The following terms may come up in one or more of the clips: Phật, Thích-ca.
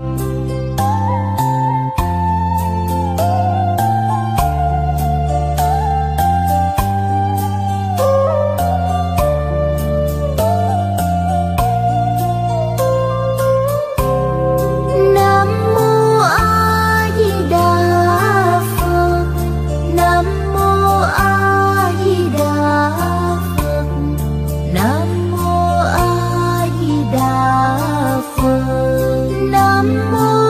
Nam mô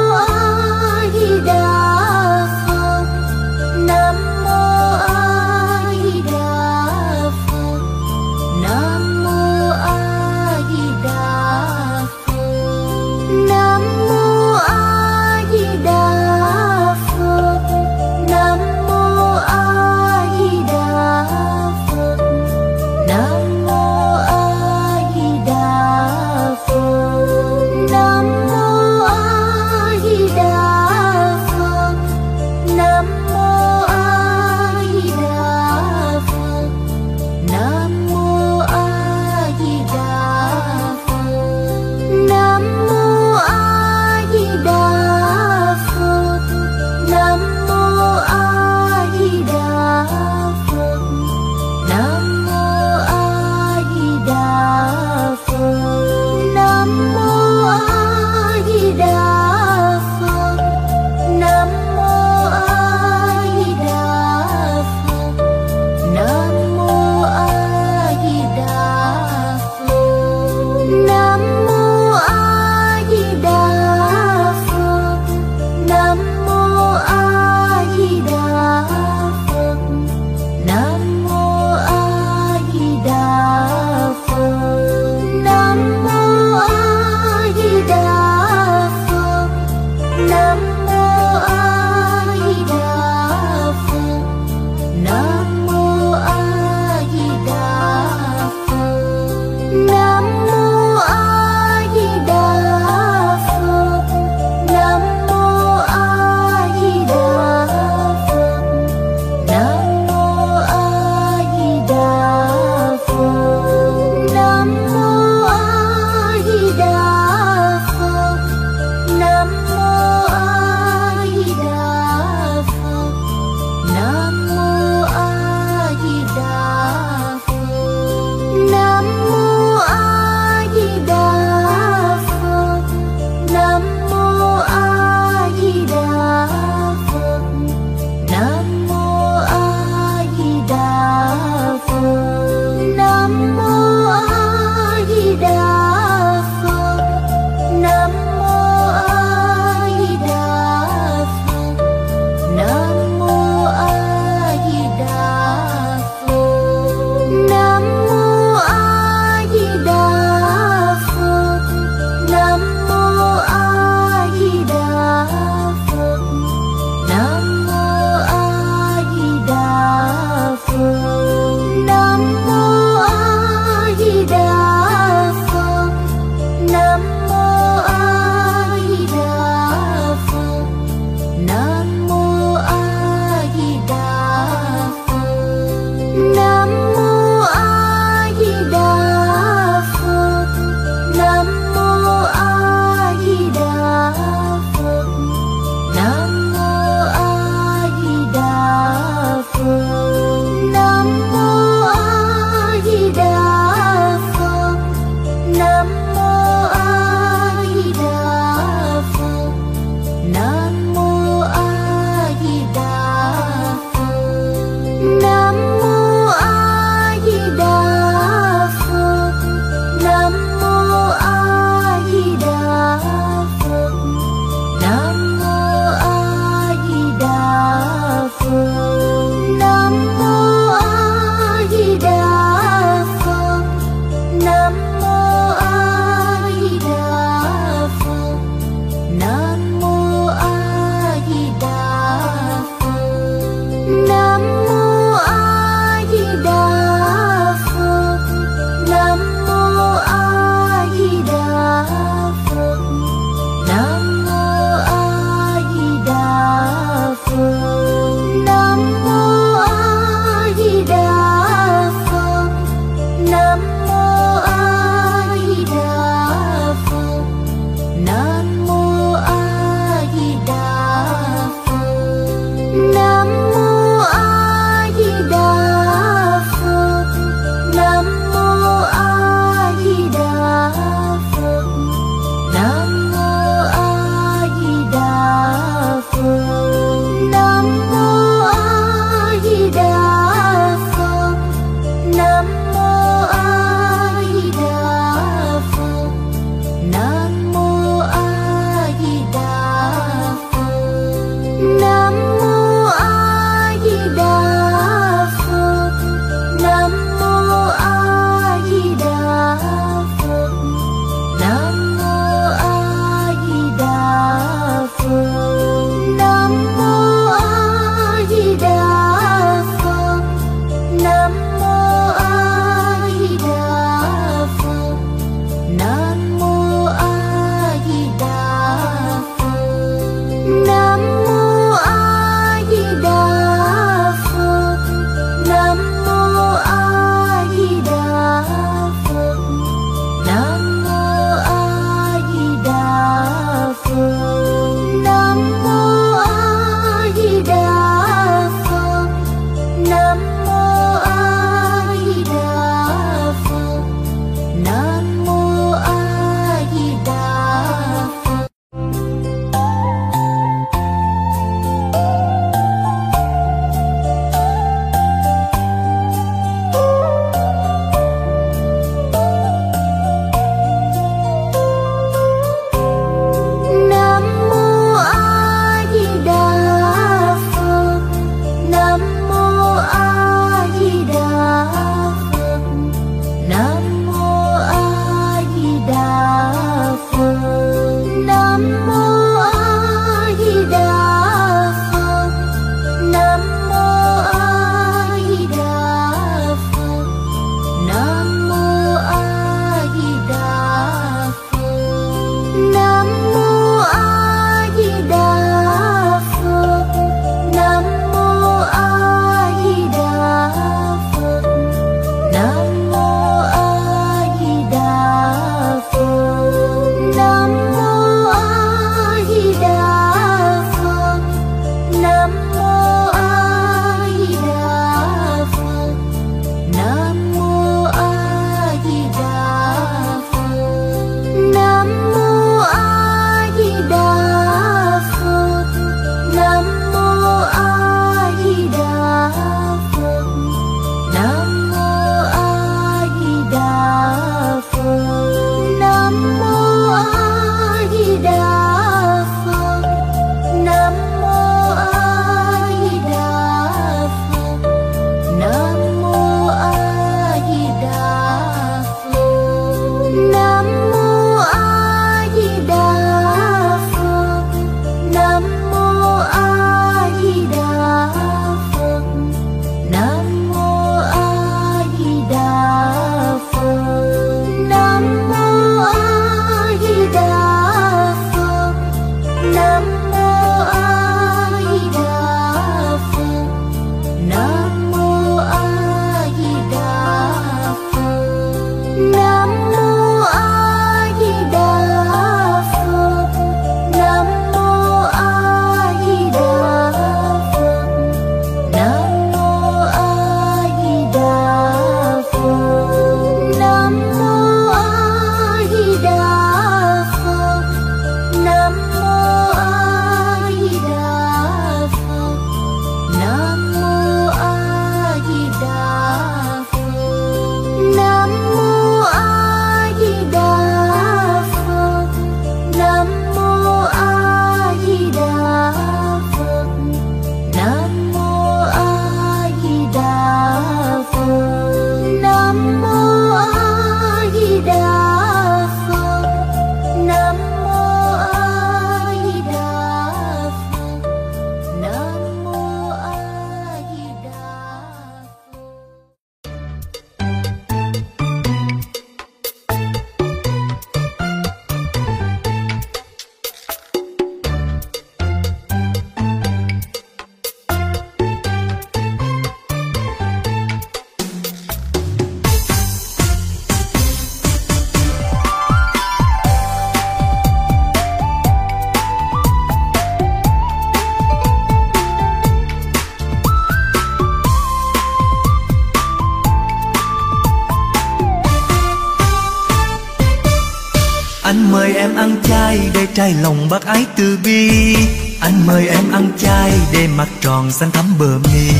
ăn chay để trai lòng bác ái từ bi. Anh mời em ăn chay để mặt tròn xanh thắm bờ mi.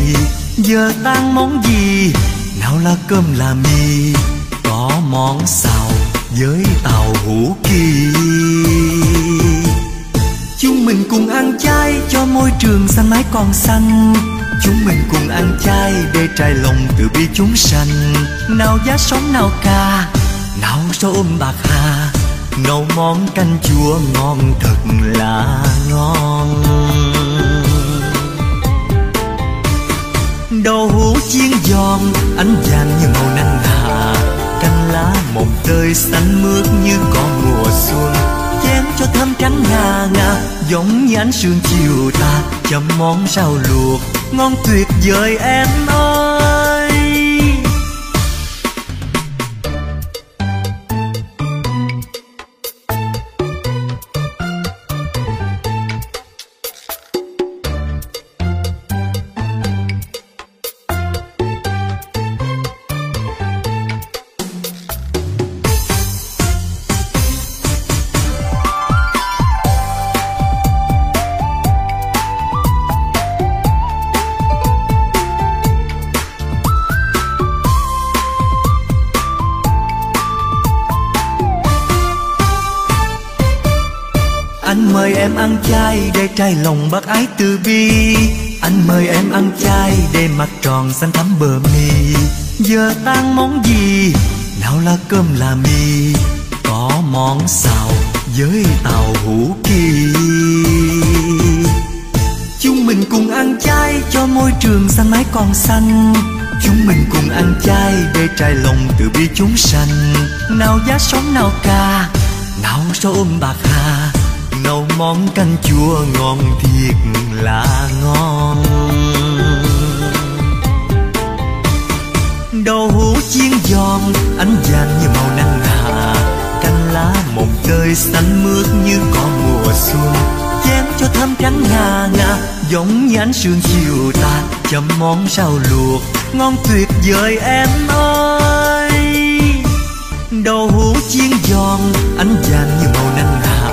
Giờ tan món gì? Nào là cơm là mì, có món xào với tàu hũ kỳ. Chúng mình cùng ăn chay cho môi trường xanh mái còn xanh. Chúng mình cùng ăn chay để trải lòng từ bi chúng sanh. Nào giá sống nào ca, nào rau ôm bạc hà, nấu món canh chua ngon thật là ngon. Đậu hũ chiên giòn ánh vàng như màu nắng hạ, canh lá mồng tơi xanh mướt như con mùa xuân. Chén cho thơm trắng ngà ngà giống như ánh sương chiều tà, chấm món rau luộc ngon tuyệt vời em ơi. Anh mời em ăn chay để trai lòng bác ái từ bi. Anh mời em ăn chay để mặt tròn xanh thắm bờ mi. Giờ tan món gì? Nào là cơm là mì, có món xào với tàu hũ kỳ. Chúng mình cùng ăn chay cho môi trường xanh mái còn xanh. Chúng mình cùng ăn chay để trai lòng từ bi chúng sanh. Nào giá sống nào ca, nào rau ôm bạc hà, nấu món canh chua ngon thiệt là ngon. Đậu hũ chiên giòn ánh vàng như màu nắng hạ, canh lá mồng tơi xanh mướt như con mùa xuân. Chén cho thơm trắng ngà ngà giống như ánh sương chiều tà, chấm món rau luộc ngon tuyệt vời em ơi. Đậu hũ chiên giòn ánh vàng như màu nắng hạ,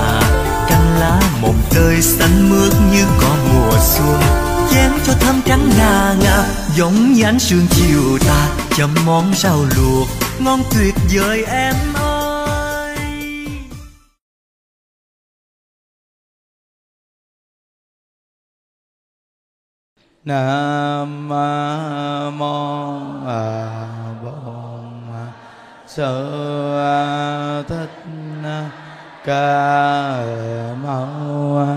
lá mồng tơi xanh mướt như có mùa xuân. Chén cho thơm trắng ngà ngà giống như ánh sương chiều tà, chấm món rau luộc ngon tuyệt vời em ơi. Nam mô Bổn Sư Thích Ca Mâu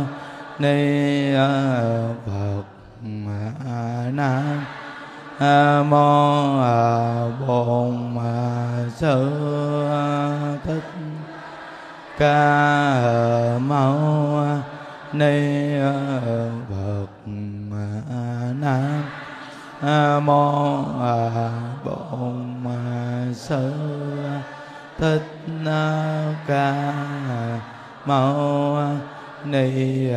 Ni Phật. Nam mô Bổn Sư Thích Ca Mâu Ni Phật. Nam mô Bổn Sư Thích-ca Mâu Ni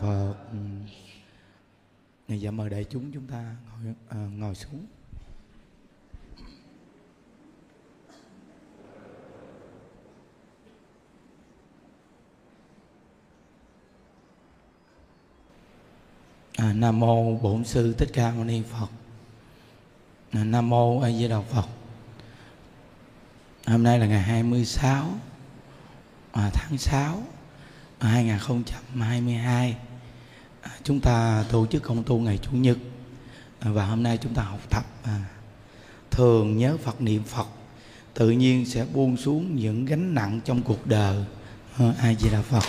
Phật. Ngày giờ mời đại chúng chúng ta ngồi xuống. Nam mô Bổn Sư Thích-ca Mâu Ni Phật. Nam mô A Di Đà Phật. Hôm nay là ngày 26 tháng 6 2022. Chúng ta tổ chức công tu ngày Chủ nhật. Và hôm nay chúng ta học tập thường nhớ Phật niệm Phật, tự nhiên sẽ buông xuống những gánh nặng trong cuộc đời. A Di Đà Phật.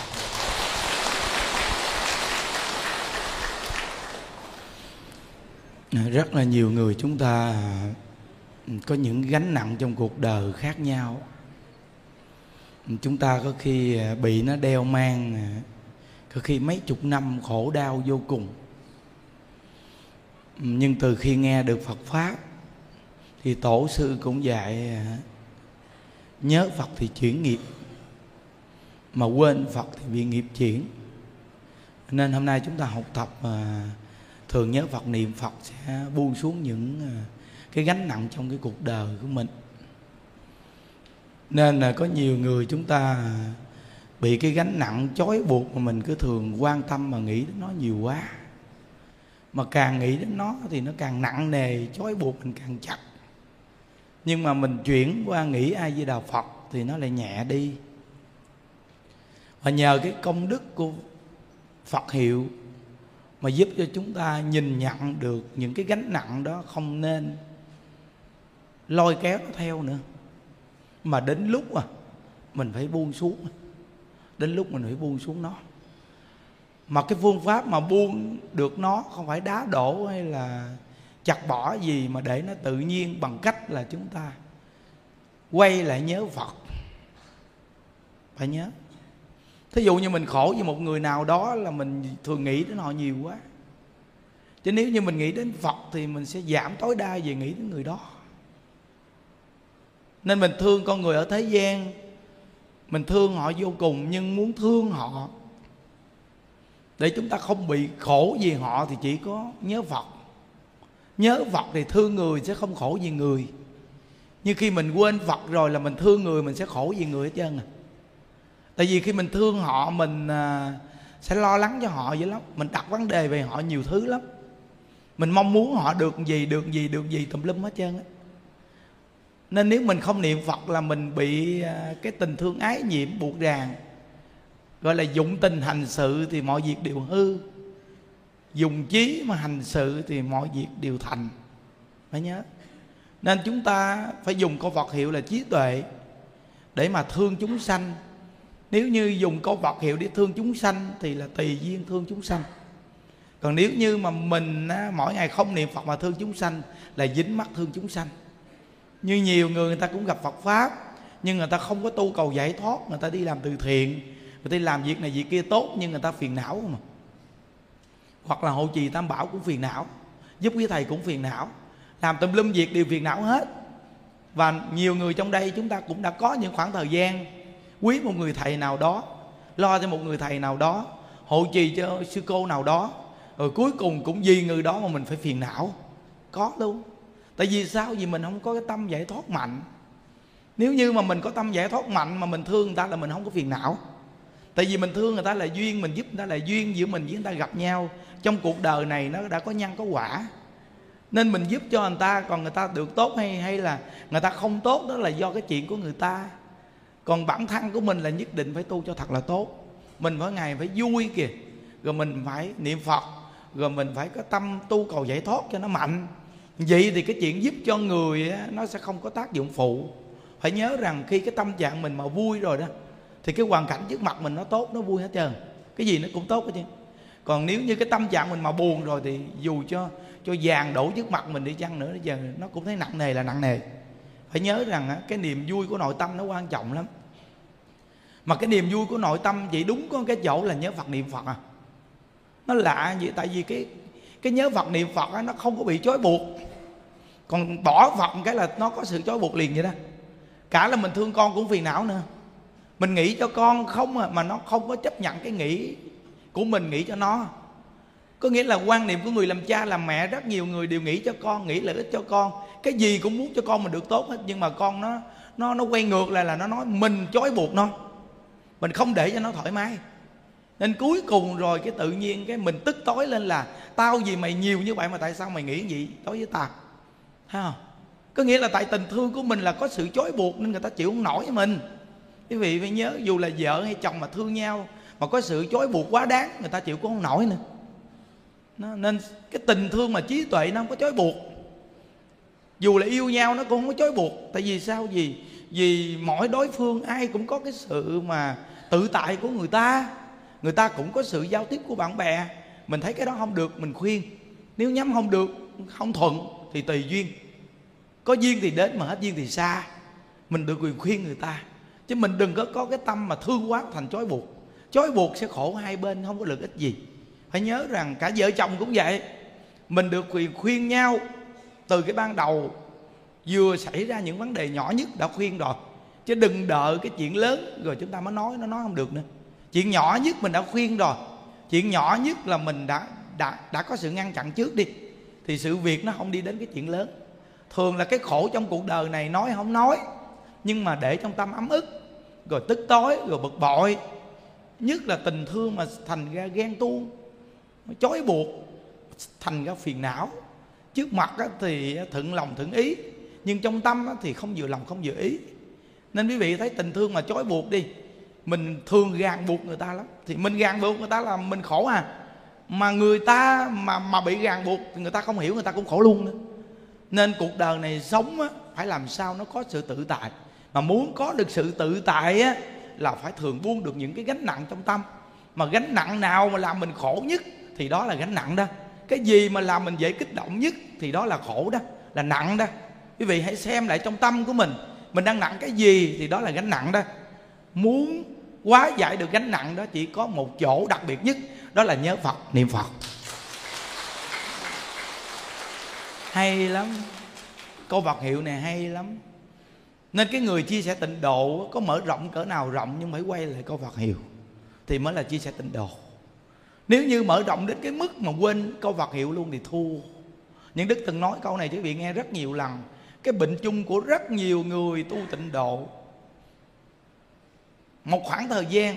Rất là nhiều người chúng ta có những gánh nặng trong cuộc đời khác nhau. Chúng ta có khi bị nó đeo mang, có khi mấy chục năm khổ đau vô cùng. Nhưng từ khi nghe được Phật Pháp thì Tổ sư cũng dạy nhớ Phật thì chuyển nghiệp, mà quên Phật thì bị nghiệp chuyển. Nên hôm nay chúng ta học tập thường nhớ Phật niệm Phật sẽ buông xuống những cái gánh nặng trong cái cuộc đời của mình. Nên là có nhiều người chúng ta bị cái gánh nặng trói buộc mà mình cứ thường quan tâm mà nghĩ đến nó nhiều quá. Mà càng nghĩ đến nó thì nó càng nặng nề, trói buộc mình càng chặt. Nhưng mà mình chuyển qua nghĩ A Di Đà Phật thì nó lại nhẹ đi. Và nhờ cái công đức của Phật hiệu mà giúp cho chúng ta nhìn nhận được những cái gánh nặng đó, không nên lôi kéo nó theo nữa. Mà đến lúc mà mình phải buông xuống, đến lúc mình phải buông xuống nó. Mà cái phương pháp mà buông được nó không phải đá đổ hay là chặt bỏ gì, mà để nó tự nhiên bằng cách là chúng ta quay lại nhớ Phật. Phải nhớ. Thí dụ như mình khổ với một người nào đó là mình thường nghĩ đến họ nhiều quá, chứ nếu như mình nghĩ đến Phật thì mình sẽ giảm tối đa về nghĩ đến người đó. Nên mình thương con người ở thế gian, mình thương họ vô cùng, nhưng muốn thương họ để chúng ta không bị khổ vì họ thì chỉ có nhớ Phật. Nhớ Phật thì thương người sẽ không khổ vì người. Nhưng khi mình quên Phật rồi là mình thương người mình sẽ khổ vì người hết trơn à. Tại vì khi mình thương họ mình sẽ lo lắng cho họ dữ lắm, mình đặt vấn đề về họ nhiều thứ lắm, mình mong muốn họ được gì tùm lum hết trơn á. Nên nếu mình không niệm Phật là mình bị cái tình thương ái nhiễm buộc ràng, gọi là dụng tình hành sự thì mọi việc đều hư, dùng trí mà hành sự thì mọi việc đều thành. Phải nhớ. Nên chúng ta phải dùng câu Phật hiệu là trí tuệ để mà thương chúng sanh. Nếu như dùng câu Phật hiệu để thương chúng sanh thì là tùy duyên thương chúng sanh. Còn nếu như mà mình mỗi ngày không niệm Phật mà thương chúng sanh là dính mắc thương chúng sanh. Như nhiều người ta cũng gặp Phật Pháp nhưng người ta không có tu cầu giải thoát, người ta đi làm từ thiện, người ta làm việc này việc kia tốt nhưng người ta phiền não mà. Hoặc là hộ trì Tam Bảo cũng phiền não, giúp quý thầy cũng phiền não, làm tùm lum việc đều phiền não hết. Và nhiều người trong đây chúng ta cũng đã có những khoảng thời gian quý một người thầy nào đó, lo cho một người thầy nào đó, hộ trì cho sư cô nào đó, rồi cuối cùng cũng vì người đó mà mình phải phiền não. Có luôn. Tại vì sao? Vì mình không có cái tâm giải thoát mạnh. Nếu như mà mình có tâm giải thoát mạnh mà mình thương người ta là mình không có phiền não. Tại vì mình thương người ta là duyên, mình giúp người ta là duyên, giữa mình với người ta gặp nhau. Trong cuộc đời này nó đã có nhân có quả. Nên mình giúp cho người ta, còn người ta được tốt hay là người ta không tốt đó là do cái chuyện của người ta. Còn bản thân của mình là nhất định phải tu cho thật là tốt. Mình mỗi ngày phải vui kìa, rồi mình phải niệm Phật, rồi mình phải có tâm tu cầu giải thoát cho nó mạnh. Vậy thì cái chuyện giúp cho người nó sẽ không có tác dụng phụ. Phải nhớ rằng khi cái tâm trạng mình mà vui rồi đó thì cái hoàn cảnh trước mặt mình nó tốt, nó vui hết trơn, cái gì nó cũng tốt hết trơn. Còn nếu như cái tâm trạng mình mà buồn rồi thì dù cho vàng đổ trước mặt mình đi chăng nữa giờ nó cũng thấy nặng nề là nặng nề. Phải nhớ rằng cái niềm vui của nội tâm nó quan trọng lắm. Mà cái niềm vui của nội tâm chỉ đúng có cái chỗ là nhớ Phật niệm Phật à. Nó lạ vậy, tại vì cái nhớ Phật niệm Phật á, nó không có bị trói buộc. Còn bỏ Phật cái là nó có sự trói buộc liền vậy đó. Cả là mình thương con cũng phiền não nữa. Mình nghĩ cho con không à, mà nó không có chấp nhận cái nghĩ của mình nghĩ cho nó. Có nghĩa là quan niệm của người làm cha làm mẹ, rất nhiều người đều nghĩ cho con, nghĩ lợi ích cho con, cái gì cũng muốn cho con mình được tốt hết. Nhưng mà con nó quay ngược lại là nó nói mình trói buộc nó, mình không để cho nó thoải mái. Nên cuối cùng rồi cái tự nhiên cái mình tức tối lên là tao vì mày nhiều như vậy mà tại sao mày nghĩ vậy đối với tao, thấy không? Có nghĩa là tại tình thương của mình là có sự trói buộc nên người ta chịu không nổi với mình. Quý vị phải nhớ, dù là vợ hay chồng mà thương nhau mà có sự trói buộc quá đáng người ta chịu cũng không nổi nữa. Nên cái tình thương mà trí tuệ nó không có trói buộc. Dù là yêu nhau nó cũng không có trói buộc. Tại vì sao? Vì mỗi đối phương ai cũng có cái sự mà tự tại của người ta. Người ta cũng có sự giao tiếp của bạn bè. Mình thấy cái đó không được mình khuyên. Nếu nhắm không được, không thuận thì tùy duyên. Có duyên thì đến mà hết duyên thì xa. Mình được quyền khuyên người ta. Chứ mình đừng có cái tâm mà thương quá thành trói buộc. Trói buộc sẽ khổ hai bên, không có lợi ích gì. Phải nhớ rằng cả vợ chồng cũng vậy. Mình được quyền khuyên nhau từ cái ban đầu, vừa xảy ra những vấn đề nhỏ nhất đã khuyên rồi, chứ đừng đợi cái chuyện lớn rồi chúng ta mới nói, nó nói không được nữa. Chuyện nhỏ nhất mình đã khuyên rồi, chuyện nhỏ nhất là mình đã có sự ngăn chặn trước đi, thì sự việc nó không đi đến cái chuyện lớn. Thường là cái khổ trong cuộc đời này nói không nói nhưng mà để trong tâm ấm ức, rồi tức tối, rồi bực bội, nhất là tình thương mà thành ra ghen tuông, chói buộc, thành ra phiền não. Trước mặt thì thuận lòng thuận ý, nhưng trong tâm thì không vừa lòng không vừa ý. Nên quý vị thấy tình thương mà trói buộc đi, mình thường ràng buộc người ta lắm, thì mình ràng buộc người ta là mình khổ à. Mà người ta mà bị ràng buộc thì người ta không hiểu, người ta cũng khổ luôn nữa. Nên cuộc đời này sống phải làm sao nó có sự tự tại. Mà muốn có được sự tự tại là phải thường buông được những cái gánh nặng trong tâm. Mà gánh nặng nào mà làm mình khổ nhất thì đó là gánh nặng đó. Cái gì mà làm mình dễ kích động nhất thì đó là khổ đó, là nặng đó. Quý vị hãy xem lại trong tâm của mình đang nặng cái gì thì đó là gánh nặng đó. Muốn hóa giải được gánh nặng đó chỉ có một chỗ đặc biệt nhất, đó là nhớ Phật, niệm Phật. Hay lắm, câu Phật hiệu này hay lắm. Nên cái người chia sẻ tịnh độ có mở rộng cỡ nào rộng, nhưng phải quay lại câu Phật hiệu thì mới là chia sẻ tịnh độ. Nếu như mở rộng đến cái mức mà quên câu Phật hiệu luôn thì thua. Những Đức từng nói câu này quý vị nghe rất nhiều lần. Cái bệnh chung của rất nhiều người tu tịnh độ, một khoảng thời gian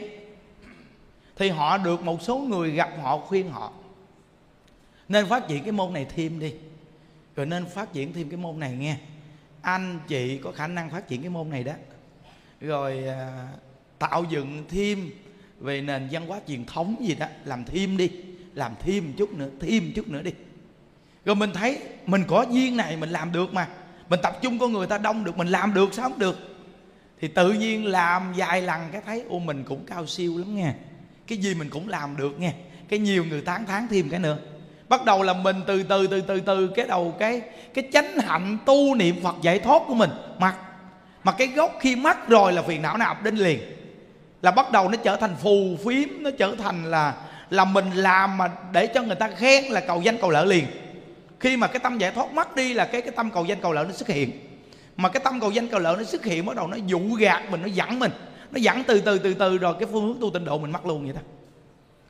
thì họ được một số người gặp họ khuyên họ nên phát triển cái môn này thêm đi, rồi nên phát triển thêm cái môn này nghe. Anh chị có khả năng phát triển cái môn này đó. Rồi tạo dựng thêm về nền văn hóa truyền thống gì đó, làm thêm đi, làm thêm chút nữa, thêm chút nữa đi. Rồi mình thấy mình có duyên này mình làm được mà. Mình tập trung con người ta đông được, mình làm được sao không được. Thì tự nhiên làm vài lần cái thấy ô mình cũng cao siêu lắm nha. Cái gì mình cũng làm được nha. Cái nhiều người tán thán thêm cái nữa. Bắt đầu là mình từ từ cái đầu cái chánh hạnh tu niệm Phật giải thoát của mình. Mà cái gốc khi mắc rồi là phiền não ập đến liền. Là bắt đầu nó trở thành phù phiếm, nó trở thành là mình làm mà để cho người ta khen là cầu danh cầu lợi liền. Khi mà cái tâm giải thoát mất đi là cái tâm cầu danh cầu lợi nó xuất hiện. Mà cái tâm cầu danh cầu lợi nó xuất hiện, bắt đầu nó dụ gạt mình, nó dẫn mình, nó dẫn từ từ rồi cái phương hướng tu tịnh độ mình mất luôn vậy đó.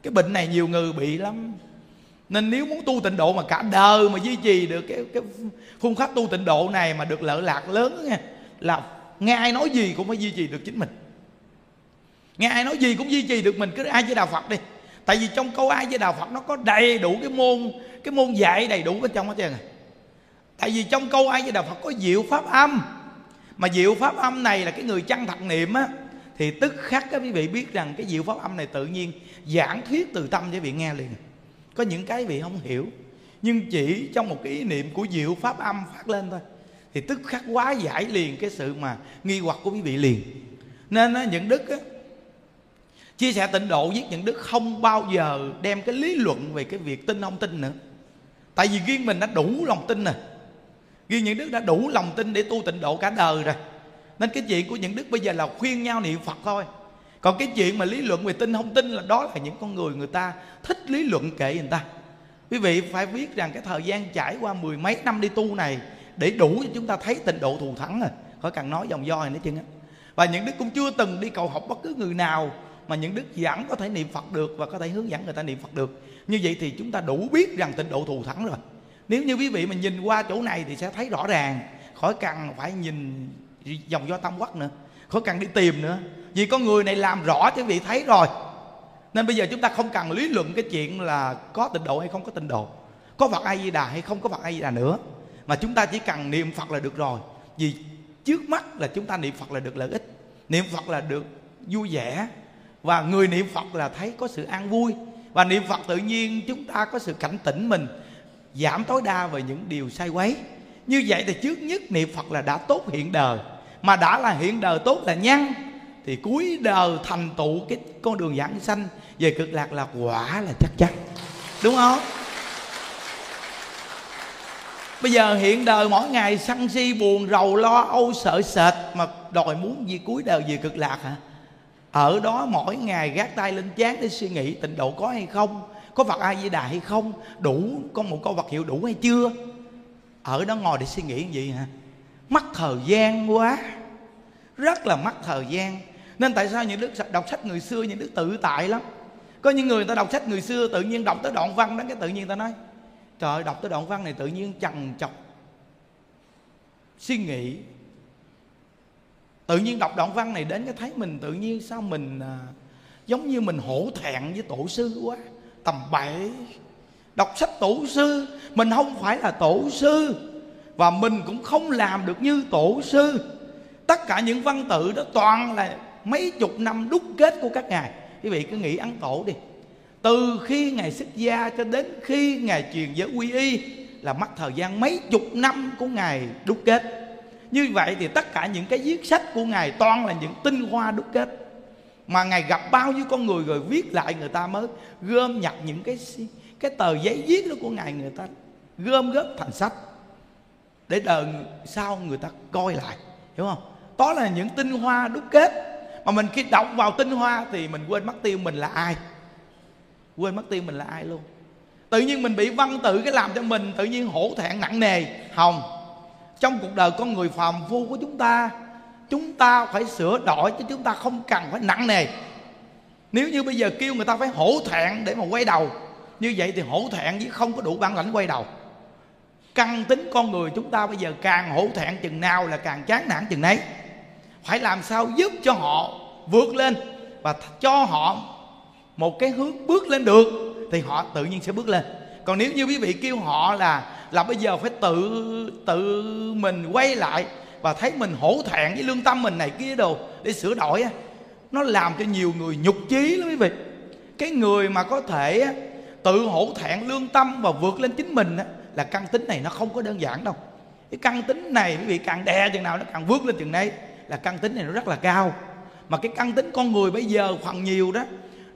Cái bệnh này nhiều người bị lắm. Nên nếu muốn tu tịnh độ mà cả đời mà duy trì được cái phương pháp tu tịnh độ này mà được lợi lạc lớn nha, là nghe ai nói gì cũng phải duy trì được chính mình. Nghe ai nói gì cũng duy trì được mình, cứ ai với đạo Phật đi. Tại vì trong câu ai với đạo Phật nó có đầy đủ cái môn dạy đầy đủ bên trong hết trơn. Tại vì trong câu ai với đạo Phật có diệu pháp âm. Mà diệu pháp âm này là cái người chân thật niệm á, thì tức khắc các quý vị biết rằng cái diệu pháp âm này tự nhiên giảng thuyết từ tâm cho quý vị nghe liền. Có những cái vị không hiểu, nhưng chỉ trong một cái ý niệm của diệu pháp âm phát lên thôi thì tức khắc hóa giải liền cái sự mà nghi hoặc của quý vị liền. Nên á, những Đức á, chia sẻ tịnh độ với những Đức không bao giờ đem cái lý luận về cái việc tin không tin nữa. Tại vì riêng mình đã đủ lòng tin rồi. Riêng những Đức đã đủ lòng tin để tu tịnh độ cả đời rồi. Nên cái chuyện của những Đức bây giờ là khuyên nhau niệm Phật thôi. Còn cái chuyện mà lý luận về tin không tin là đó là những con người ta thích lý luận kệ người ta. Quý vị phải biết rằng cái thời gian trải qua mười mấy năm đi tu này để đủ cho chúng ta thấy tịnh độ thù thắng rồi. Khỏi cần nói dòng do này nữa chứ. Và những Đức cũng chưa từng đi cầu học bất cứ người nào mà những Đức giảng có thể niệm Phật được và có thể hướng dẫn người ta niệm Phật được. Như vậy thì chúng ta đủ biết rằng tịnh độ thù thắng rồi. Nếu như quý vị mình nhìn qua chỗ này thì sẽ thấy rõ ràng, khỏi cần phải nhìn dòng do tâm quắc nữa, khỏi cần đi tìm nữa. Vì con người này làm rõ cho quý vị thấy rồi. Nên bây giờ chúng ta không cần lý luận cái chuyện là có tịnh độ hay không có tịnh độ, có Phật A Di Đà hay không có Phật A Di Đà nữa, mà chúng ta chỉ cần niệm Phật là được rồi. Vì trước mắt là chúng ta niệm Phật là được lợi ích, niệm Phật là được vui vẻ, và người niệm Phật là thấy có sự an vui. Và niệm Phật tự nhiên chúng ta có sự cảnh tỉnh mình, giảm tối đa về những điều sai quấy. Như vậy thì trước nhất niệm Phật là đã tốt hiện đời. Mà đã là hiện đời tốt là nhân, thì cuối đời thành tựu cái con đường giảng sanh về cực lạc là quả là chắc chắn. Đúng không? Bây giờ hiện đời mỗi ngày sân si buồn rầu lo âu sợ sệt, mà đòi muốn gì cuối đời về cực lạc hả? Ở đó mỗi ngày gác tay lên trán để suy nghĩ tịnh độ có hay không, có Phật A Di Đà hay không, đủ có một câu Phật hiệu đủ hay chưa. Ở đó ngồi để suy nghĩ cái gì hả? Mất thời gian quá, rất là mất thời gian. Nên tại sao những Đức đọc sách người xưa, những Đức tự tại lắm. Có những người ta đọc sách người xưa tự nhiên đọc tới đoạn văn đó, cái tự nhiên ta nói trời ơi, đọc tới đoạn văn này tự nhiên trằn trọc suy nghĩ Tự nhiên đọc đoạn văn này đến cái thấy mình tự nhiên sao mình giống như mình hổ thẹn với tổ sư quá. Tầm bậy, đọc sách tổ sư. Mình không phải là tổ sư và mình cũng không làm được như tổ sư. Tất cả những văn tự đó toàn là mấy chục năm đúc kết của các ngài. Quý vị cứ nghĩ ăn tổ đi, từ khi ngài xuất gia cho đến khi ngài truyền giới quy y là mất thời gian mấy chục năm của ngài đúc kết. Như vậy thì tất cả những cái viết sách của ngài toàn là những tinh hoa đúc kết, mà ngài gặp bao nhiêu con người rồi viết lại, người ta mới gom nhặt những cái tờ giấy viết đó của ngài, người ta gom góp thành sách để đời sau người ta coi lại, hiểu không? Đó là những tinh hoa đúc kết, mà mình khi đọc vào tinh hoa thì mình quên mất tiêu mình là ai, quên mất tiêu mình là ai luôn. Tự nhiên mình bị văn tự cái làm cho mình tự nhiên hổ thẹn nặng nề. Không, trong cuộc đời con người phàm phu của chúng ta, chúng ta phải sửa đổi chứ chúng ta không cần phải nặng nề. Nếu như bây giờ kêu người ta phải hổ thẹn để mà quay đầu, như vậy thì hổ thẹn chứ không có đủ bản lãnh quay đầu. Căn tính con người chúng ta bây giờ càng hổ thẹn chừng nào là càng chán nản chừng nấy. Phải làm sao giúp cho họ vượt lên và cho họ một cái hướng bước lên được thì họ tự nhiên sẽ bước lên. Còn nếu như quý vị kêu họ là bây giờ phải tự mình quay lại và thấy mình hổ thẹn với lương tâm mình này kia đồ để sửa đổi, nó làm cho nhiều người nhục chí lắm quý vị. Cái người mà có thể tự hổ thẹn lương tâm và vượt lên chính mình là căn tính này nó không có đơn giản đâu. Cái căn tính này quý vị càng đè chừng nào nó càng vượt lên chừng đấy, là căn tính này nó rất là cao. Mà cái căn tính con người bây giờ phần nhiều đó,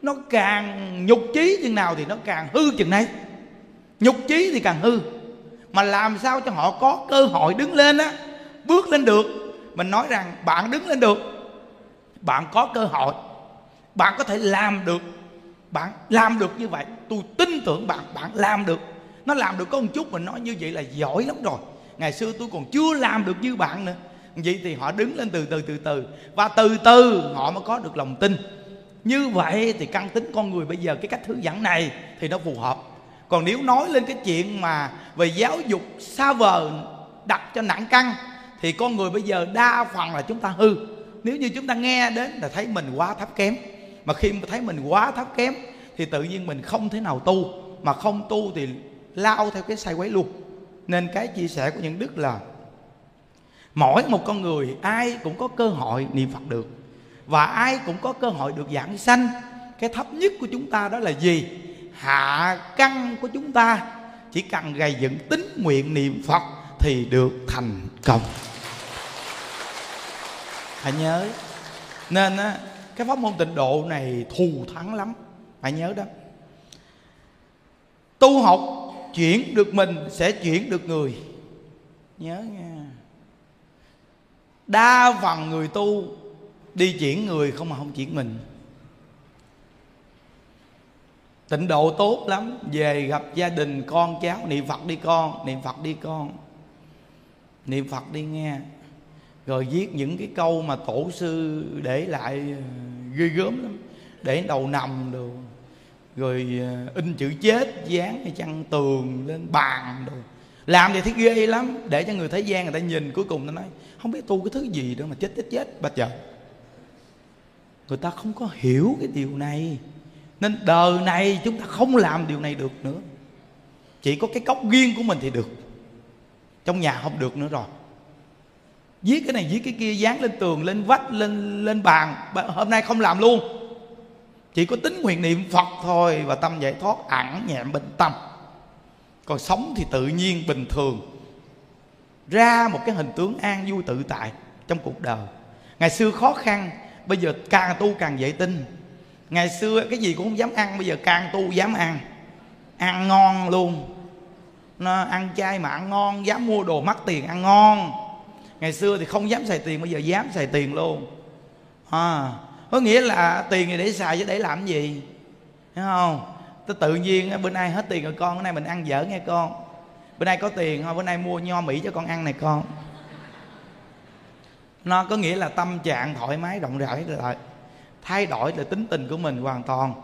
nó càng nhục chí chừng nào thì nó càng hư chừng đấy. Nhục chí thì càng hư. Mà làm sao cho họ có cơ hội đứng lên á, bước lên được. Mình nói rằng bạn đứng lên được, bạn có cơ hội, bạn có thể làm được. Bạn làm được như vậy, tôi tin tưởng bạn, bạn làm được. Nó làm được có một chút mình nói như vậy là giỏi lắm rồi. Ngày xưa tôi còn chưa làm được như bạn nữa. Vậy thì họ đứng lên từ từ. Và từ từ họ mới có được lòng tin. Như vậy thì căn tính con người bây giờ, cái cách hướng dẫn này thì nó phù hợp. Còn nếu nói lên cái chuyện mà về giáo dục xa vời, đặt cho nặng căng, thì con người bây giờ đa phần là chúng ta hư. Nếu như chúng ta nghe đến là thấy mình quá thấp kém, mà khi thấy mình quá thấp kém thì tự nhiên mình không thể nào tu, mà không tu thì lao theo cái sai quấy luôn. Nên cái chia sẻ của những đức là mỗi một con người ai cũng có cơ hội niệm Phật được, và ai cũng có cơ hội được giảng sanh. Cái thấp nhất của chúng ta đó là gì? Hạ căn của chúng ta chỉ cần gầy dựng tín nguyện niệm Phật thì được thành công. Hãy nhớ. Nên á, cái pháp môn tịnh độ này thù thắng lắm, hãy nhớ đó. Tu học chuyển được mình sẽ chuyển được người. Nhớ nha. Đa phần người tu đi chuyển người không mà không chuyển mình. Tịnh độ tốt lắm, về gặp gia đình con cháu, niệm Phật đi con, niệm Phật đi con, niệm Phật đi nghe. Rồi viết những cái câu mà tổ sư để lại ghê gớm lắm, để đầu nằm đồ, rồi in chữ chết dán hay chăn tường lên bàn đồ. Làm thì thấy ghê lắm, để cho người thế gian người ta nhìn, cuối cùng nó nói không biết tu cái thứ gì đâu mà chết bà trời. Người ta không có hiểu cái điều này, nên đời này chúng ta không làm điều này được nữa. Chỉ có cái cốc riêng của mình thì được, trong nhà không được nữa rồi. Viết cái này viết cái kia, dán lên tường, lên vách, lên bàn, hôm nay không làm luôn. Chỉ có tín nguyện niệm Phật thôi và tâm giải thoát ẩn nhẹm bình tâm. Còn sống thì tự nhiên bình thường, ra một cái hình tướng an vui tự tại trong cuộc đời. Ngày xưa khó khăn, bây giờ càng tu càng dễ tin. Ngày xưa cái gì cũng không dám ăn, bây giờ càng tu dám ăn, ăn ngon luôn. Nó ăn chay mà ăn ngon, dám mua đồ mắc tiền ăn ngon. Ngày xưa thì không dám xài tiền, bây giờ dám xài tiền luôn. Có nghĩa là tiền thì để xài chứ để làm gì, hiểu không? Tự nhiên bữa nay hết tiền rồi con, bữa nay mình ăn dở nghe con, bữa nay có tiền thôi, bữa nay mua nho Mỹ cho con ăn này con. Nó có nghĩa là tâm trạng thoải mái rộng rãi, lại thay đổi là tính tình của mình hoàn toàn.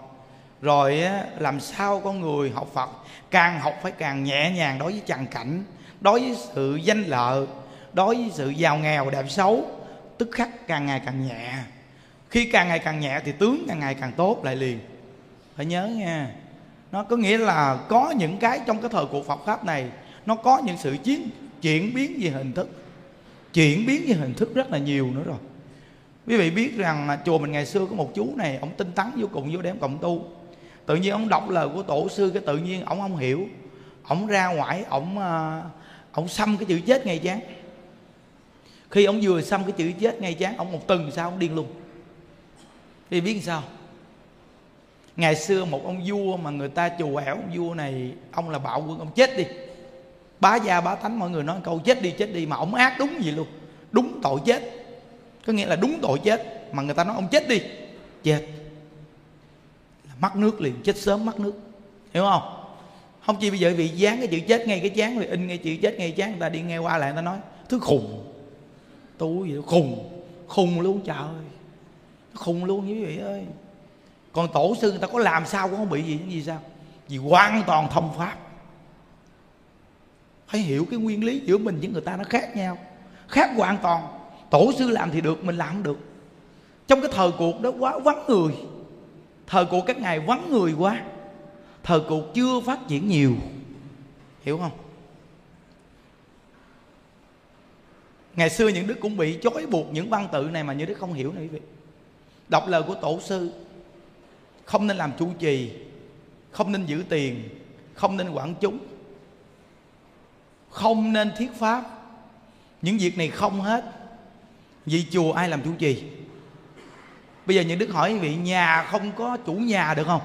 Rồi làm sao con người học Phật càng học phải càng nhẹ nhàng đối với trần cảnh, đối với sự danh lợi, đối với sự giàu nghèo đẹp xấu, tức khắc càng ngày càng nhẹ. Khi càng ngày càng nhẹ thì tướng càng ngày càng tốt lại liền. Phải nhớ nha. Nó có nghĩa là có những cái trong cái thời cuộc Phật Pháp này, nó có những sự chuyển biến về hình thức, chuyển biến về hình thức rất là nhiều nữa rồi. Quý vị biết rằng chùa mình ngày xưa có một chú này, ông tinh tấn vô cùng, vô đêm cộng tu. Tự nhiên ông đọc lời của tổ sư, cái tự nhiên ông không hiểu, ông ra ngoài, ông xăm cái chữ chết ngay chán. Khi ông vừa xăm cái chữ chết ngay chán, ông một tuần sau ông điên luôn. Thì biết sao? Ngày xưa một ông vua mà người ta trù ẻo, ông vua này ông là bạo quân, ông chết đi, bá gia bá tánh mọi người nói câu chết đi, mà ông ác đúng gì luôn, đúng tội chết. Có nghĩa là đúng tội chết, mà người ta nói ông chết đi, chết là mắc nước liền, chết sớm mắc nước, hiểu không? Không chỉ bây giờ bị dán cái chữ chết ngay cái trán, rồi in ngay chữ chết ngay trán, người ta đi nghe qua lại người ta nói thứ khùng, tôi gì đó, khùng luôn, trời ơi, khùng luôn quý vị ơi. Còn tổ sư người ta có làm sao cũng không bị gì, gì sao? Vì hoàn toàn thông pháp. Phải hiểu cái nguyên lý giữa mình với người ta nó khác nhau, khác hoàn toàn. Tổ sư làm thì được, mình làm không được. Trong cái thời cuộc đó quá vắng người, thời cuộc các ngài vắng người quá, thời cuộc chưa phát triển nhiều, hiểu không? Ngày xưa những đứa cũng bị trói buộc những văn tự này mà những đứa không hiểu này quý vị. Đọc lời của tổ sư, không nên làm trụ trì, không nên giữ tiền, không nên quản chúng, không nên thiết pháp. Những việc này không hết. Vì chùa ai làm chủ trì? Bây giờ những đức hỏi quý vị, nhà không có chủ nhà được không?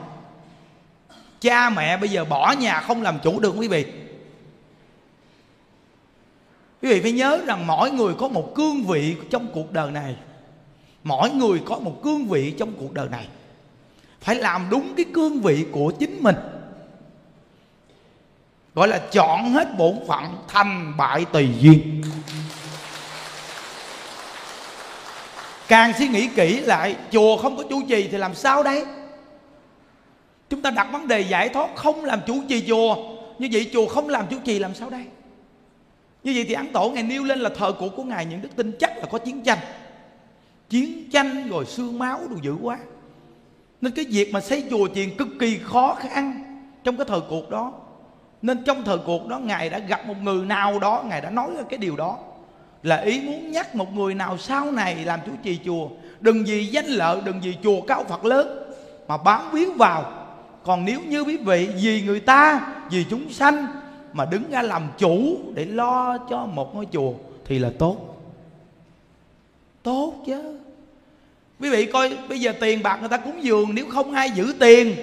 Cha mẹ bây giờ bỏ nhà không làm chủ được không quý vị? Quý vị phải nhớ rằng mỗi người có một cương vị trong cuộc đời này. Mỗi người có một cương vị trong cuộc đời này. Phải làm đúng cái cương vị của chính mình. Gọi là chọn hết bổn phận, thành bại tùy duyên. Càng suy nghĩ kỹ lại, chùa không có chủ trì thì làm sao đấy? Chúng ta đặt vấn đề giải thoát không làm chủ trì chùa. Như vậy chùa không làm chủ trì làm sao đây? Như vậy thì Ấn Tổ Ngài nêu lên là thời cuộc của Ngài, những đức tin chắc là có chiến tranh. Chiến tranh rồi xương máu đồ dữ quá. Nên cái việc mà xây chùa chiền cực kỳ khó khăn trong cái thời cuộc đó. Nên trong thời cuộc đó Ngài đã gặp một người nào đó, Ngài đã nói ra cái điều đó, là ý muốn nhắc một người nào sau này làm chủ trì chùa, đừng vì danh lợi, đừng vì chùa cao Phật lớn mà bám víu vào. Còn nếu như quý vị vì người ta, vì chúng sanh mà đứng ra làm chủ để lo cho một ngôi chùa thì là tốt. Tốt chứ. Quý vị coi bây giờ tiền bạc người ta cúng dường, nếu không ai giữ tiền,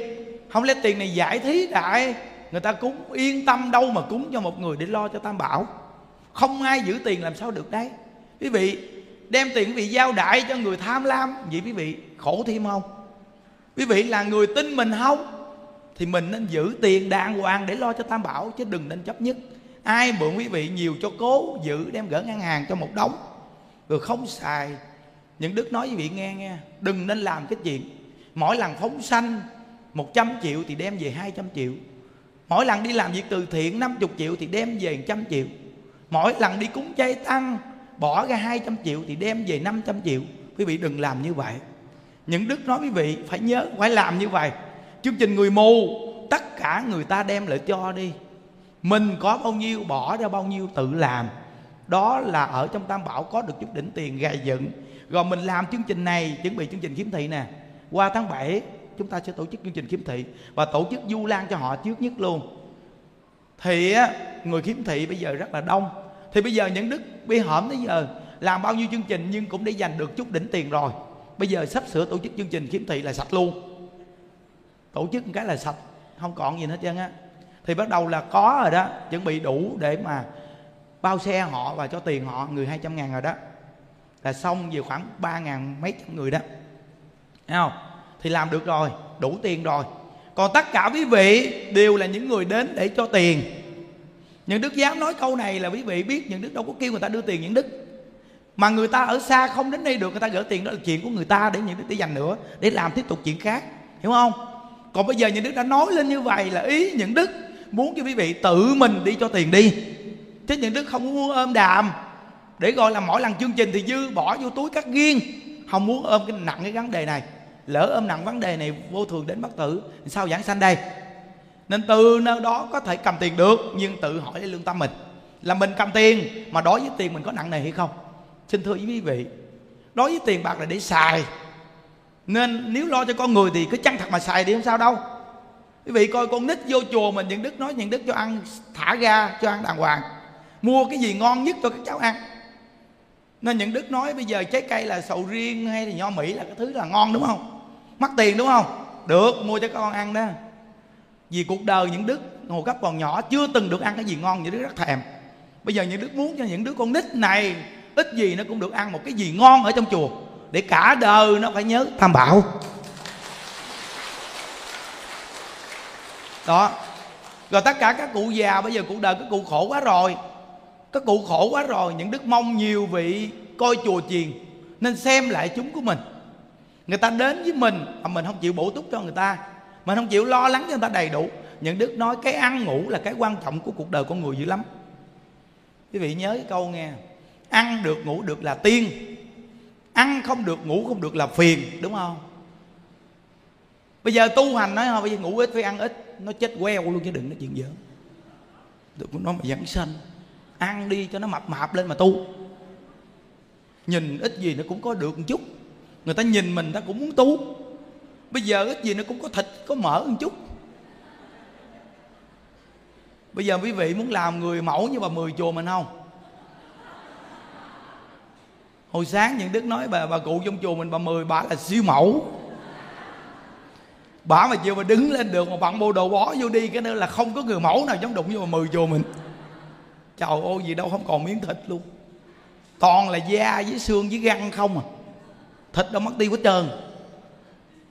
không lẽ tiền này giải thí đại, người ta cúng yên tâm đâu mà cúng cho một người để lo cho Tam Bảo. Không ai giữ tiền làm sao được đấy. Quý vị đem tiền quý vị giao đại cho người tham lam, vậy quý vị khổ thêm không? Quý vị là người tin mình không? Thì mình nên giữ tiền đàng hoàng để lo cho Tam Bảo, chứ đừng nên chấp nhất. Ai mượn quý vị nhiều cho cố, giữ đem gỡ ngân hàng cho một đống rồi không xài. Những đức nói quý vị nghe nghe, đừng nên làm cái chuyện mỗi lần phóng sanh 100 triệu thì đem về 200 triệu. Mỗi lần đi làm việc từ thiện 50 triệu thì đem về 100 triệu. Mỗi lần đi cúng chay tăng bỏ ra 200 triệu thì đem về 500 triệu. Quý vị đừng làm như vậy. Những đức nói quý vị phải nhớ, phải làm như vậy. Chương trình người mù, tất cả người ta đem lại cho đi, mình có bao nhiêu bỏ ra bao nhiêu tự làm. Đó là ở trong Tam Bảo có được chút đỉnh tiền gài dựng. Rồi mình làm chương trình này, chuẩn bị chương trình khiếm thị nè. Qua tháng 7 chúng ta sẽ tổ chức chương trình khiếm thị và tổ chức du lan cho họ trước nhất luôn. Thì người khiếm thị bây giờ rất là đông. Thì bây giờ những đức bi hởm tới giờ làm bao nhiêu chương trình nhưng cũng để giành được chút đỉnh tiền rồi. Bây giờ sắp sửa tổ chức chương trình khiếm thị là sạch luôn. Tổ chức một cái là sạch, không còn gì hết trơn á. Thì bắt đầu là có rồi đó, chuẩn bị đủ để mà bao xe họ và cho tiền họ, người 200.000 rồi đó. Là xong về khoảng 3.000 mấy trăm người đó. Thấy không? Thì làm được rồi, đủ tiền rồi. Còn tất cả quý vị đều là những người đến để cho tiền. Những đức dám nói câu này là quý vị biết những đức đâu có kêu người ta đưa tiền những đức. Mà người ta ở xa không đến đây được, người ta gửi tiền đó là chuyện của người ta, để những đức để dành nữa, để làm tiếp tục chuyện khác, hiểu không? Còn bây giờ những đức đã nói lên như vậy là ý những đức muốn cho quý vị tự mình đi cho tiền đi, chứ những đức không muốn ôm đàm, để gọi là mỗi lần chương trình thì dư bỏ vô túi cắt riêng, không muốn ôm cái nặng cái vấn đề này. Lỡ ôm nặng vấn đề này vô thường đến bất tử, sao giảng sanh đây? Nên từ nơi đó có thể cầm tiền được, nhưng tự hỏi lương tâm mình là mình cầm tiền mà đối với tiền mình có nặng nề hay không. Xin thưa quý vị, đối với tiền bạc là để xài, nên nếu lo cho con người thì cứ chân thật mà xài đi, không sao đâu. Quý vị coi con nít vô chùa mình, những Đức nói những Đức cho ăn thả ga, cho ăn đàng hoàng, mua cái gì ngon nhất cho các cháu ăn. Nên những Đức nói bây giờ trái cây là sầu riêng hay là nho Mỹ là cái thứ là ngon, đúng không? Mắc tiền đúng không? Được, mua cho các con ăn đó. Vì cuộc đời những Đức hồi cấp còn nhỏ chưa từng được ăn cái gì ngon, những Đức rất thèm. Bây giờ những Đức muốn cho những đứa con nít này ít gì nó cũng được ăn một cái gì ngon ở trong chùa, để cả đời nó phải nhớ Tam Bảo. Đó. Rồi tất cả các cụ già bây giờ cuộc đời các cụ khổ quá rồi, các cụ khổ quá rồi. Những Đức mong nhiều vị coi chùa chiền nên xem lại chúng của mình. Người ta đến với mình mà mình không chịu bổ túc cho người ta, mình không chịu lo lắng cho người ta đầy đủ. Những Đức nói cái ăn ngủ là cái quan trọng của cuộc đời con người dữ lắm. Quý vị nhớ cái câu nghe: ăn được ngủ được là tiên, ăn không được ngủ không được là phiền, đúng không? Bây giờ tu hành nói thôi, bây giờ ngủ ít phải ăn ít, nó chết queo luôn chứ đừng nói chuyện giỡn. Đừng nói mà giảng sanh, ăn đi cho nó mập mạp lên mà tu. Nhìn ít gì nó cũng có được một chút, người ta nhìn mình ta cũng muốn tu. Bây giờ ít gì nó cũng có thịt, có mỡ một chút. Bây giờ quý vị muốn làm người mẫu như bà Mười chùa mình không? Hồi sáng những Đức nói bà cụ trong chùa mình, bà Mười bà là siêu mẫu. Bà mà chịu bà đứng lên được mà bạn bộ đồ bó vô đi, cái nữa là không có người mẫu nào dám đụng vô bà Mười chùa mình. Trời ơi gì đâu không còn miếng thịt luôn, toàn là da với xương với găng không à, thịt đâu mất đi quá trơn.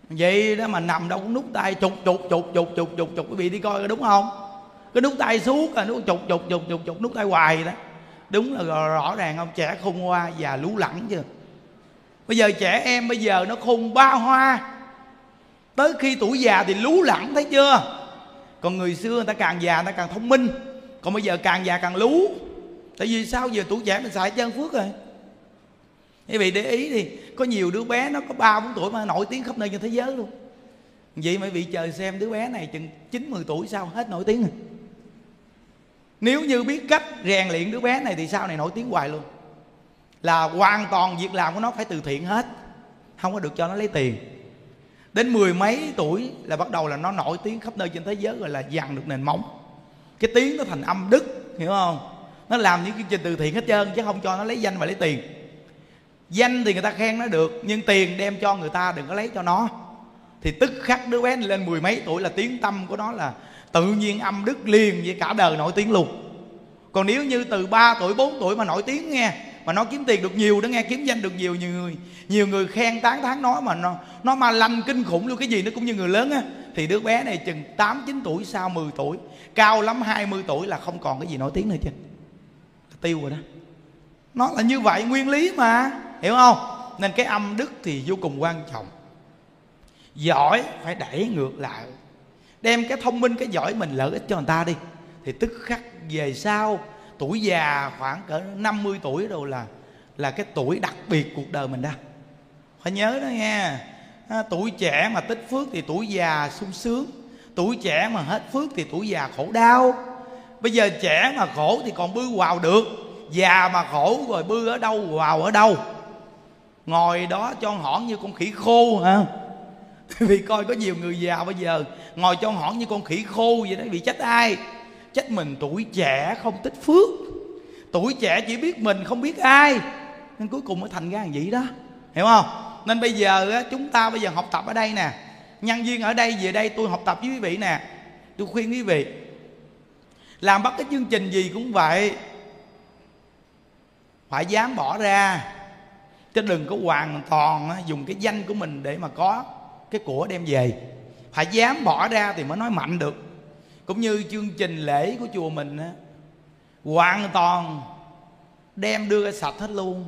Vậy đó mà nằm đâu cũng nút tay chục chục chục. Quý vị đi coi đúng không? Cái nút tay suốt là nút chục nút tay hoài đó. Đúng là rõ ràng không? Trẻ khôn hoa, già lú lẳng chưa. Bây giờ trẻ em bây giờ nó khôn ba hoa, tới khi tuổi già thì lú lẳng, thấy chưa? Còn người xưa người ta càng già người ta càng thông minh, còn bây giờ càng già càng lú. Tại vì sao? Giờ tuổi trẻ mình xài chân phước rồi. Quý vị để ý thì có nhiều đứa bé nó có 3-4 tuổi mà nổi tiếng khắp nơi trên thế giới luôn. Vậy mà quý vị chờ xem đứa bé này chừng 9-10 tuổi sao hết nổi tiếng rồi. Nếu như biết cách rèn luyện đứa bé này thì sau này nổi tiếng hoài luôn. Là hoàn toàn việc làm của nó phải từ thiện hết, không có được cho nó lấy tiền. Đến 10 mấy tuổi là bắt đầu là nó nổi tiếng khắp nơi trên thế giới, gọi là dằn được nền móng. Cái tiếng nó thành âm đức, hiểu không? Nó làm những chương trình từ thiện hết trơn, chứ không cho nó lấy danh và lấy tiền. Danh thì người ta khen nó được, nhưng tiền đem cho người ta, đừng có lấy cho nó. Thì tức khắc đứa bé lên 10 mấy tuổi là tiếng tâm của nó là tự nhiên âm đức liền, với cả đời nổi tiếng luôn. Còn nếu như từ 3 tuổi 4 tuổi mà nổi tiếng nghe, mà nó kiếm tiền được nhiều đó nghe, kiếm danh được nhiều, nhiều người khen tán thán nó mà nó ma lanh kinh khủng luôn, cái gì nó cũng như người lớn á, thì đứa bé này chừng 8-9 tuổi, sau 10 tuổi, cao lắm 20 tuổi là không còn cái gì nổi tiếng nữa chứ. Tiêu rồi đó. Nó là như vậy, nguyên lý mà, hiểu không? Nên cái âm đức thì vô cùng quan trọng. Giỏi phải đẩy ngược lại, đem cái thông minh cái giỏi mình lợi ích cho người ta đi, thì tức khắc về sau tuổi già khoảng cỡ 50 tuổi rồi là cái tuổi đặc biệt cuộc đời mình đó. Phải nhớ đó nghe. Tuổi trẻ mà tích phước thì tuổi già sung sướng, tuổi trẻ mà hết phước thì tuổi già khổ đau. Bây giờ trẻ mà khổ thì còn bư vào được, già mà khổ rồi bư ở đâu vào ở đâu, ngồi đó cho hỏn như con khỉ khô hả? Vì coi có nhiều người già bây giờ ngồi cho hỏn như con khỉ khô vậy đó. Vì trách ai? Trách mình tuổi trẻ không tích phước, tuổi trẻ chỉ biết mình không biết ai, nên cuối cùng mới thành ra như vậy đó, hiểu không? Nên bây giờ chúng ta bây giờ học tập ở đây nè, nhân viên ở đây về đây tôi học tập với quý vị nè, tôi khuyên quý vị làm bất cứ chương trình gì cũng vậy, phải dám bỏ ra, chứ đừng có hoàn toàn dùng cái danh của mình để mà có cái của đem về. Phải dám bỏ ra thì mới nói mạnh được. Cũng như chương trình lễ của chùa mình á, hoàn toàn đem đưa ra sạch hết luôn.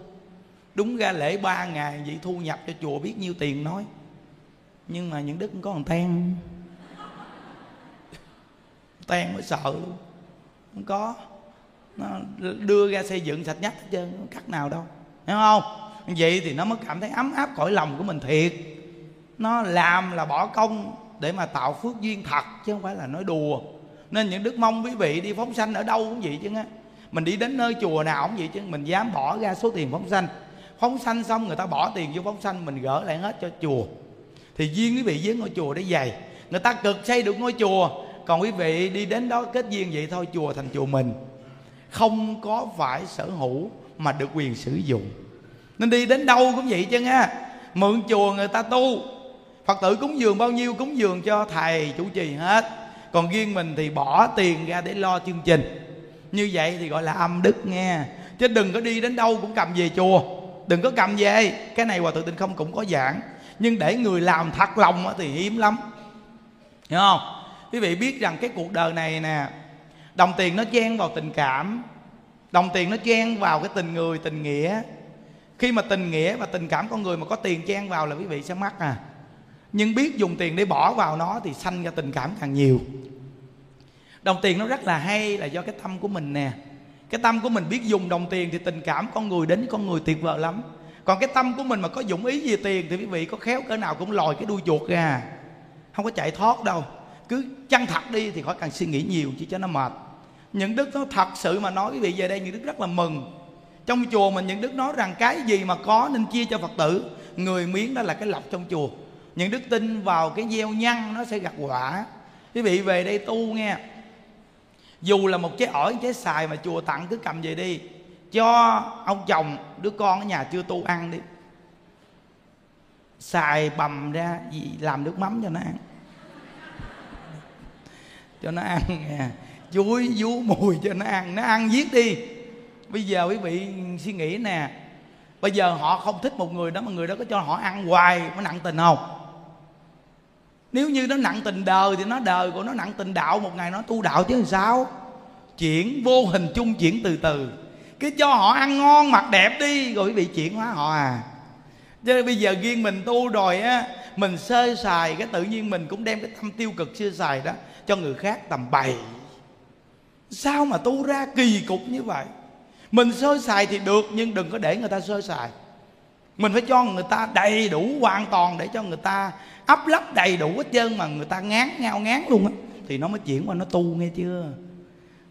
Đúng ra lễ 3 ngày vậy thu nhập cho chùa biết nhiêu tiền nói, nhưng mà những Đức cũng có thằng Ten mới sợ luôn. Không có nó đưa ra xây dựng sạch nhất hết trơn, cách nào đâu, hiểu không? Vậy thì nó mới cảm thấy ấm áp cõi lòng của mình thiệt. Nó làm là bỏ công để mà tạo phước duyên thật, chứ không phải là nói đùa. Nên những Đức mong quý vị đi phóng sanh ở đâu cũng vậy chứ á. Mình đi đến nơi chùa nào cũng vậy chứ, mình dám bỏ ra số tiền phóng sanh. Phóng sanh xong người ta bỏ tiền vô phóng sanh, mình gỡ lại hết cho chùa. Thì duyên quý vị với ngôi chùa để dày. Người ta cực xây được ngôi chùa, còn quý vị đi đến đó kết duyên vậy thôi, chùa thành chùa mình, không có phải sở hữu mà được quyền sử dụng. Nên đi đến đâu cũng vậy chứ nha. Mượn chùa người ta tu, Phật tử cúng dường bao nhiêu cúng dường cho thầy chủ trì hết. Còn riêng mình thì bỏ tiền ra để lo chương trình. Như vậy thì gọi là âm đức nghe. Chứ đừng có đi đến đâu cũng cầm về chùa, đừng có cầm về. Cái này Hòa Thượng Tịnh Không cũng có giảng. Nhưng để người làm thật lòng thì hiếm lắm, hiểu không? Quý vị biết rằng cái cuộc đời này nè, đồng tiền nó chen vào tình cảm, đồng tiền nó chen vào cái tình người, tình nghĩa. Khi mà tình nghĩa và tình cảm con người mà có tiền chen vào là quý vị sẽ mắc à. Nhưng biết dùng tiền để bỏ vào nó thì sanh ra tình cảm càng nhiều. Đồng tiền nó rất là hay là do cái tâm của mình nè. Cái tâm của mình biết dùng đồng tiền thì tình cảm con người đến con người tuyệt vời lắm. Còn cái tâm của mình mà có dụng ý về tiền thì quý vị có khéo cỡ nào cũng lòi cái đuôi chuột ra, không có chạy thoát đâu. Cứ chăng thật đi thì khỏi càng suy nghĩ nhiều chứ cho nó mệt. Những đức nó thật sự mà nói quý vị về đây, những đức rất là mừng. Trong chùa mình những đức nói rằng cái gì mà có nên chia cho Phật tử. Người miếng đó là cái lọc trong chùa. Những đức tin vào cái gieo nhân nó sẽ gặt quả. Quý vị về đây tu nghe, dù là một trái ổi, trái xài mà chùa tặng cứ cầm về đi cho ông chồng, đứa con ở nhà chưa tu ăn đi, xài bầm ra làm nước mắm cho nó ăn, cho nó ăn nè, chuối vú mùi cho nó ăn, nó ăn giết đi. Bây giờ quý vị suy nghĩ nè, bây giờ họ không thích một người đó mà người đó có cho họ ăn hoài, nó nặng tình không? Nếu như nó nặng tình đời thì nó đời, của nó nặng tình đạo một ngày nó tu đạo chứ làm sao. Chuyển vô hình chung, chuyển từ từ, cứ cho họ ăn ngon mặc đẹp đi rồi quý vị chuyển hóa họ à. Chứ bây giờ riêng mình tu rồi á, mình sơ sài cái tự nhiên mình cũng đem cái tâm tiêu cực sơ sài đó cho người khác tầm bày. Sao mà tu ra kỳ cục như vậy? Mình sơ sài thì được, nhưng đừng có để người ta sơ sài. Mình phải cho người ta đầy đủ hoàn toàn, để cho người ta ấp lấp đầy đủ hết trơn mà người ta ngán ngao ngán luôn á, thì nó mới chuyển qua nó tu, nghe chưa?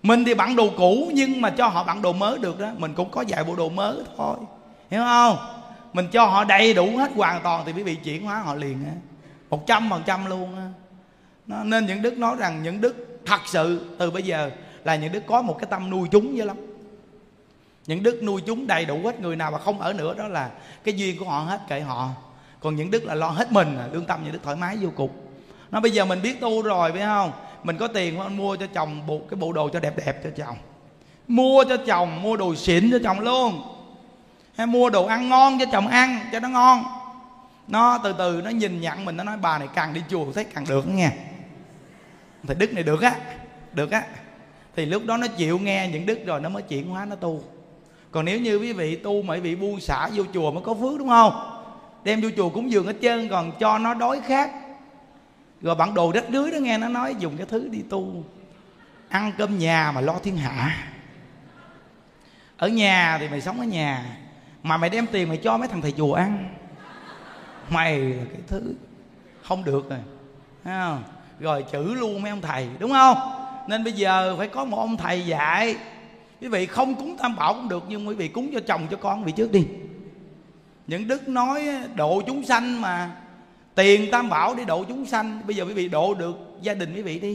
Mình thì bạn đồ cũ nhưng mà cho họ bạn đồ mới được đó. Mình cũng có vài bộ đồ mới thôi, hiểu không? Mình cho họ đầy đủ hết hoàn toàn thì quý vị chuyển hóa họ liền á, 100% luôn á. Nên những đức nói rằng những đức thật sự từ bây giờ là những đức có một cái tâm nuôi chúng dữ lắm. Những đức nuôi chúng đầy đủ hết, người nào mà không ở nữa đó là cái duyên của họ hết, kệ họ. Còn những đức là lo hết mình, lương tâm những đức thoải mái vô cục. Nó bây giờ mình biết tu rồi phải không? Mình có tiền mình mua cho chồng cái bộ đồ cho đẹp cho chồng, mua cho chồng, mua đồ xịn cho chồng luôn, hay mua đồ ăn ngon cho chồng ăn cho nó ngon. Nó từ từ nó nhìn nhận mình, nó nói bà này càng đi chùa thấy càng được nghe, thì đức này được á. Thì lúc đó nó chịu nghe những đức rồi nó mới chuyển hóa nó tu. Còn nếu như quý vị tu mà quý vị buông xả vô chùa mới có phước, đúng không? Đem vô chùa cúng dường hết trơn, còn cho nó đói khát. Rồi bản đồ rách rưới đó nghe, nó nói dùng cái thứ đi tu, ăn cơm nhà mà lo thiên hạ. Ở nhà thì mày sống ở nhà, mà mày đem tiền mày cho mấy thằng thầy chùa ăn, mày là cái thứ không được rồi, thấy không? Rồi chữ luôn mấy ông thầy, đúng không? Nên bây giờ phải có một ông thầy dạy. Quý vị không cúng tam bảo cũng được, nhưng quý vị cúng cho chồng cho con quý vị trước đi. Những đức nói độ chúng sanh mà, tiền tam bảo để độ chúng sanh. Bây giờ quý vị độ được gia đình quý vị đi,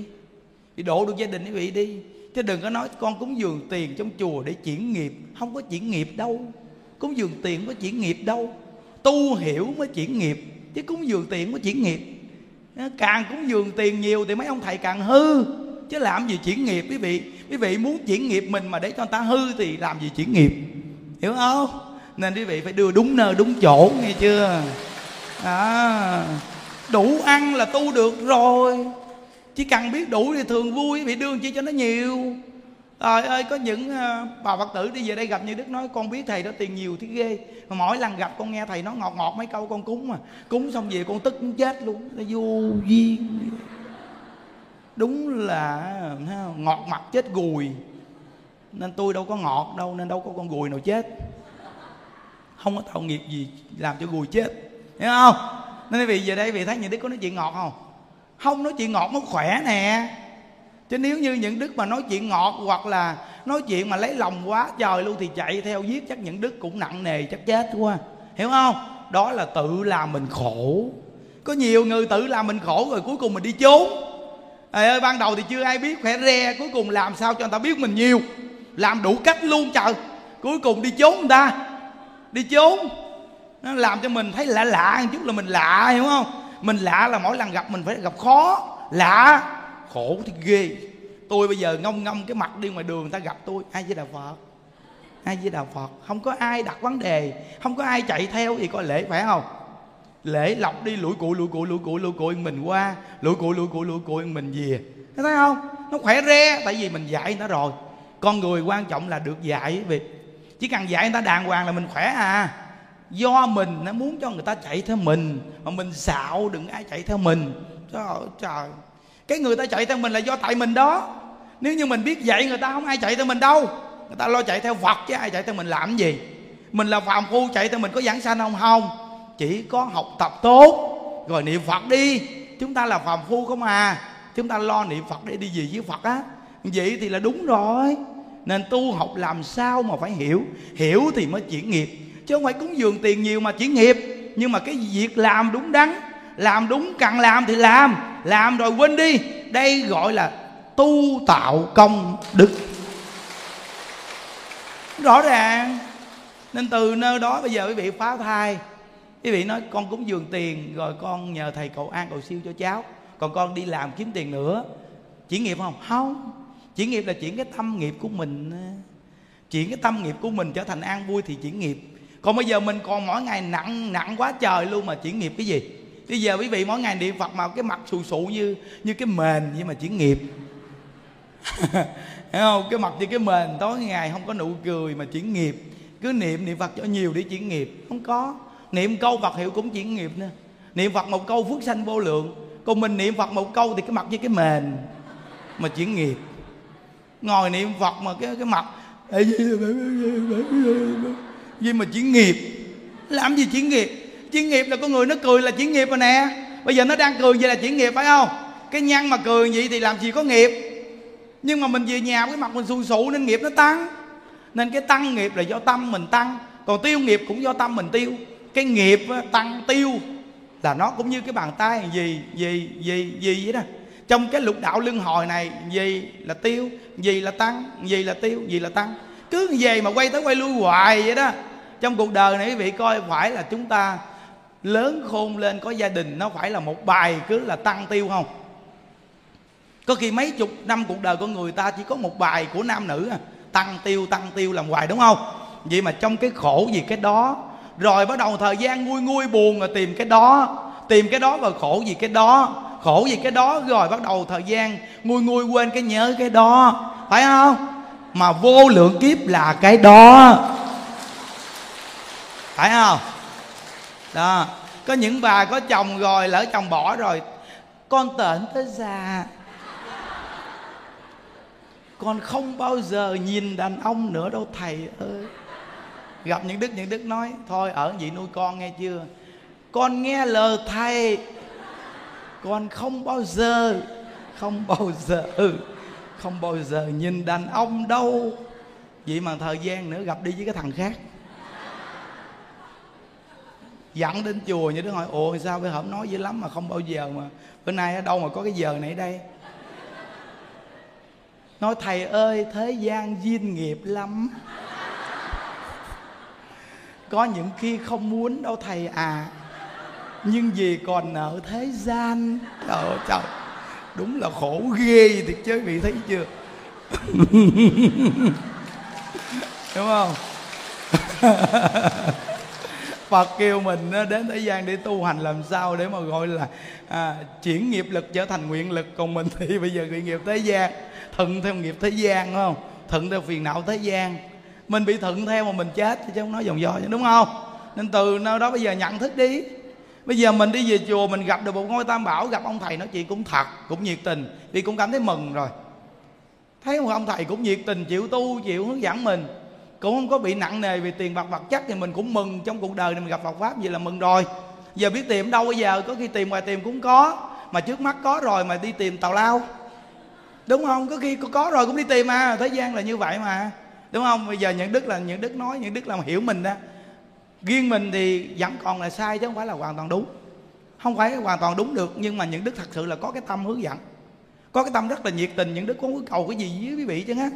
chứ đừng có nói con cúng dường tiền trong chùa để chuyển nghiệp. Không có chuyển nghiệp đâu, cúng dường tiền không có chuyển nghiệp đâu. Tu hiểu mới chuyển nghiệp, chứ cúng dường tiền mới chuyển nghiệp. Càng cúng dường tiền nhiều thì mấy ông thầy càng hư, chứ làm gì chuyển nghiệp quý vị. Quý vị muốn chuyển nghiệp mình mà để cho người ta hư thì làm gì chuyển nghiệp, hiểu không? Nên quý vị phải đưa đúng nơi đúng chỗ, nghe chưa? Đủ ăn là tu được rồi. Chỉ cần biết đủ thì thường vui, quý vị đưa chi cho nó nhiều. Trời ơi, có những bà Phật tử đi về đây gặp như đức nói con biết thầy đó tiền nhiều thì ghê, mà mỗi lần gặp con nghe thầy nói ngọt ngọt mấy câu con cúng, mà cúng xong về con tức chết luôn, nó vô duyên. Đúng là ngọt mặt chết gùi. nên tôi đâu có ngọt đâu, nên đâu có con ruồi nào chết, không có tạo nghiệp gì làm cho ruồi chết, hiểu không? Nên quý vị về đây vị thấy những đức có nói chuyện ngọt không? Không nói chuyện ngọt nó khỏe nè. Chứ nếu như những đức mà nói chuyện ngọt hoặc là nói chuyện mà lấy lòng quá trời luôn thì chạy theo giết chắc những đức cũng nặng nề, chắc chết quá, hiểu không? Đó là tự làm mình khổ. Có nhiều người tự làm mình khổ rồi cuối cùng mình đi trốn. Trời ơi, ban đầu thì chưa ai biết khỏe re, cuối cùng làm sao cho người ta biết mình nhiều, làm đủ cách luôn trời, cuối cùng đi trốn người ta, đi trốn. Nó làm cho mình thấy lạ lạ một chút là mình lạ, hiểu không? Mình lạ là mỗi lần gặp mình phải gặp khó, lạ, khổ thì ghê. Tôi bây giờ ngông ngông cái mặt đi ngoài đường người ta gặp tôi, ai với Đạo Phật, ai với Đạo Phật, không có ai đặt vấn đề, không có ai chạy theo thì coi lễ, phải không? Lễ lọc đi lụi cụi mình qua, lụi cụi mình về, thấy không? Nó khỏe re, tại vì mình dạy nó rồi. Con người quan trọng là được dạy, vì chỉ cần dạy người ta đàng hoàng là mình khỏe à. Do mình nó muốn cho người ta chạy theo mình, mà mình xạo đừng ai chạy theo mình. Trời, cái người ta chạy theo mình là do tại mình đó. Nếu như mình biết dạy người ta không ai chạy theo mình đâu, người ta lo chạy theo Phật chứ ai chạy theo mình làm gì. Mình là phàm phu chạy theo mình có giảng sanh không? Không. Chỉ có học tập tốt rồi niệm Phật đi. Chúng ta là phàm phu không à, chúng ta lo niệm Phật để đi gì với Phật á, vậy thì là đúng rồi. Nên tu học làm sao mà phải hiểu, hiểu thì mới chuyển nghiệp, chứ không phải cúng dường tiền nhiều mà chuyển nghiệp. Nhưng mà cái việc làm đúng đắn, làm đúng cần làm thì làm rồi quên đi, đây gọi là tu tạo công đức rõ ràng. Nên từ nơi đó bây giờ quý vị phá thai, quý vị nói con cúng dường tiền rồi con nhờ thầy cầu an cầu siêu cho cháu, còn con đi làm kiếm tiền nữa, chuyển nghiệp không? Không. Chuyển nghiệp là chuyển cái tâm nghiệp của mình, chuyển cái tâm nghiệp của mình trở thành an vui thì chuyển nghiệp. Còn bây giờ mình còn mỗi ngày nặng quá trời luôn mà chuyển nghiệp cái gì? Bây giờ quý vị mỗi ngày niệm Phật mà cái mặt xù xụ như cái mền vậy mà chuyển nghiệp. Hiểu không? Cái mặt như cái mền, tối ngày không có nụ cười mà chuyển nghiệp. Cứ niệm Phật cho nhiều để chuyển nghiệp, không có. Niệm câu Phật hiệu cũng chuyển nghiệp nữa. Niệm Phật một câu phước sanh vô lượng, còn mình niệm Phật một câu thì cái mặt với cái mền mà chuyển nghiệp. Ngồi niệm Phật mà cái mặt gì mà chuyển nghiệp. Làm gì chuyển nghiệp? Chuyển nghiệp là con người nó cười là chuyển nghiệp rồi nè. Bây giờ nó đang cười vậy là chuyển nghiệp, phải không? Cái nhăn mà cười vậy thì làm gì có nghiệp. Nhưng mà mình về nhà cái mặt mình xù xụ nên nghiệp nó tăng. Nên cái tăng nghiệp là do tâm mình tăng, còn tiêu nghiệp cũng do tâm mình tiêu. Cái nghiệp tăng tiêu là nó cũng như cái bàn tay gì vậy đó. Trong cái lục đạo luân hồi này, gì là tiêu, gì là tăng, gì là tiêu, gì là tăng, cứ về mà quay tới quay lui hoài vậy đó. Trong cuộc đời này quý vị coi, phải là chúng ta lớn khôn lên có gia đình nó phải là một bài cứ là tăng tiêu không? Có khi mấy chục năm cuộc đời của người ta chỉ có một bài của nam nữ tăng tiêu làm hoài, đúng không? Vậy mà trong cái khổ gì cái đó, rồi bắt đầu thời gian nguôi buồn rồi tìm cái đó và khổ gì cái đó, rồi bắt đầu thời gian nguôi quên cái nhớ cái đó, phải không? Mà vô lượng kiếp là cái đó, phải không? Đó, có những bà có chồng rồi lỡ chồng bỏ rồi, con tện tới già con không bao giờ nhìn đàn ông nữa đâu thầy ơi. Gặp những đức nói thôi ở vị nuôi con nghe chưa, con nghe lời thầy, con không bao giờ nhìn đàn ông đâu. Vậy mà thời gian nữa gặp đi với cái thằng khác, dẫn đến chùa như đứa hỏi ồ sao cái hổm nói dữ lắm mà không bao giờ, mà bữa nay ở đâu mà có cái giờ này đây. Nói thầy ơi thế gian duyên nghiệp lắm, có những khi không muốn đâu thầy à, nhưng vì còn nợ thế gian. Trời, đúng là khổ ghê thiệt chứ, vị thấy chưa? Đúng không? Phật kêu mình đến thế gian để tu hành làm sao để mà gọi là chuyển nghiệp lực trở thành nguyện lực. Còn mình thì bây giờ bị nghiệp thế gian, thuận theo nghiệp thế gian, đúng không? Thuận theo phiền não thế gian, mình bị thuận theo mà mình chết chứ không nói vòng vo, đúng không? Nên từ nơi đó bây giờ nhận thức đi. Bây giờ mình đi về chùa mình gặp được một ngôi tam bảo, gặp ông thầy nói chuyện cũng thật, cũng nhiệt tình, thì cũng cảm thấy mừng rồi. Thấy không, ông thầy cũng nhiệt tình chịu tu, chịu hướng dẫn mình, cũng không có bị nặng nề vì tiền bạc vật chất, thì mình cũng mừng. Trong cuộc đời này mình gặp Phật pháp vậy là mừng rồi. Giờ biết tìm đâu bây giờ, có khi tìm ngoài tìm cũng có, mà trước mắt có rồi mà đi tìm tào lao, đúng không? Có khi có rồi cũng đi tìm mà, thế gian là như vậy mà, đúng không? Bây giờ những đức là những đức nói, những đức là hiểu mình đó. Riêng mình thì vẫn còn là sai chứ không phải là hoàn toàn đúng, không phải hoàn toàn đúng được. Nhưng mà những đức thật sự là có cái tâm hướng dẫn, có cái tâm rất là nhiệt tình. Những đức không có cầu cái gì với quý vị chứ hết.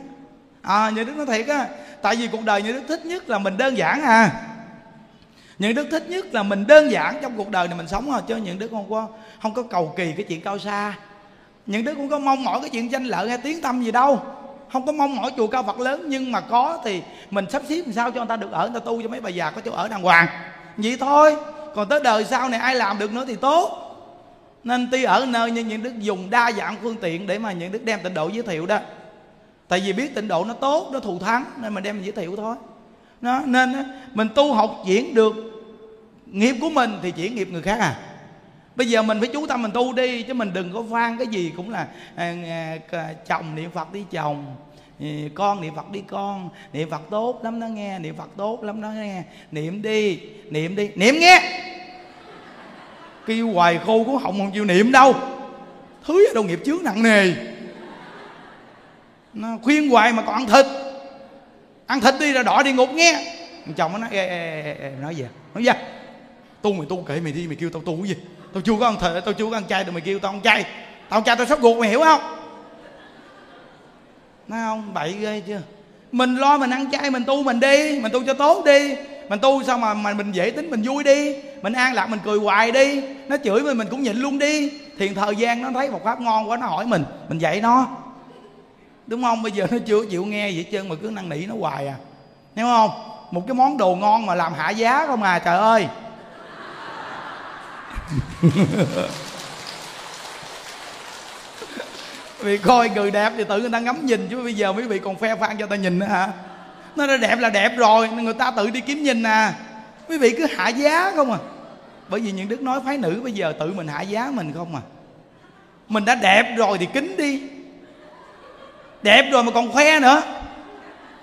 Những đức nói thiệt á, tại vì cuộc đời những đức thích nhất là mình đơn giản à. Những đức thích nhất là mình đơn giản trong cuộc đời này mình sống à, chứ những đức không có cầu kỳ cái chuyện cao xa. Những đức cũng có mong mỏi cái chuyện danh lợi hay tiếng tâm gì đâu, không có mong mỏi chùa cao Phật lớn. Nhưng mà có thì mình sắp xếp làm sao cho người ta được ở, người ta tu cho mấy bà già có chỗ ở đàng hoàng vậy thôi. Còn tới đời sau này ai làm được nữa thì tốt. Nên tuy ở nơi nhưng những đức dùng đa dạng phương tiện để mà những đức đem tịnh độ giới thiệu đó. Tại vì biết tịnh độ nó tốt, nó thù thắng nên mình đem mình giới thiệu thôi. Đó, nên mình tu học chuyển được nghiệp của mình thì chuyển nghiệp người khác à. Bây giờ mình phải chú tâm mình tu đi, chứ mình đừng có phan cái gì cũng là chồng niệm Phật đi chồng, con niệm Phật đi con, niệm Phật tốt lắm nó nghe, niệm Phật tốt lắm nó nghe, niệm đi, niệm đi, niệm nghe. Cái hoài khô của họng không chịu niệm đâu, thứ ở đâu nghiệp chướng nặng nề, nó khuyên hoài mà còn ăn thịt đi ra đỏ đi ngục nghe. Chồng nó nói ê, nói gì tu mày tu kệ mày đi, mày kêu tao tu cái gì, tao chưa có ăn thịt, tao chưa có ăn chay, rồi mày kêu tao ăn chay, tao sắp ruột mày hiểu không? Nói không bậy ghê chưa. Mình lo mình ăn chay, mình tu mình đi, mình tu cho tốt đi. Mình tu sao mà mình dễ tính, mình vui đi, mình an lạc, mình cười hoài đi. Nó chửi mình cũng nhịn luôn đi. Thì thời gian nó thấy Phật pháp ngon quá nó hỏi mình dạy nó, đúng không? Bây giờ nó chưa chịu nghe vậy trơn mà cứ năn nỉ nó hoài à, hiểu không? Một cái món đồ ngon mà làm hạ giá không à, trời ơi. Vì coi người đẹp thì tự người ta ngắm nhìn, chứ bây giờ quý vị còn phe phang cho ta nhìn nữa hả? Nó đã đẹp là đẹp rồi, người ta tự đi kiếm nhìn à. Quý vị cứ hạ giá không à. Bởi vì những đức nói phái nữ bây giờ tự mình hạ giá mình không à. Mình đã đẹp rồi thì kính đi, đẹp rồi mà còn khoe nữa,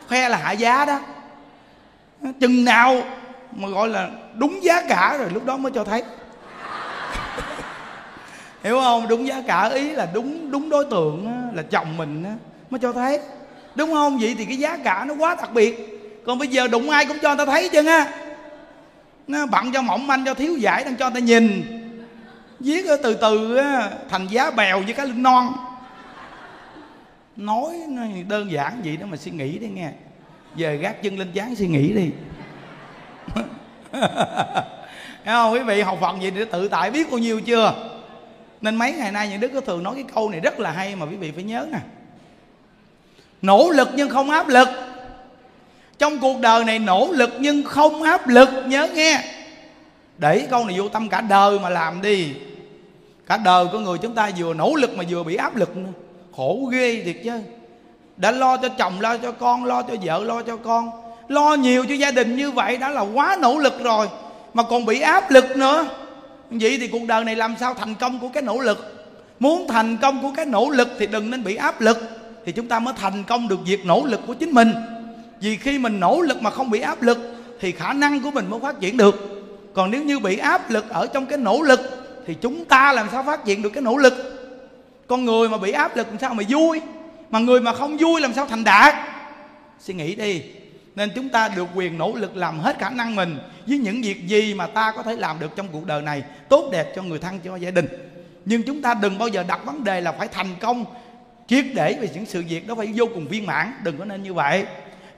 khoe là hạ giá đó. Chừng nào mà gọi là đúng giá cả rồi lúc đó mới cho thấy. Hiểu không? Đúng giá cả ý là đúng đối tượng á, là chồng mình á, mới cho thấy, đúng không? Vậy thì cái giá cả nó quá đặc biệt. Còn bây giờ đụng ai cũng cho người ta thấy chứ á, nó bận cho mỏng manh, cho thiếu giải đang cho người ta nhìn, viết từ từ á, thành giá bèo với cá linh non. Nói đơn giản vậy đó mà suy nghĩ đi nghe. Giờ gác chân lên trán suy nghĩ đi. Thấy không? Quý vị học Phật vậy để tự tại biết bao nhiêu chưa. Nên mấy ngày nay những đức có thường nói cái câu này rất là hay mà quý vị phải nhớ nè. Nỗ lực nhưng không áp lực. Trong cuộc đời này nỗ lực nhưng không áp lực, nhớ nghe. Để câu này vô tâm cả đời mà làm đi. Cả đời có người chúng ta vừa nỗ lực mà vừa bị áp lực nữa, khổ ghê thiệt chứ. Đã lo cho chồng, lo cho con, lo cho vợ, lo cho con, lo nhiều cho gia đình như vậy đã là quá nỗ lực rồi, mà còn bị áp lực nữa. Vậy thì cuộc đời này làm sao thành công của cái nỗ lực. Muốn thành công của cái nỗ lực thì đừng nên bị áp lực, thì chúng ta mới thành công được việc nỗ lực của chính mình. Vì khi mình nỗ lực mà không bị áp lực thì khả năng của mình mới phát triển được. Còn nếu như bị áp lực ở trong cái nỗ lực thì chúng ta làm sao phát triển được cái nỗ lực. Con người mà bị áp lực làm sao mà vui, mà người mà không vui làm sao thành đạt. Suy nghĩ đi. Nên chúng ta được quyền nỗ lực làm hết khả năng mình với những việc gì mà ta có thể làm được trong cuộc đời này, tốt đẹp cho người thân, cho gia đình. Nhưng chúng ta đừng bao giờ đặt vấn đề là phải thành công triệt để về những sự việc đó phải vô cùng viên mãn. Đừng có nên như vậy.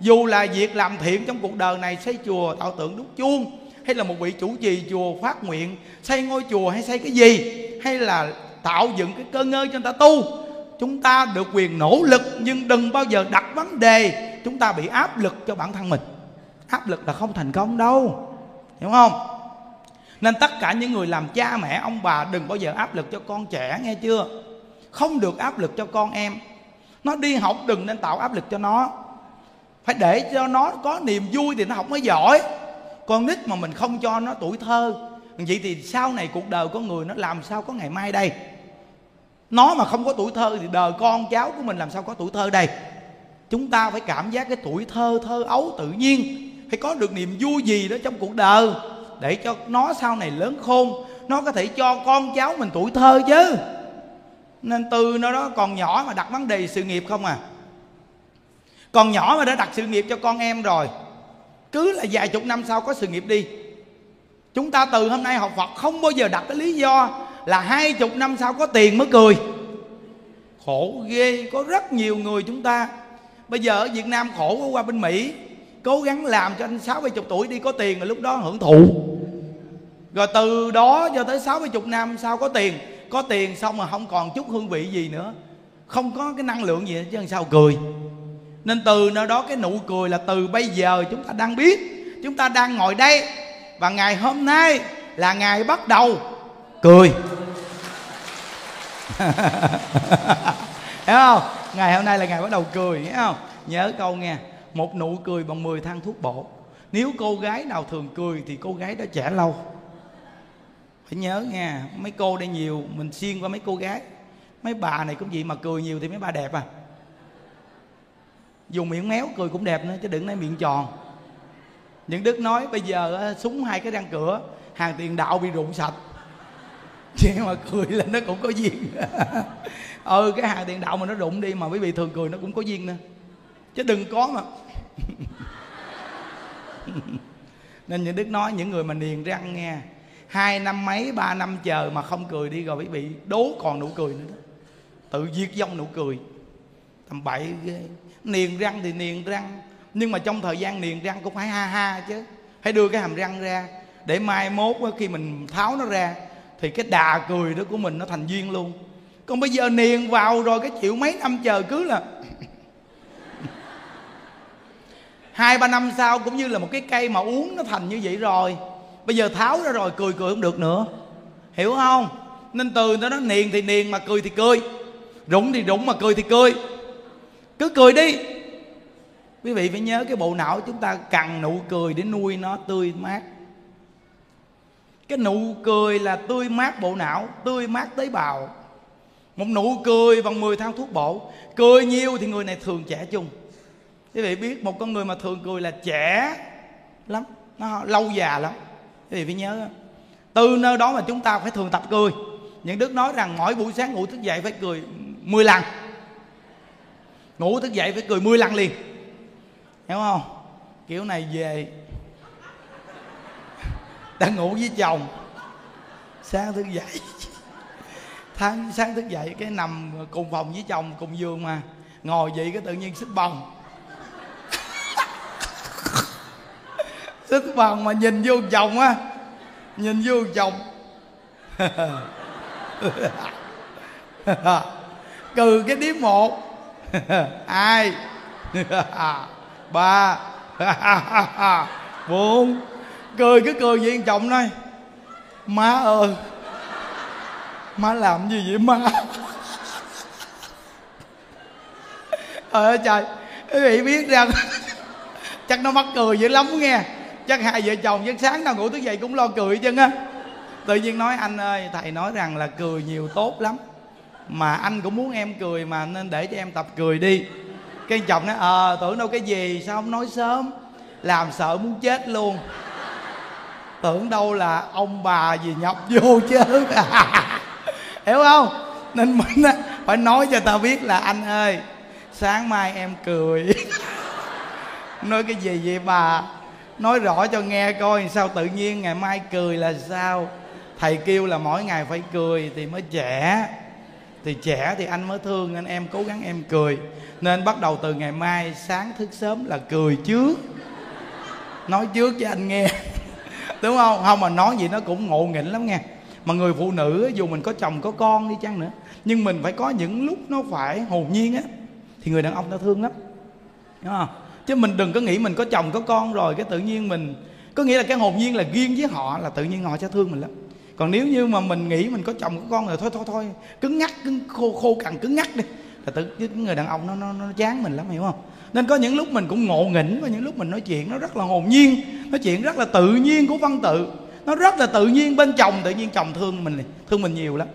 Dù là việc làm thiện trong cuộc đời này, xây chùa, tạo tượng, đúc chuông, hay là một vị chủ trì chùa phát nguyện xây ngôi chùa, hay xây cái gì, hay là tạo dựng cái cơ ngơi cho người ta tu, chúng ta được quyền nỗ lực. Nhưng đừng bao giờ đặt vấn đề chúng ta bị áp lực cho bản thân mình. Áp lực là không thành công đâu, hiểu không? Nên tất cả những người làm cha mẹ, ông bà đừng bao giờ áp lực cho con trẻ, nghe chưa? Không được áp lực cho con em. Nó đi học đừng nên tạo áp lực cho nó. Phải để cho nó có niềm vui thì nó học mới giỏi. Con nít mà mình không cho nó tuổi thơ, vậy thì sau này cuộc đời con người nó làm sao có ngày mai đây. Nó mà không có tuổi thơ thì đời con cháu của mình làm sao có tuổi thơ đây. Chúng ta phải cảm giác cái tuổi thơ, thơ ấu tự nhiên, phải có được niềm vui gì đó trong cuộc đời để cho nó sau này lớn khôn, nó có thể cho con cháu mình tuổi thơ chứ. Nên từ nó đó còn nhỏ mà đặt vấn đề sự nghiệp không à. Còn nhỏ mà đã đặt sự nghiệp cho con em rồi, cứ là vài chục năm sau có sự nghiệp đi. Chúng ta từ hôm nay học Phật không bao giờ đặt cái lý do là 20 năm sau có tiền mới cười. Khổ ghê, có rất nhiều người chúng ta bây giờ ở Việt Nam khổ quá, qua bên Mỹ cố gắng làm cho anh 60-70 tuổi đi có tiền, rồi lúc đó hưởng thụ. Rồi từ đó cho tới 60 năm sau có tiền. Có tiền xong mà không còn chút hương vị gì nữa, không có cái năng lượng gì nữa, chứ làm sao cười. Nên từ nơi đó cái nụ cười là từ bây giờ. Chúng ta đang biết, chúng ta đang ngồi đây, và ngày hôm nay là ngày bắt đầu cười. Thấy không? Ngày hôm nay là ngày bắt đầu cười, thấy không? Nhớ câu nghe, một nụ cười bằng 10 thang thuốc bổ. Nếu cô gái nào thường cười thì cô gái đó trẻ lâu. Phải nhớ nghe, mấy cô đây nhiều, mình xuyên qua mấy cô gái. Mấy bà này cũng vậy, mà cười nhiều thì mấy bà đẹp à. Dùng miệng méo cười cũng đẹp nữa, chứ đừng nói miệng tròn. Những Đức nói bây giờ súng hai cái răng cửa, hàng tiền đạo bị rụng sạch. Chứ mà cười là nó cũng có duyên. Cái hàng tiền đạo mà nó rụng đi, mà quý vị thường cười nó cũng có duyên nữa, chứ đừng có mà. Nên Những Đức nói những người mà niềng răng nghe, 2 năm mấy 3 năm chờ mà không cười đi, rồi quý vị đố còn nụ cười nữa đó. Tự diệt vong nụ cười. Tầm bậy ghê. Niềng răng thì niềng răng, nhưng mà trong thời gian niềng răng cũng phải ha ha chứ. Phải đưa cái hàm răng ra, để mai mốt khi mình tháo nó ra thì cái đà cười đó của mình nó thành duyên luôn. Còn bây giờ niềng vào rồi cái chịu mấy năm chờ, cứ là 2-3 năm sau cũng như là một cái cây mà uống nó thành như vậy rồi. Bây giờ tháo ra rồi cười không được nữa, hiểu không? Nên từ đó nó niềng thì niềng mà cười thì cười, rụng thì rụng mà cười thì cười. Cứ cười đi. Quý vị phải nhớ cái bộ não chúng ta cần nụ cười để nuôi nó tươi mát. Cái nụ cười là tươi mát bộ não, tươi mát tế bào. Một nụ cười bằng 10 thang thuốc bổ. Cười nhiều thì người này thường trẻ chung. Quý vị biết một con người mà thường cười là trẻ lắm, nó lâu già lắm. Quý vị phải nhớ. Từ nơi đó mà chúng ta phải thường tập cười. Những Đức nói rằng mỗi buổi sáng ngủ thức dậy phải cười 10 lần. Ngủ thức dậy phải cười 10 lần liền, hiểu không? Kiểu này về đang ngủ với chồng, sáng thức dậy, sáng thức dậy cái nằm cùng phòng với chồng, cùng giường mà ngồi vậy cái tự nhiên xích bồng. Xích bồng mà nhìn vô chồng á, nhìn vô chồng. Cừ cái điếm 1 2 3 4 cười cứ cười vậy. Chồng nói má ơi, má làm gì vậy má? Trời, quý vị biết rằng chắc nó mắc cười dữ lắm nghe. Chắc hai vợ chồng chắc sáng nào ngủ thức dậy cũng lo cười chân á. Tự nhiên nói anh ơi, thầy nói rằng là cười nhiều tốt lắm, mà anh cũng muốn em cười mà, nên để cho em tập cười đi. Cái chồng nói tưởng đâu cái gì, sao không nói sớm, làm sợ muốn chết luôn. Tưởng đâu là ông bà gì nhập vô chứ. Hiểu không? Nên mình phải nói cho ta biết là anh ơi, sáng mai em cười. Nói cái gì vậy bà? Nói rõ cho nghe coi, sao tự nhiên ngày mai cười là sao? Thầy kêu là mỗi ngày phải cười thì mới trẻ, thì trẻ thì anh mới thương, nên em cố gắng em cười. Nên bắt đầu từ ngày mai sáng thức sớm là cười trước, nói trước cho anh nghe. Đúng không? Không mà nói gì nó cũng ngộ nghĩnh lắm nghe. Mà người phụ nữ dù mình có chồng có con đi chăng nữa, nhưng mình phải có những lúc nó phải hồn nhiên á, thì người đàn ông nó thương lắm, đúng không? Chứ mình đừng có nghĩ mình có chồng có con rồi cái tự nhiên mình, có nghĩa là cái hồn nhiên là riêng với họ, là tự nhiên họ sẽ thương mình lắm. Còn nếu như mà mình nghĩ mình có chồng có con rồi thôi cứng ngắc, cứng ngắc đi, là tự người đàn ông nó chán mình lắm, hiểu không? Nên có những lúc mình cũng ngộ nghĩnh, có những lúc mình nói chuyện nó rất là hồn nhiên, nói chuyện rất là tự nhiên của văn tự, nó rất là tự nhiên bên chồng, tự nhiên chồng thương mình nhiều lắm.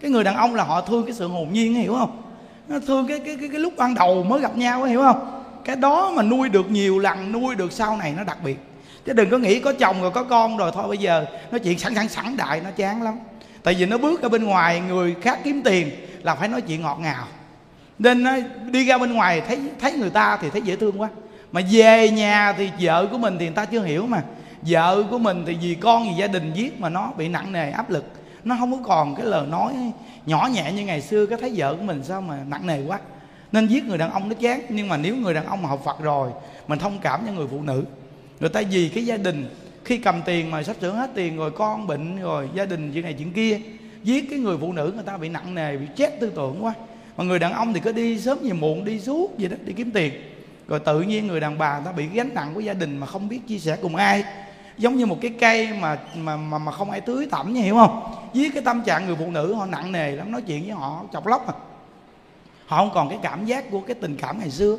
Cái người đàn ông là họ thương cái sự hồn nhiên, hiểu không? Nó thương cái lúc ban đầu mới gặp nhau, hiểu không? Cái đó mà nuôi được nhiều lần, nuôi được sau này nó đặc biệt. Chứ đừng có nghĩ có chồng rồi có con rồi thôi bây giờ nói chuyện sẵn đại, nó chán lắm. Tại vì nó bước ra bên ngoài, người khác kiếm tiền là phải nói chuyện ngọt ngào. Nên đi ra bên ngoài thấy người ta thì thấy dễ thương quá. Mà về nhà thì vợ của mình thì người ta chưa hiểu mà. Vợ của mình thì vì con, vì gia đình giết mà nó bị nặng nề áp lực. Nó không có còn cái lời nói nhỏ nhẹ như ngày xưa. Cái thấy vợ của mình sao mà nặng nề quá. Nên giết người đàn ông nó chán. Nhưng mà nếu người đàn ông mà học Phật rồi, mình thông cảm cho người phụ nữ. Người ta vì cái gia đình, khi cầm tiền mà sắp sửa hết tiền rồi, con bệnh rồi, gia đình chuyện này chuyện kia, giết cái người phụ nữ người ta bị nặng nề, bị chết tư tưởng quá. Mà người đàn ông thì cứ đi sớm về muộn, đi suốt gì đó, đi kiếm tiền. Rồi tự nhiên người đàn bà người ta bị cái gánh nặng của gia đình mà không biết chia sẻ cùng ai. Giống như một cái cây mà không ai tưới tẩm, như hiểu không? Với cái tâm trạng người phụ nữ họ nặng nề lắm, nói chuyện với họ chọc lóc à. Họ không còn cái cảm giác của cái tình cảm ngày xưa.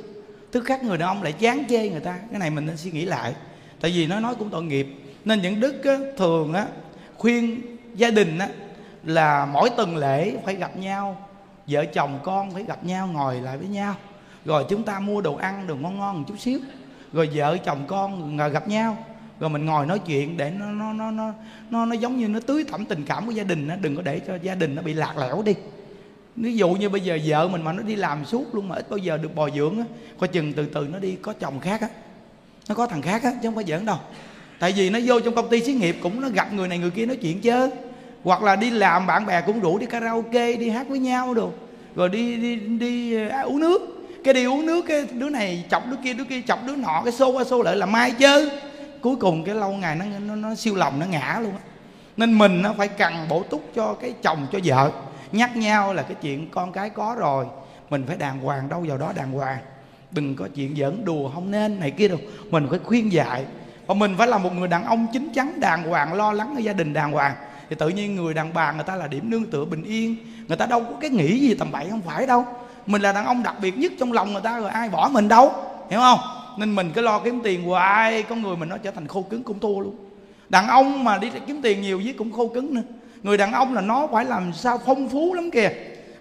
Thứ khác người đàn ông lại chán chê người ta. Cái này mình nên suy nghĩ lại. Tại vì nó nói cũng tội nghiệp. Nên những đức á, thường á, khuyên gia đình á, là mỗi tuần lễ phải gặp nhau. Vợ chồng con phải gặp nhau, ngồi lại với nhau. Rồi chúng ta mua đồ ăn, đồ ngon ngon một chút xíu. Rồi vợ chồng con gặp nhau, rồi mình ngồi nói chuyện để nó giống như nó tưới tẩm tình cảm của gia đình. Đừng có để cho gia đình nó bị lạc lẽo đi. Ví dụ như bây giờ vợ mình mà nó đi làm suốt luôn mà ít bao giờ được bồi dưỡng á, coi chừng từ từ nó đi có chồng khác á, nó có thằng khác á, chứ không phải giỡn đâu. Tại vì nó vô trong công ty xí nghiệp cũng nó gặp người này người kia nói chuyện chứ. Hoặc là đi làm bạn bè cũng rủ đi karaoke, đi hát với nhau đồ. Rồi đi uống nước. Cái đi uống nước cái đứa này chọc đứa kia, đứa kia chọc đứa nọ, cái xô qua xô lại là mai chứ. Cuối cùng cái lâu ngày nó siêu lòng, nó ngã luôn á. Nên mình nó phải cần bổ túc cho cái chồng, cho vợ. Nhắc nhau là cái chuyện con cái có rồi, mình phải đàng hoàng, đâu vào đó đàng hoàng. Đừng có chuyện giỡn đùa không nên này kia đâu. Mình phải khuyên dạy. Và mình phải là một người đàn ông chín chắn, đàng hoàng, lo lắng cho gia đình đàng hoàng. Thì tự nhiên người đàn bà người ta là điểm nương tựa bình yên. Người ta đâu có cái nghĩ gì tầm bậy, không phải đâu. Mình là đàn ông đặc biệt nhất trong lòng người ta rồi, ai bỏ mình đâu, hiểu không? Nên mình cứ lo kiếm tiền hoài, con người mình nó trở thành khô cứng cũng thua luôn. Đàn ông mà đi kiếm tiền nhiều với cũng khô cứng nữa. Người đàn ông là nó phải làm sao phong phú lắm kìa.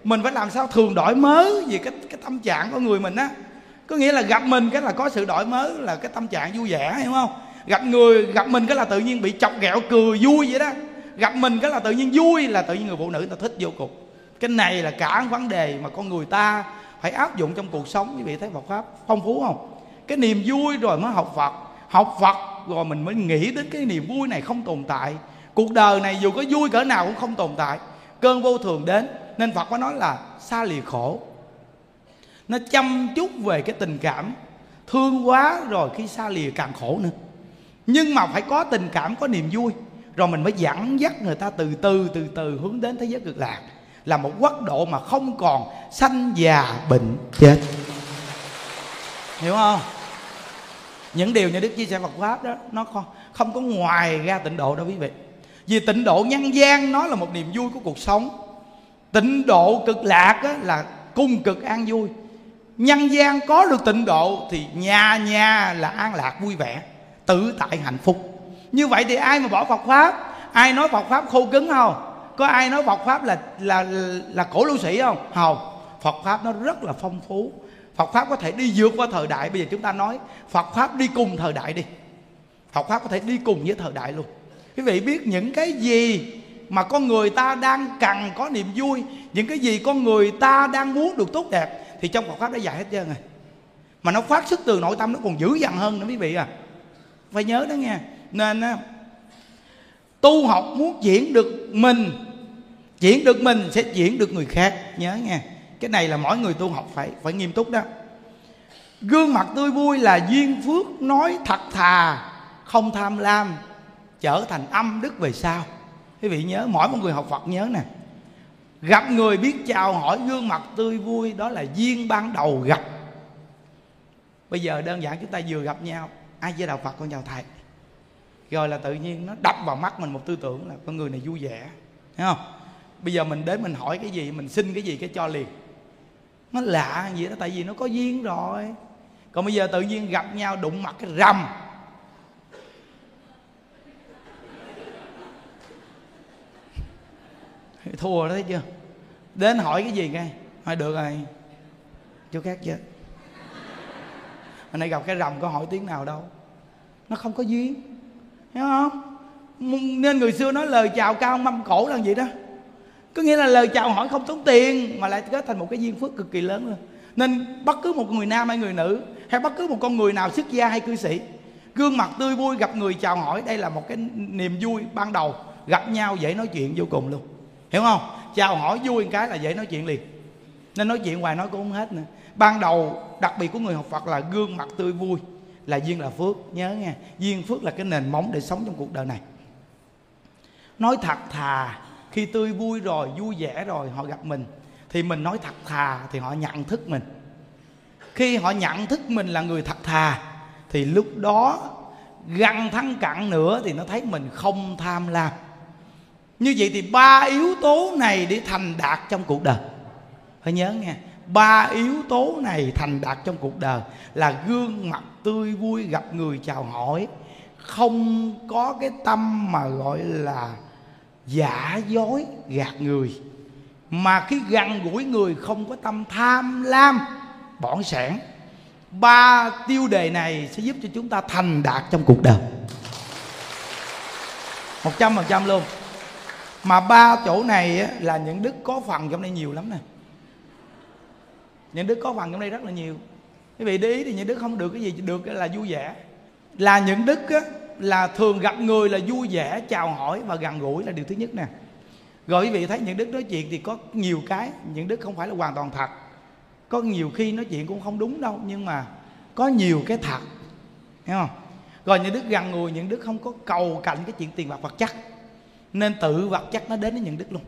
Mình phải làm sao thường đổi mới về cái tâm trạng của người mình á. Có nghĩa là gặp mình cái là có sự đổi mới, là cái tâm trạng vui vẻ, hiểu không? Gặp mình cái là tự nhiên bị chọc ghẹo cười vui vậy đó. Gặp mình cái là tự nhiên vui, là tự nhiên người phụ nữ người ta thích vô cùng. Cái này là cả vấn đề mà con người ta phải áp dụng trong cuộc sống. Quý vị thấy Phật Pháp phong phú không? Cái niềm vui rồi mới học Phật. Học Phật rồi mình mới nghĩ đến cái niềm vui này không tồn tại. Cuộc đời này dù có vui cỡ nào cũng không tồn tại. Cơn vô thường đến. Nên Phật có nói là xa lìa khổ. Nó chăm chút về cái tình cảm. Thương quá rồi khi xa lìa càng khổ nữa. Nhưng mà phải có tình cảm, có niềm vui. Rồi mình mới dẫn dắt người ta từ từ hướng đến thế giới cực lạc. Là một quốc độ mà không còn sanh già bệnh chết. Hiểu không? Những điều như Đức chia sẻ Phật Pháp đó, nó không có ngoài ra tịnh độ đâu quý vị. Vì tịnh độ nhân gian nó là một niềm vui của cuộc sống. Tịnh độ cực lạc á, là cung cực an vui. Nhân gian có được tịnh độ thì nhà nhà là an lạc vui vẻ, tự tại hạnh phúc. Như vậy thì ai mà bỏ Phật Pháp? Ai nói Phật Pháp khô cứng không? Có ai nói Phật Pháp là cổ lưu sĩ không? Không, Phật Pháp nó rất là phong phú. Phật Pháp có thể đi vượt qua thời đại. Bây giờ chúng ta nói Phật Pháp đi cùng thời đại đi. Phật Pháp có thể đi cùng với thời đại luôn. Quý vị biết những cái gì mà con người ta đang cần có niềm vui, những cái gì con người ta đang muốn được tốt đẹp, thì trong Phật Pháp đã dạy hết trơn rồi. Mà nó phát xuất từ nội tâm, nó còn dữ dằn hơn nữa quý vị à. Phải nhớ đó nghe. Nên tu học muốn chuyển được mình, chuyển được mình sẽ chuyển được người khác. Nhớ nghe. Cái này là mỗi người tu học phải nghiêm túc đó. Gương mặt tươi vui là duyên phước, nói thật thà, không tham lam, trở thành âm đức về sau. Quý vị nhớ, mỗi một người học Phật nhớ nè. Gặp người biết chào hỏi, gương mặt tươi vui, đó là duyên ban đầu gặp. Bây giờ đơn giản chúng ta vừa gặp nhau, ai với đạo Phật con chào thầy. Rồi là tự nhiên nó đập vào mắt mình một tư tưởng là con người này vui vẻ, thấy không? Bây giờ mình đến mình hỏi cái gì, mình xin cái gì cái cho liền. Nó lạ vậy đó, tại vì nó có duyên rồi. Còn bây giờ tự nhiên gặp nhau đụng mặt cái rầm. Thua rồi, thấy chưa? Đến hỏi cái gì nghe? Hỏi được rồi, chỗ khác chứ. Hôm nay gặp cái rồng có hỏi tiếng nào đâu, nó không có duyên, hiểu không? Nên người xưa nói lời chào cao mâm cổ là vậy đó. Có nghĩa là lời chào hỏi không tốn tiền mà lại kết thành một cái duyên phước cực kỳ lớn luôn. Nên bất cứ một người nam hay người nữ, hay bất cứ một con người nào xuất gia hay cư sĩ, gương mặt tươi vui gặp người chào hỏi, đây là một cái niềm vui ban đầu. Gặp nhau dễ nói chuyện vô cùng luôn, hiểu không? Chào hỏi vui một cái là dễ nói chuyện liền. Nên nói chuyện hoài nói cũng không hết nữa. Ban đầu đặc biệt của người học Phật là gương mặt tươi vui, là duyên, là phước. Nhớ nghe, duyên phước là cái nền móng để sống trong cuộc đời này. Nói thật thà, khi tươi vui rồi, vui vẻ rồi, họ gặp mình thì mình nói thật thà thì họ nhận thức mình. Khi họ nhận thức mình là người thật thà thì lúc đó gần thân cận nữa thì nó thấy mình không tham lam. Như vậy thì ba yếu tố này để thành đạt trong cuộc đời. Phải nhớ nghe, ba yếu tố này thành đạt trong cuộc đời là gương mặt tươi vui gặp người chào hỏi, không có cái tâm mà gọi là giả dối gạt người, mà khi gần gũi người không có tâm tham lam bỏn sẻn. Ba tiêu đề này sẽ giúp cho chúng ta thành đạt trong cuộc đời 100% luôn. Mà ba chỗ này là những đức có phần trong đây nhiều lắm nè. Những đức có phần trong đây rất là nhiều. Quý vị để ý thì những đức không được cái gì được là vui vẻ. Là những đức là thường gặp người là vui vẻ, chào hỏi và gần gũi là điều thứ nhất nè. Rồi quý vị thấy những đức nói chuyện thì có nhiều cái những đức không phải là hoàn toàn thật. Có nhiều khi nói chuyện cũng không đúng đâu, nhưng mà có nhiều cái thật, hiểu không? Rồi những đức gần người, những đức không có cầu cạnh cái chuyện tiền bạc vật chất, nên tự vật chất nó đến với những đức luôn.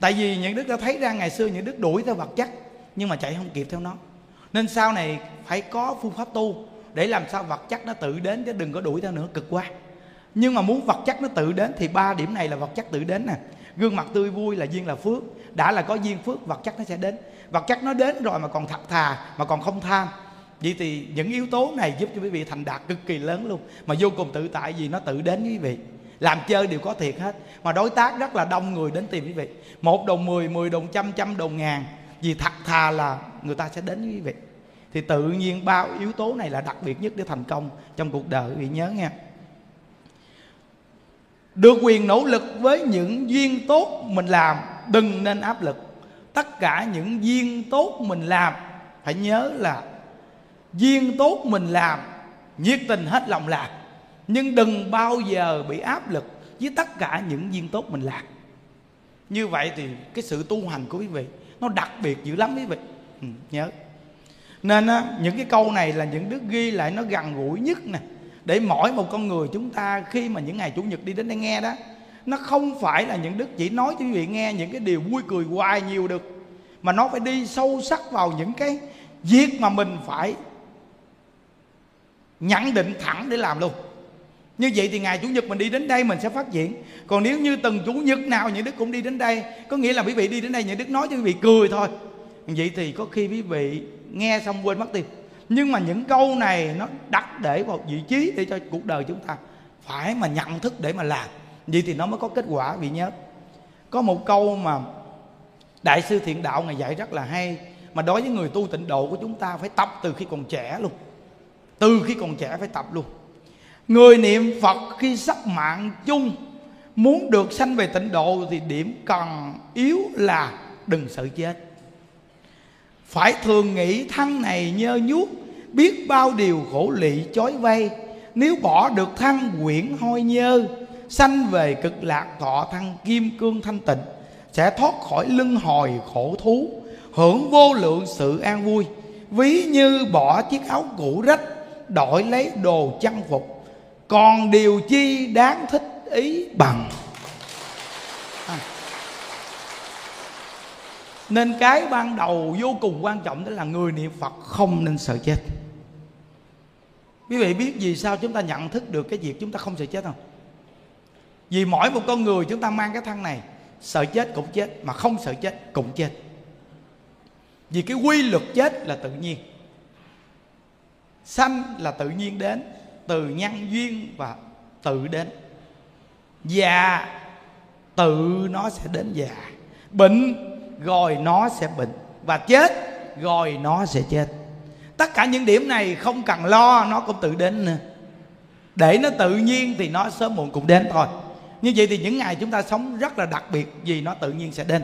Tại vì những đức đã thấy ra ngày xưa những đức đuổi theo vật chất nhưng mà chạy không kịp theo nó, nên sau này phải có phương pháp tu để làm sao vật chất nó tự đến chứ đừng có đuổi theo nữa, cực quá. Nhưng mà muốn vật chất nó tự đến thì ba điểm này là vật chất tự đến nè. Gương mặt tươi vui là duyên, là phước. Đã là có duyên phước, vật chất nó sẽ đến. Vật chất nó đến rồi mà còn thật thà, mà còn không tham. Vậy thì những yếu tố này giúp cho quý vị thành đạt cực kỳ lớn luôn. Mà vô cùng tự tại vì nó tự đến với quý vị. Làm chơi đều có thiệt hết. Mà đối tác rất là đông người đến tìm quý vị. 1 đồng 10, 10 đồng 100, 100 đồng 1000. Vì thật thà là người ta sẽ đến với quý vị. Thì tự nhiên bao yếu tố này là đặc biệt nhất để thành công trong cuộc đời, quý vị nhớ nghe. Được quyền nỗ lực với những duyên tốt mình làm, đừng nên áp lực. Tất cả những duyên tốt mình làm, phải nhớ là duyên tốt mình làm, nhiệt tình hết lòng làm, nhưng đừng bao giờ bị áp lực với tất cả những duyên tốt mình làm. Như vậy thì cái sự tu hành của quý vị nó đặc biệt dữ lắm quý vị, nhớ. Nên những cái câu này là những đức ghi lại nó gần gũi nhất nè, để mỗi một con người chúng ta khi mà những ngày Chủ nhật đi đến đây nghe đó, nó không phải là những đức chỉ nói cho quý vị nghe những cái điều vui cười hoài nhiều được, mà nó phải đi sâu sắc vào những cái việc mà mình phải nhận định thẳng để làm luôn. Như vậy thì ngày Chủ nhật mình đi đến đây mình sẽ phát triển. Còn nếu như từng Chủ nhật nào những đức cũng đi đến đây, có nghĩa là quý vị đi đến đây những đức nói cho quý vị cười thôi, vậy thì có khi quý vị nghe xong quên mất tiêu. Nhưng mà những câu này nó đặt để vào vị trí để cho cuộc đời chúng ta phải mà nhận thức để mà làm, vậy thì nó mới có kết quả, vị nhớ. Có một câu mà Đại sư Thiện Đạo ngày dạy rất là hay, mà đối với người tu tịnh độ của chúng ta phải tập từ khi còn trẻ luôn. Từ khi còn trẻ phải tập luôn. Người niệm Phật khi sắp mạng chung, muốn được sanh về tịnh độ thì điểm cần yếu là đừng sợ chết. Phải thường nghĩ thân này nhơ nhuốc, biết bao điều khổ lị chói vây. Nếu bỏ được thân quyển hôi nhơ, sanh về cực lạc thọ thân kim cương thanh tịnh, sẽ thoát khỏi luân hồi khổ thú, hưởng vô lượng sự an vui. Ví như bỏ chiếc áo cũ rách, đổi lấy đồ trang phục, còn điều chi đáng thích ý bằng. Nên cái ban đầu vô cùng quan trọng đó là người niệm Phật không nên sợ chết. Quý vị biết vì sao chúng ta nhận thức được cái việc chúng ta không sợ chết không? Vì mỗi một con người chúng ta mang cái thân này, sợ chết cũng chết, mà không sợ chết cũng chết. Vì cái quy luật chết là tự nhiên. Sanh là tự nhiên đến, từ nhân duyên và tự đến. Già tự nó sẽ đến già, bệnh rồi nó sẽ bệnh, và chết rồi nó sẽ chết. Tất cả những điểm này không cần lo, nó cũng tự đến nữa. Để nó tự nhiên thì nó sớm muộn cũng đến thôi. Như vậy thì những ngày chúng ta sống rất là đặc biệt, vì nó tự nhiên sẽ đến.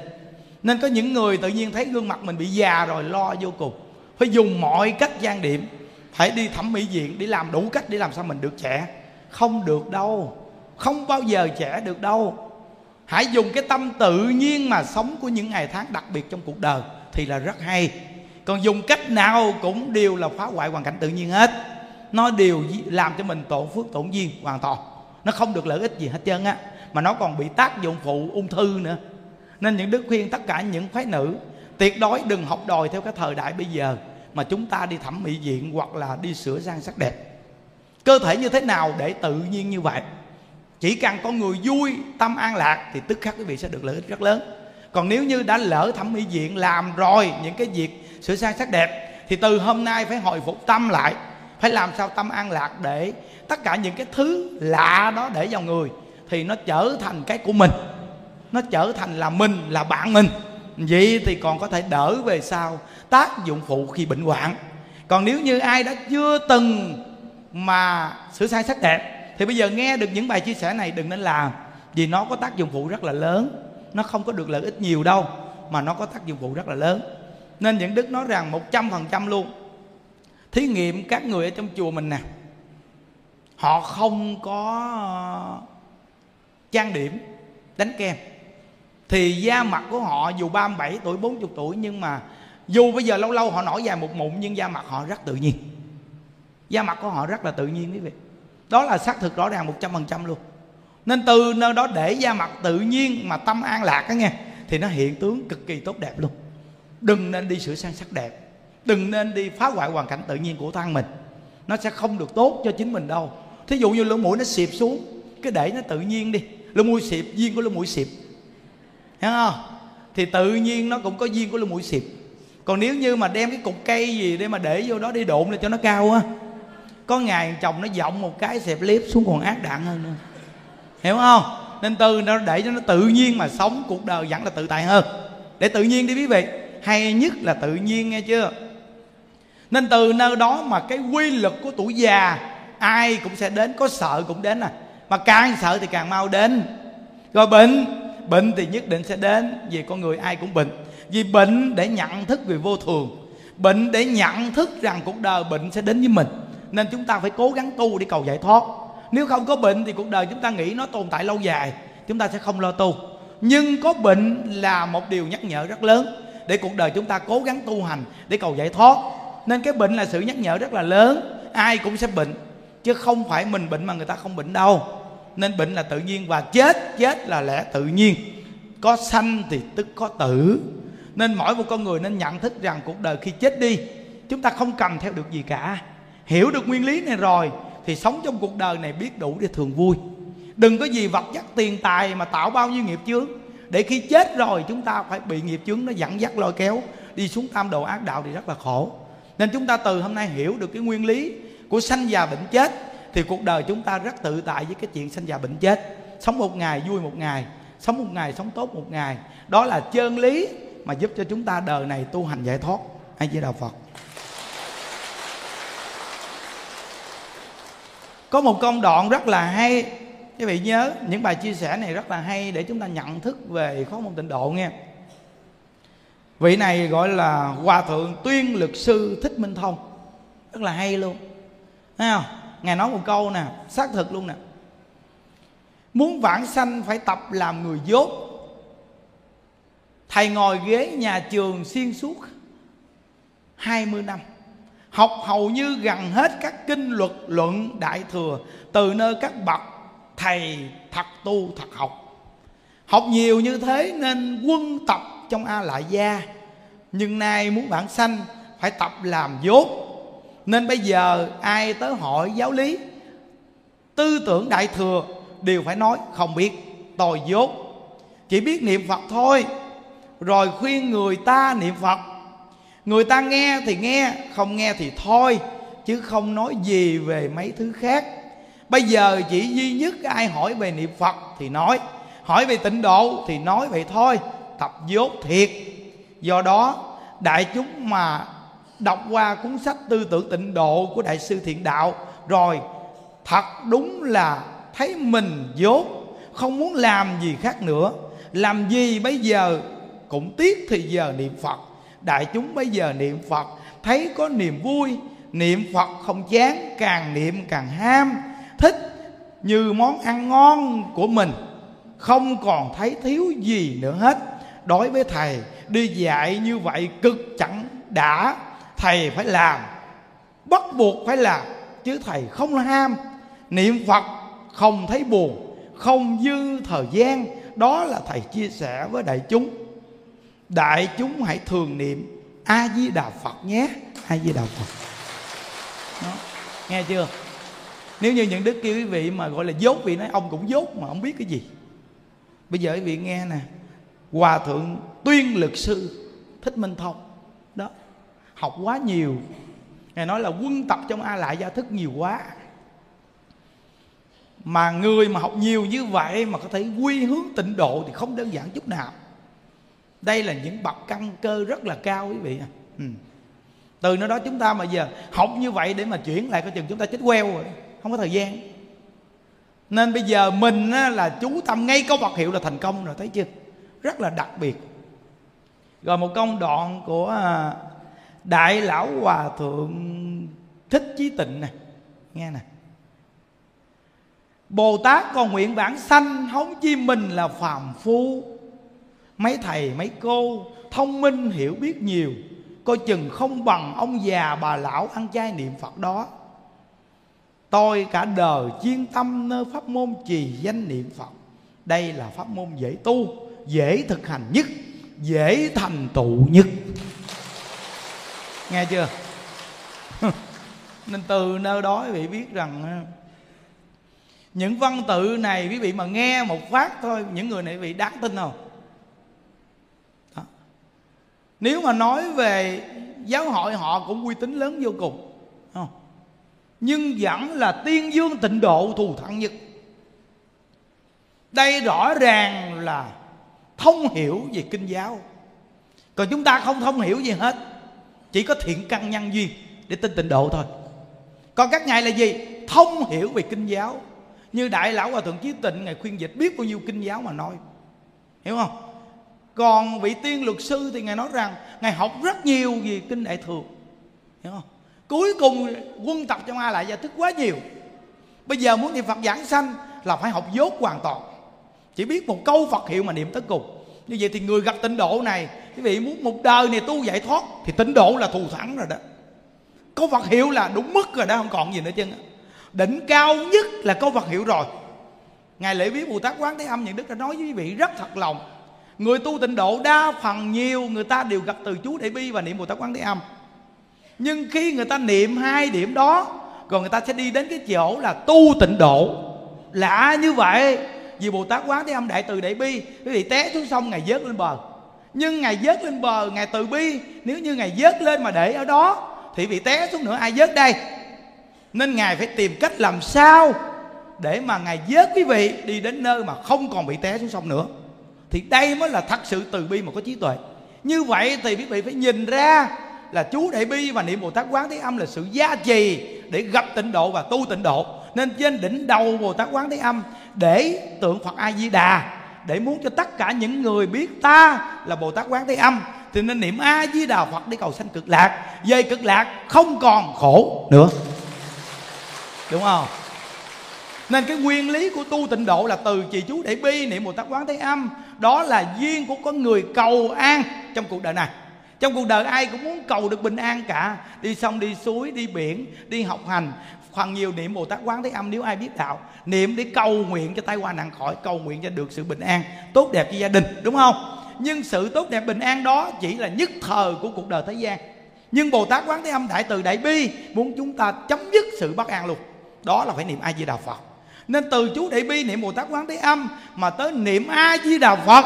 Nên có những người tự nhiên thấy gương mặt mình bị già rồi lo vô cùng, phải dùng mọi cách trang điểm, phải đi thẩm mỹ viện, đi làm đủ cách để làm sao mình được trẻ. Không được đâu, không bao giờ trẻ được đâu. Hãy dùng cái tâm tự nhiên mà sống của những ngày tháng đặc biệt trong cuộc đời thì là rất hay. Còn dùng cách nào cũng đều là phá hoại hoàn cảnh tự nhiên hết. Nó đều làm cho mình tổn phước tổn duyên hoàn toàn. Nó không được lợi ích gì hết trơn á, mà nó còn bị tác dụng phụ ung thư nữa. Nên những đức khuyên tất cả những phái nữ tuyệt đối đừng học đòi theo cái thời đại bây giờ mà chúng ta đi thẩm mỹ viện hoặc là đi sửa sang sắc đẹp. Cơ thể như thế nào để tự nhiên như vậy. Chỉ cần có người vui, tâm an lạc thì tức khắc quý vị sẽ được lợi ích rất lớn. Còn nếu như đã lỡ thẩm mỹ viện làm rồi những cái việc sửa sang sắc đẹp thì từ hôm nay phải hồi phục tâm lại, phải làm sao tâm an lạc để tất cả những cái thứ lạ đó để vào người thì nó trở thành cái của mình, nó trở thành là mình, là bạn mình. Vậy thì còn có thể đỡ về sau tác dụng phụ khi bệnh hoạn. Còn nếu như ai đã chưa từng mà sửa sang sắc đẹp thì bây giờ nghe được những bài chia sẻ này đừng nên làm, vì nó có tác dụng phụ rất là lớn. Nó không có được lợi ích nhiều đâu, mà nó có tác dụng phụ rất là lớn. Nên những đức nói rằng 100% luôn. Thí nghiệm các người ở trong chùa mình nè, họ không có trang điểm, đánh kem, thì da mặt của họ dù 37 tuổi, 40 tuổi, nhưng mà dù bây giờ lâu lâu họ nổi dài một mụn, nhưng da mặt họ rất tự nhiên. Da mặt của họ rất là tự nhiên quý vị. Đó là xác thực rõ ràng 100% luôn. Nên từ nơi đó để da mặt tự nhiên mà tâm an lạc đó nghe, thì nó hiện tướng cực kỳ tốt đẹp luôn. Đừng nên đi sửa sang sắc đẹp, đừng nên đi phá hoại hoàn cảnh tự nhiên của thân mình. Nó sẽ không được tốt cho chính mình đâu. Thí dụ như lỗ mũi nó xịp xuống, cứ để nó tự nhiên đi. Lỗ mũi xịp, duyên của lỗ mũi xịp, thấy không? Thì tự nhiên nó cũng có duyên của lỗ mũi xịp. Còn nếu như mà đem cái cục cây gì để mà để vô đó đi độn lên cho nó cao á, có ngày chồng nó giọng một cái xẹp liếp xuống còn ác đạn hơn nữa, hiểu không? Nên từ nó để cho nó tự nhiên mà sống cuộc đời vẫn là tự tại hơn. Để tự nhiên đi quý vị, hay nhất là tự nhiên nghe chưa. Nên từ nơi đó mà cái quy luật của tuổi già ai cũng sẽ đến, có sợ cũng đến à, mà càng sợ thì càng mau đến. Rồi bệnh thì nhất định sẽ đến, vì con người ai cũng bệnh. Vì bệnh để nhận thức về vô thường, bệnh để nhận thức rằng cuộc đời bệnh sẽ đến với mình. Nên chúng ta phải cố gắng tu để cầu giải thoát. Nếu không có bệnh thì cuộc đời chúng ta nghĩ nó tồn tại lâu dài, chúng ta sẽ không lo tu. Nhưng có bệnh là một điều nhắc nhở rất lớn để cuộc đời chúng ta cố gắng tu hành để cầu giải thoát. Nên cái bệnh là sự nhắc nhở rất là lớn. Ai cũng sẽ bệnh, chứ không phải mình bệnh mà người ta không bệnh đâu. Nên bệnh là tự nhiên, và chết là lẽ tự nhiên. Có sanh thì tức có tử. Nên mỗi một con người nên nhận thức rằng cuộc đời khi chết đi, chúng ta không cầm theo được gì cả. Hiểu được nguyên lý này rồi thì sống trong cuộc đời này biết đủ để thường vui. Đừng có gì vật chất tiền tài mà tạo bao nhiêu nghiệp chướng, để khi chết rồi chúng ta phải bị nghiệp chướng nó dẫn dắt lôi kéo đi xuống tam đồ ác đạo thì rất là khổ. Nên chúng ta từ hôm nay hiểu được cái nguyên lý của sanh già bệnh chết thì cuộc đời chúng ta rất tự tại với cái chuyện sanh già bệnh chết. Sống một ngày vui một ngày, sống một ngày sống tốt một ngày. Đó là chân lý mà giúp cho chúng ta đời này tu hành giải thoát. Ai với đạo Phật. Có một công đoạn rất là hay, các vị nhớ những bài chia sẻ này rất là hay để chúng ta nhận thức về pháp môn tịnh độ nghe. Vị này gọi là Hòa Thượng Tuyên Lực Sư Thích Minh Thông, rất là hay luôn, thấy không? Ngài nói một câu nè, xác thực luôn nè: muốn vãng sanh phải tập làm người dốt. Thầy ngồi ghế nhà trường xuyên suốt 20 năm, học hầu như gần hết các kinh luật luận đại thừa từ nơi các bậc thầy thật tu thật học. Học nhiều như thế nên quân tập trong A Lại Gia, nhưng nay muốn vãng sanh phải tập làm dốt. Nên bây giờ ai tới hỏi giáo lý tư tưởng đại thừa đều phải nói không biết, tôi dốt, chỉ biết niệm Phật thôi. Rồi khuyên người ta niệm Phật, người ta nghe thì nghe, không nghe thì thôi, chứ không nói gì về mấy thứ khác. Bây giờ chỉ duy nhất ai hỏi về niệm Phật thì nói, hỏi về tịnh độ thì nói vậy thôi, tập dốt thiệt. Do đó đại chúng mà đọc qua cuốn sách Tư tưởng Tịnh độ của Đại sư Thiện Đạo rồi, thật đúng là thấy mình dốt, không muốn làm gì khác nữa. Làm gì bây giờ cũng tiếc thì giờ niệm Phật. Đại chúng bây giờ niệm Phật thấy có niềm vui, niệm Phật không chán, càng niệm càng ham, thích như món ăn ngon của mình, không còn thấy thiếu gì nữa hết. Đối với thầy đi dạy như vậy cực chẳng đã, thầy phải làm, bắt buộc phải làm, chứ thầy không ham. Niệm Phật không thấy buồn, không dư thời gian. Đó là thầy chia sẻ với đại chúng. Đại chúng hãy thường niệm A Di Đà Phật nhé, A Di Đà Phật. Đó. Nghe chưa? Nếu như những đức kia quý vị mà gọi là dốt, vì nói ông cũng dốt mà không biết cái gì. Bây giờ quý vị nghe nè, Hòa thượng Tuyên Lực sư Thích Minh Thông đó, học quá nhiều. Ngài nói là quân tập trong A Lại Gia Thức nhiều quá. Mà người mà học nhiều như vậy mà có thể quy hướng tịnh độ thì không đơn giản chút nào. Đây là những bậc căn cơ rất là cao quý vị. Từ nơi đó chúng ta mà giờ học như vậy để mà chuyển lại coi chừng chúng ta chết queo rồi, không có thời gian. Nên bây giờ mình là chú tâm ngay câu Phật hiệu là thành công rồi, thấy chưa? Rất là đặc biệt. Rồi một công đoạn của Đại Lão Hòa Thượng Thích Chí Tịnh nè, nghe nè. Bồ Tát còn nguyện bản sanh, hống chi mình là phàm phu. Mấy thầy mấy cô thông minh hiểu biết nhiều, coi chừng không bằng ông già bà lão ăn chay niệm Phật đó. Tôi cả đời chuyên tâm nơi pháp môn trì danh niệm Phật. Đây là pháp môn dễ tu, dễ thực hành nhất, dễ thành tựu nhất. Nghe chưa? Nên từ nơi đó quý vị biết rằng những văn tự này quý vị mà nghe một phát thôi, những người này quý vị đáng tin không? Đó. Nếu mà nói về giáo hội họ cũng uy tín lớn vô cùng, không? Nhưng vẫn là tuyên dương tịnh độ thù thắng nhất. Đây rõ ràng là thông hiểu về kinh giáo. Còn chúng ta không thông hiểu gì hết, chỉ có thiện căn nhân duyên để tin tịnh độ thôi. Còn các ngài là gì? Thông hiểu về kinh giáo. Như Đại Lão Hòa Thượng Chí Tịnh, ngài khuyên dịch biết bao nhiêu kinh giáo mà nói, hiểu không? Còn vị Tiên Luật sư thì ngài nói rằng ngài học rất nhiều về kinh Đại Thừa, hiểu không? Cuối cùng quân tập trong A Lại Gia Thức quá nhiều. Bây giờ muốn niệm Phật giảng sanh là phải học dốt hoàn toàn, chỉ biết một câu Phật hiệu mà niệm tới cùng. Như vậy thì người gặp tịnh độ này, quý vị muốn một đời này tu giải thoát thì tịnh độ là thù thắng rồi đó. Câu Phật hiệu là đúng mức rồi đó, không còn gì nữa chứ. Đỉnh cao nhất là câu Phật hiệu rồi. Ngài Lễ Viếng Bồ Tát Quán Thế Âm Nhận Đức đã nói với quý vị rất thật lòng, người tu tịnh độ đa phần nhiều người ta đều gặp từ chú Đại Bi và niệm Bồ Tát Quán Thế Âm. Nhưng khi người ta niệm hai điểm đó rồi người ta sẽ đi đến cái chỗ là tu tịnh độ. Lạ như vậy. Vì Bồ Tát Quán Thế Âm Đại Từ Đại Bi, quý vị té xuống sông ngài vớt lên bờ. Nhưng ngài vớt lên bờ ngài từ bi. Nếu như ngài vớt lên mà để ở đó thì quý vị té xuống nữa ai vớt đây? Nên ngài phải tìm cách làm sao để mà ngài vớt quý vị đi đến nơi mà không còn bị té xuống sông nữa. Thì đây mới là thật sự từ bi mà có trí tuệ. Như vậy thì quý vị phải nhìn ra là chú Đại Bi và niệm Bồ Tát Quán Thế Âm là sự gia trì để gặp tịnh độ và tu tịnh độ. Nên trên đỉnh đầu Bồ Tát Quán Thế Âm để tượng Phật A Di Đà, để muốn cho tất cả những người biết ta là Bồ Tát Quán Thế Âm thì nên niệm A Di Đà Phật để cầu sanh cực lạc. Về cực lạc không còn khổ nữa, đúng không? Nên cái nguyên lý của tu tịnh độ là từ trì chú Đại Bi, niệm Bồ Tát Quán Thế Âm. Đó là duyên của con người cầu an trong cuộc đời này. Trong cuộc đời ai cũng muốn cầu được bình an cả. Đi sông, đi suối, đi biển, đi học hành, phần nhiều niệm Bồ Tát Quán Thế Âm nếu ai biết đạo. Niệm để cầu nguyện cho tai qua nạn khỏi, cầu nguyện cho được sự bình an tốt đẹp cho gia đình, đúng không? Nhưng sự tốt đẹp bình an đó chỉ là nhất thời của cuộc đời thế gian. Nhưng Bồ Tát Quán Thế Âm Đại Từ Đại Bi muốn chúng ta chấm dứt sự bất an luôn. Đó là phải niệm A Di Đà Phật. Nên từ chú Đại Bi niệm Bồ Tát Quán Thế Âm mà tới niệm A Di Đà Phật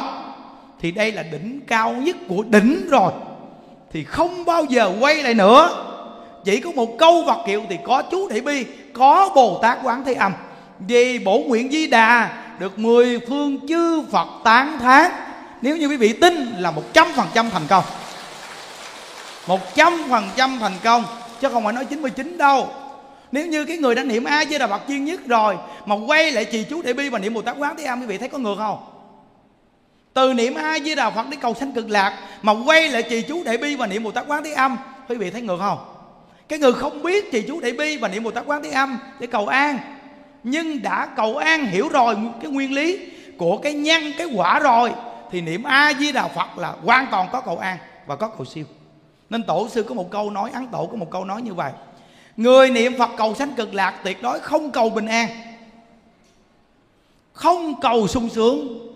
thì đây là đỉnh cao nhất của đỉnh rồi, thì không bao giờ quay lại nữa. Chỉ có một câu Phật hiệu thì có chú Đại Bi, có Bồ Tát Quán Thế Âm. Vì bổ nguyện Di Đà được 10 phương chư Phật tán thán. Nếu như quý vị tin là 100% thành công. 100% thành công, chứ không phải nói 99 đâu. Nếu như cái người đã niệm A Di Đà Phật chuyên nhất rồi mà quay lại trì chú Đại Bi và niệm Bồ Tát Quán Thế Âm, quý vị thấy có ngược không? Từ niệm A Di Đà Phật để cầu sanh Cực Lạc mà quay lại trì chú Đại Bi và niệm Bồ Tát Quán Thế Âm, quý vị thấy ngược không? Cái người không biết trì chú Đại Bi và niệm Bồ Tát Quán Thế Âm để cầu an, nhưng đã cầu an hiểu rồi cái nguyên lý của cái nhân cái quả rồi thì niệm A Di Đà Phật là hoàn toàn có cầu an và có cầu siêu. Nên tổ sư có một câu nói, Ấn Tổ có một câu nói như vậy: người niệm Phật cầu sanh Cực Lạc tuyệt đối không cầu bình an, không cầu sung sướng,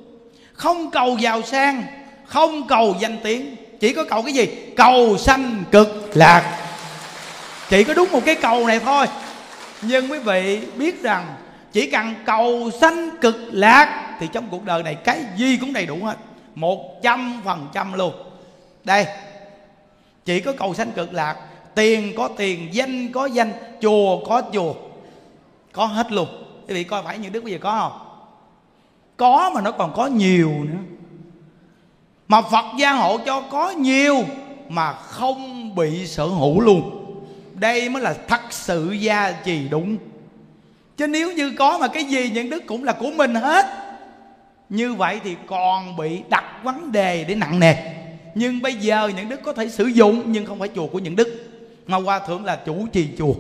không cầu giàu sang, không cầu danh tiếng, chỉ có cầu cái gì? Cầu sanh Cực Lạc. Chỉ có đúng một cái cầu này thôi. Nhưng quý vị biết rằng chỉ cần cầu sanh Cực Lạc thì trong cuộc đời này cái gì cũng đầy đủ hết, 100% luôn. Đây, chỉ có cầu sanh Cực Lạc, tiền có tiền, danh có danh, chùa có chùa, có hết luôn. Quý vị coi phải những đức bây giờ có không? Có mà nó còn có nhiều nữa. Mà Phật gia hộ cho có nhiều mà không bị sở hữu luôn. Đây mới là thật sự gia trì đúng. Chứ nếu như có mà cái gì những đức cũng là của mình hết, như vậy thì còn bị đặt vấn đề để nặng nề. Nhưng bây giờ những đức có thể sử dụng, nhưng không phải chùa của những đức mà hòa thượng là chủ trì chùa.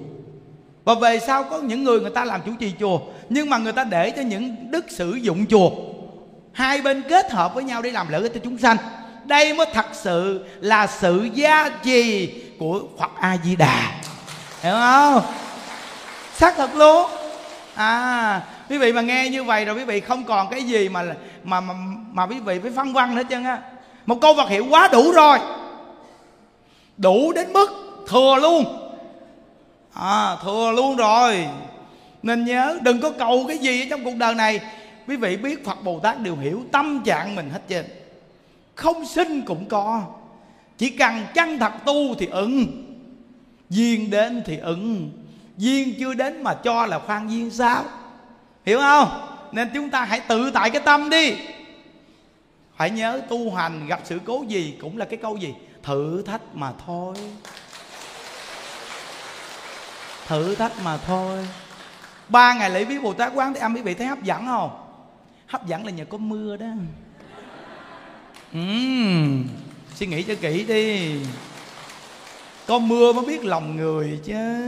Và về sau có những người người ta làm chủ trì chùa, nhưng mà người ta để cho những đức sử dụng chùa. Hai bên kết hợp với nhau để làm lợi ích cho chúng sanh. Đây mới thật sự là sự gia trì của Phật A-di-đà. Hiểu không? Xác thật luôn. À, quý vị mà nghe như vậy rồi quý vị không còn cái gì mà quý vị phải phân vân hết trơn á. Một câu vật hiệu quá đủ rồi, đủ đến mức thừa luôn, thừa luôn rồi. Nên nhớ đừng có cầu cái gì trong cuộc đời này. Quý vị biết Phật Bồ Tát đều hiểu tâm trạng mình hết trơn. Không xin cũng có, chỉ cần chân thật tu thì ứng, duyên đến thì ứng, duyên chưa đến mà cho là khoan duyên sao? Hiểu không? Nên chúng ta hãy tự tại cái tâm đi. Phải nhớ tu hành gặp sự cố gì cũng là cái câu gì? Thử thách mà thôi. Thử thách mà thôi. 3 ngày lễ viếng Bồ Tát Quán Thế Âm, quý vị thấy hấp dẫn không? Hấp dẫn là nhờ có mưa đó. Suy nghĩ cho kỹ đi. Có mưa mới biết lòng người chứ,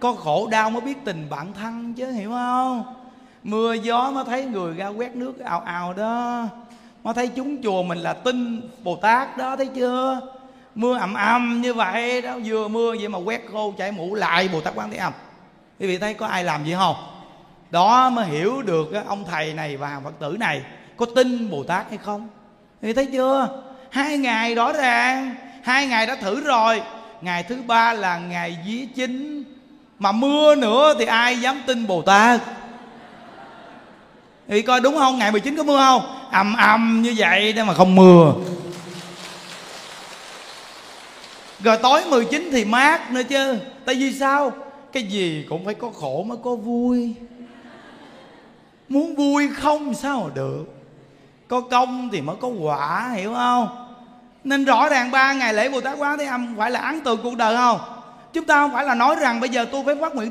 có khổ đau mới biết tình bạn thân chứ, hiểu không? Mưa gió mới thấy người ra quét nước ào ào đó, mới thấy chúng chùa mình là tin Bồ Tát đó, thấy chưa? Mưa ầm ầm như vậy đó, vừa mưa vậy mà quét khô chảy mũ lại Bồ Tát Quán Thế Âm. Quý vị thấy có ai làm gì không? Đó mới hiểu được ông thầy này và Phật tử này có tin Bồ Tát hay không. Quý vị thấy chưa? 2 ngày rõ ràng, 2 ngày đã thử rồi. Ngày thứ 3 là ngày vía chính, mà mưa nữa thì ai dám tin Bồ Tát? Thì coi đúng không? Ngày 19 có mưa không? Ầm ầm như vậy đó mà không mưa. Rồi tối 19 thì mát nữa chứ. Tại vì sao? Cái gì cũng phải có khổ mới có vui. Muốn vui không sao mà được. Có công thì mới có quả, hiểu không? Nên rõ ràng 3 ngày lễ Bồ Tát Quán Thế Âm phải là ấn tượng cuộc đời không? Chúng ta không phải là nói rằng bây giờ tôi phải phát nguyện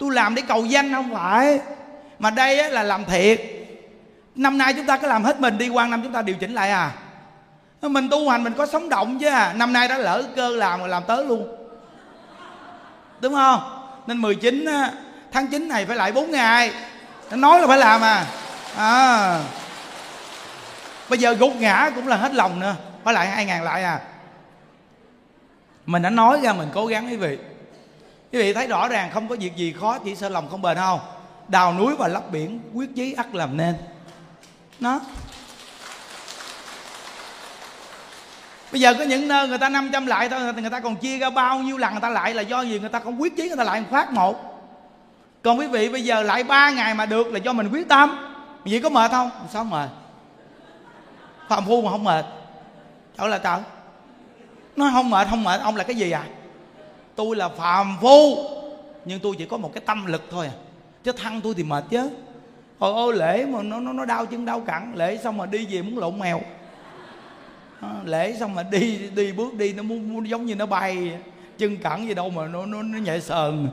tôi làm để cầu danh, không phải. Mà đây là làm thiệt. Năm nay chúng ta cứ làm hết mình đi, qua năm chúng ta điều chỉnh lại à. Mình tu hành mình có sống động chứ à. Năm nay đã lỡ cơ làm rồi làm tới luôn, đúng không? Nên 19 tháng 9 này phải lại 4 ngày. Nói là phải làm à. Bây giờ gục ngã cũng là hết lòng nữa, phải lại 2 ngày lại à. Mình đã nói ra mình cố gắng. Quý vị thấy rõ ràng không có việc gì khó, chỉ sợ lòng không bền không? Đào núi và lấp biển, quyết chí ắt làm nên. Nó bây giờ có những nơi người ta 500 lại thôi, người ta còn chia ra bao nhiêu lần người ta lại, là do gì? Người ta không quyết chí, người ta lại một phát một. Còn quý vị bây giờ lại 3 ngày mà được là do mình quyết tâm. Vậy có mệt không? Sao không mệt? Phạm phu mà không mệt, trời là trời. Nó không mệt, ông là cái gì à? Tôi là phàm phu, nhưng tôi chỉ có một cái tâm lực thôi à. Chứ thân tôi thì mệt chứ. Hồi ôi lễ mà nó đau chân đau cẳng, lễ xong mà đi về muốn lộn mèo. lễ xong mà đi bước đi nó muốn giống như nó bay, chân cẳng gì đâu mà nó nhẹ sờn,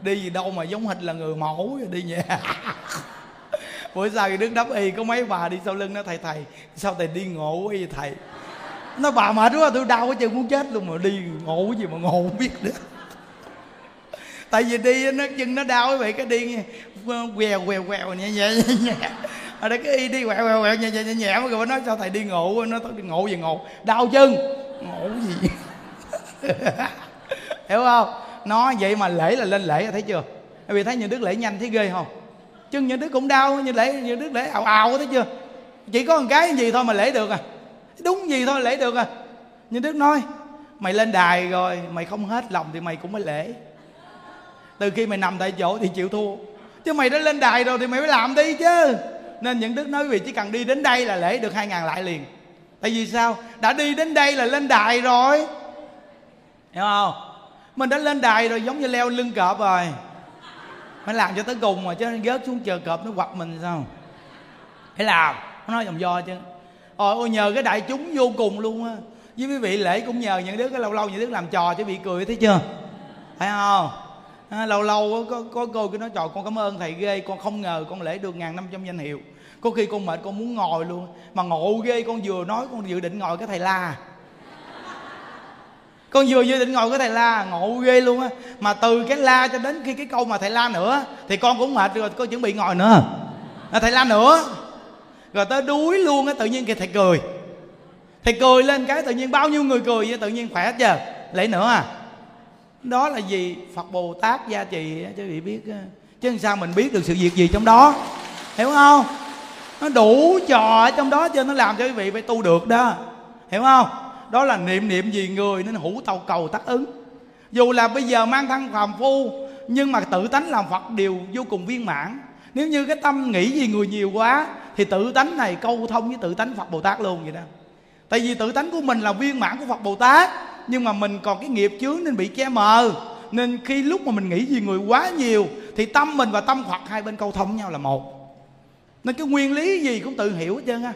đi gì đâu mà giống hệt là người mẫu đi nhẹ. Bữa sau thì đứng đắp y có mấy bà đi sau lưng nó, thầy sao thầy đi ngộ quá vậy thầy? Nó bà mệt quá, tôi đau quá chừng muốn chết luôn, mà đi ngộ gì mà ngộ không biết được. Tại vì đi nó chân nó đau vậy, cái đi què nhẹ. Ở đây cái y đi quẹo nhẹ rồi nó nói sao thầy đi ngộ, nó ngộ gì ngộ, đau chân, ngộ gì. Hiểu không? Nó vậy mà lễ là lên lễ, thấy chưa? Bởi vì thấy những đức lễ nhanh thấy ghê không? Chân những đức cũng đau, những đức lễ ào ào, thấy chưa? Chỉ có một cái gì thôi mà lễ được à? Đúng gì thôi lễ được à? Những đức nói mày lên đài rồi, mày không hết lòng thì mày cũng mới lễ. Từ khi mày nằm tại chỗ thì chịu thua, chứ mày đã lên đài rồi thì mày phải làm đi chứ. Nên những đức nói vì chỉ cần đi đến đây là lễ được 2000 lại liền. Tại vì sao? Đã đi đến đây là lên đài rồi, hiểu không? Mình đã lên đài rồi, giống như leo lưng cọp rồi, phải làm cho tới cùng mà, chứ rớt xuống chờ cọp nó quật mình sao? Phải làm, nó nói dòng do chứ. Ôi nhờ cái đại chúng vô cùng luôn á. Với quý vị lễ cũng nhờ những đứa, cái lâu lâu những đứa làm trò chứ bị cười, thấy chưa? Phải không? Lâu lâu có cô cứ nói trời con cảm ơn thầy ghê, con không ngờ con lễ được 1500 danh hiệu. Có khi con mệt con muốn ngồi luôn, mà ngộ ghê, con vừa nói con dự định ngồi cái thầy la. Con vừa dự định ngồi cái thầy la, ngộ ghê luôn á. Mà từ cái la cho đến khi cái câu mà thầy la nữa thì con cũng mệt rồi, con chuẩn bị ngồi nữa. Thầy la nữa. Rồi tới đuối luôn á, tự nhiên kìa thầy cười. Thầy cười lên cái tự nhiên bao nhiêu người cười vậy, tự nhiên khỏe chứ. Lễ nữa à. Đó là gì? Phật Bồ Tát gia trì chứ bị biết, chứ sao mình biết được sự việc gì trong đó, hiểu không? Nó đủ trò ở trong đó cho nó làm cho quý vị phải tu được đó, hiểu không? Đó là niệm gì người nên hữu tàu cầu tác ứng. Dù là bây giờ mang thân phàm phu nhưng mà tự tánh làm Phật đều vô cùng viên mãn. Nếu như cái tâm nghĩ gì người nhiều quá thì tự tánh này câu thông với tự tánh Phật Bồ Tát luôn vậy đó. Tại vì tự tánh của mình là viên mãn của Phật Bồ Tát, nhưng mà mình còn cái nghiệp chướng nên bị che mờ. Nên khi lúc mà mình nghĩ về người quá nhiều thì tâm mình và tâm Phật hai bên câu thông với nhau là một. Nên cái nguyên lý gì cũng tự hiểu hết trơn á.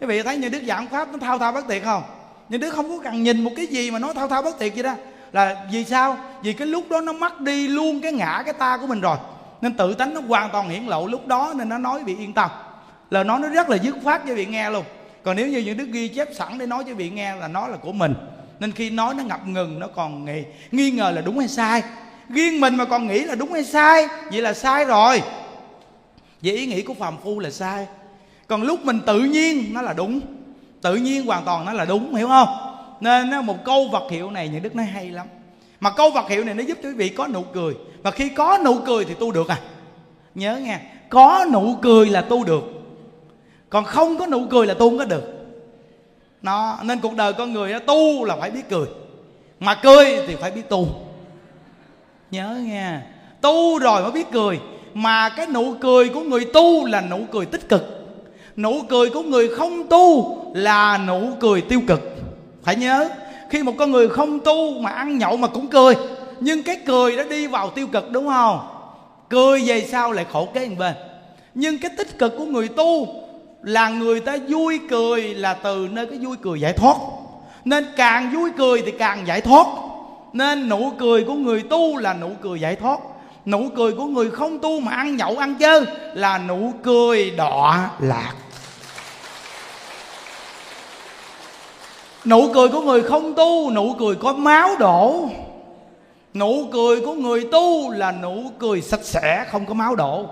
Quý vị thấy như Đức giảng Pháp nó thao thao bất tuyệt không? Nhưng Đức không có cần nhìn một cái gì mà nó thao thao bất tuyệt vậy đó. Là vì sao? Vì cái lúc đó nó mất đi luôn cái ngã cái ta của mình rồi, nên tự tánh nó hoàn toàn hiển lộ lúc đó. Nên nó nói bị yên tâm, lời nói nó rất là dứt khoát cho vị nghe luôn. Còn nếu như những Đức ghi chép sẵn để nói cho vị nghe là nó là của mình, nên khi nói nó ngập ngừng, nó còn nghi ngờ là đúng hay sai. Riêng mình mà còn nghĩ là đúng hay sai, vậy là sai rồi. Vậy ý nghĩ của phàm phu là sai. Còn lúc mình tự nhiên nó là đúng, tự nhiên hoàn toàn nó là đúng, hiểu không? Nên một câu Phật hiệu này những Đức nói hay lắm. Mà câu Phật hiệu này nó giúp cho quý vị có nụ cười. Và khi có nụ cười thì tu được à. Nhớ nghe, có nụ cười là tu được, còn không có nụ cười là tu không có được. Nó nên cuộc đời con người tu là phải biết cười, mà cười thì phải biết tu. Nhớ nghe, tu rồi mới biết cười. Mà cái nụ cười của người tu là nụ cười tích cực, nụ cười của người không tu là nụ cười tiêu cực. Phải nhớ, khi một con người không tu mà ăn nhậu mà cũng cười, nhưng cái cười đã đi vào tiêu cực, đúng không? Cười về sau lại khổ cái bên. Nhưng cái tích cực của người tu là người ta vui cười là từ nơi cái vui cười giải thoát, nên càng vui cười thì càng giải thoát. Nên nụ cười của người tu là nụ cười giải thoát. Nụ cười của người không tu mà ăn nhậu ăn chơi là nụ cười đọa lạc. Nụ cười của người không tu, nụ cười có máu đổ. Nụ cười của người tu là nụ cười sạch sẽ, không có máu đổ.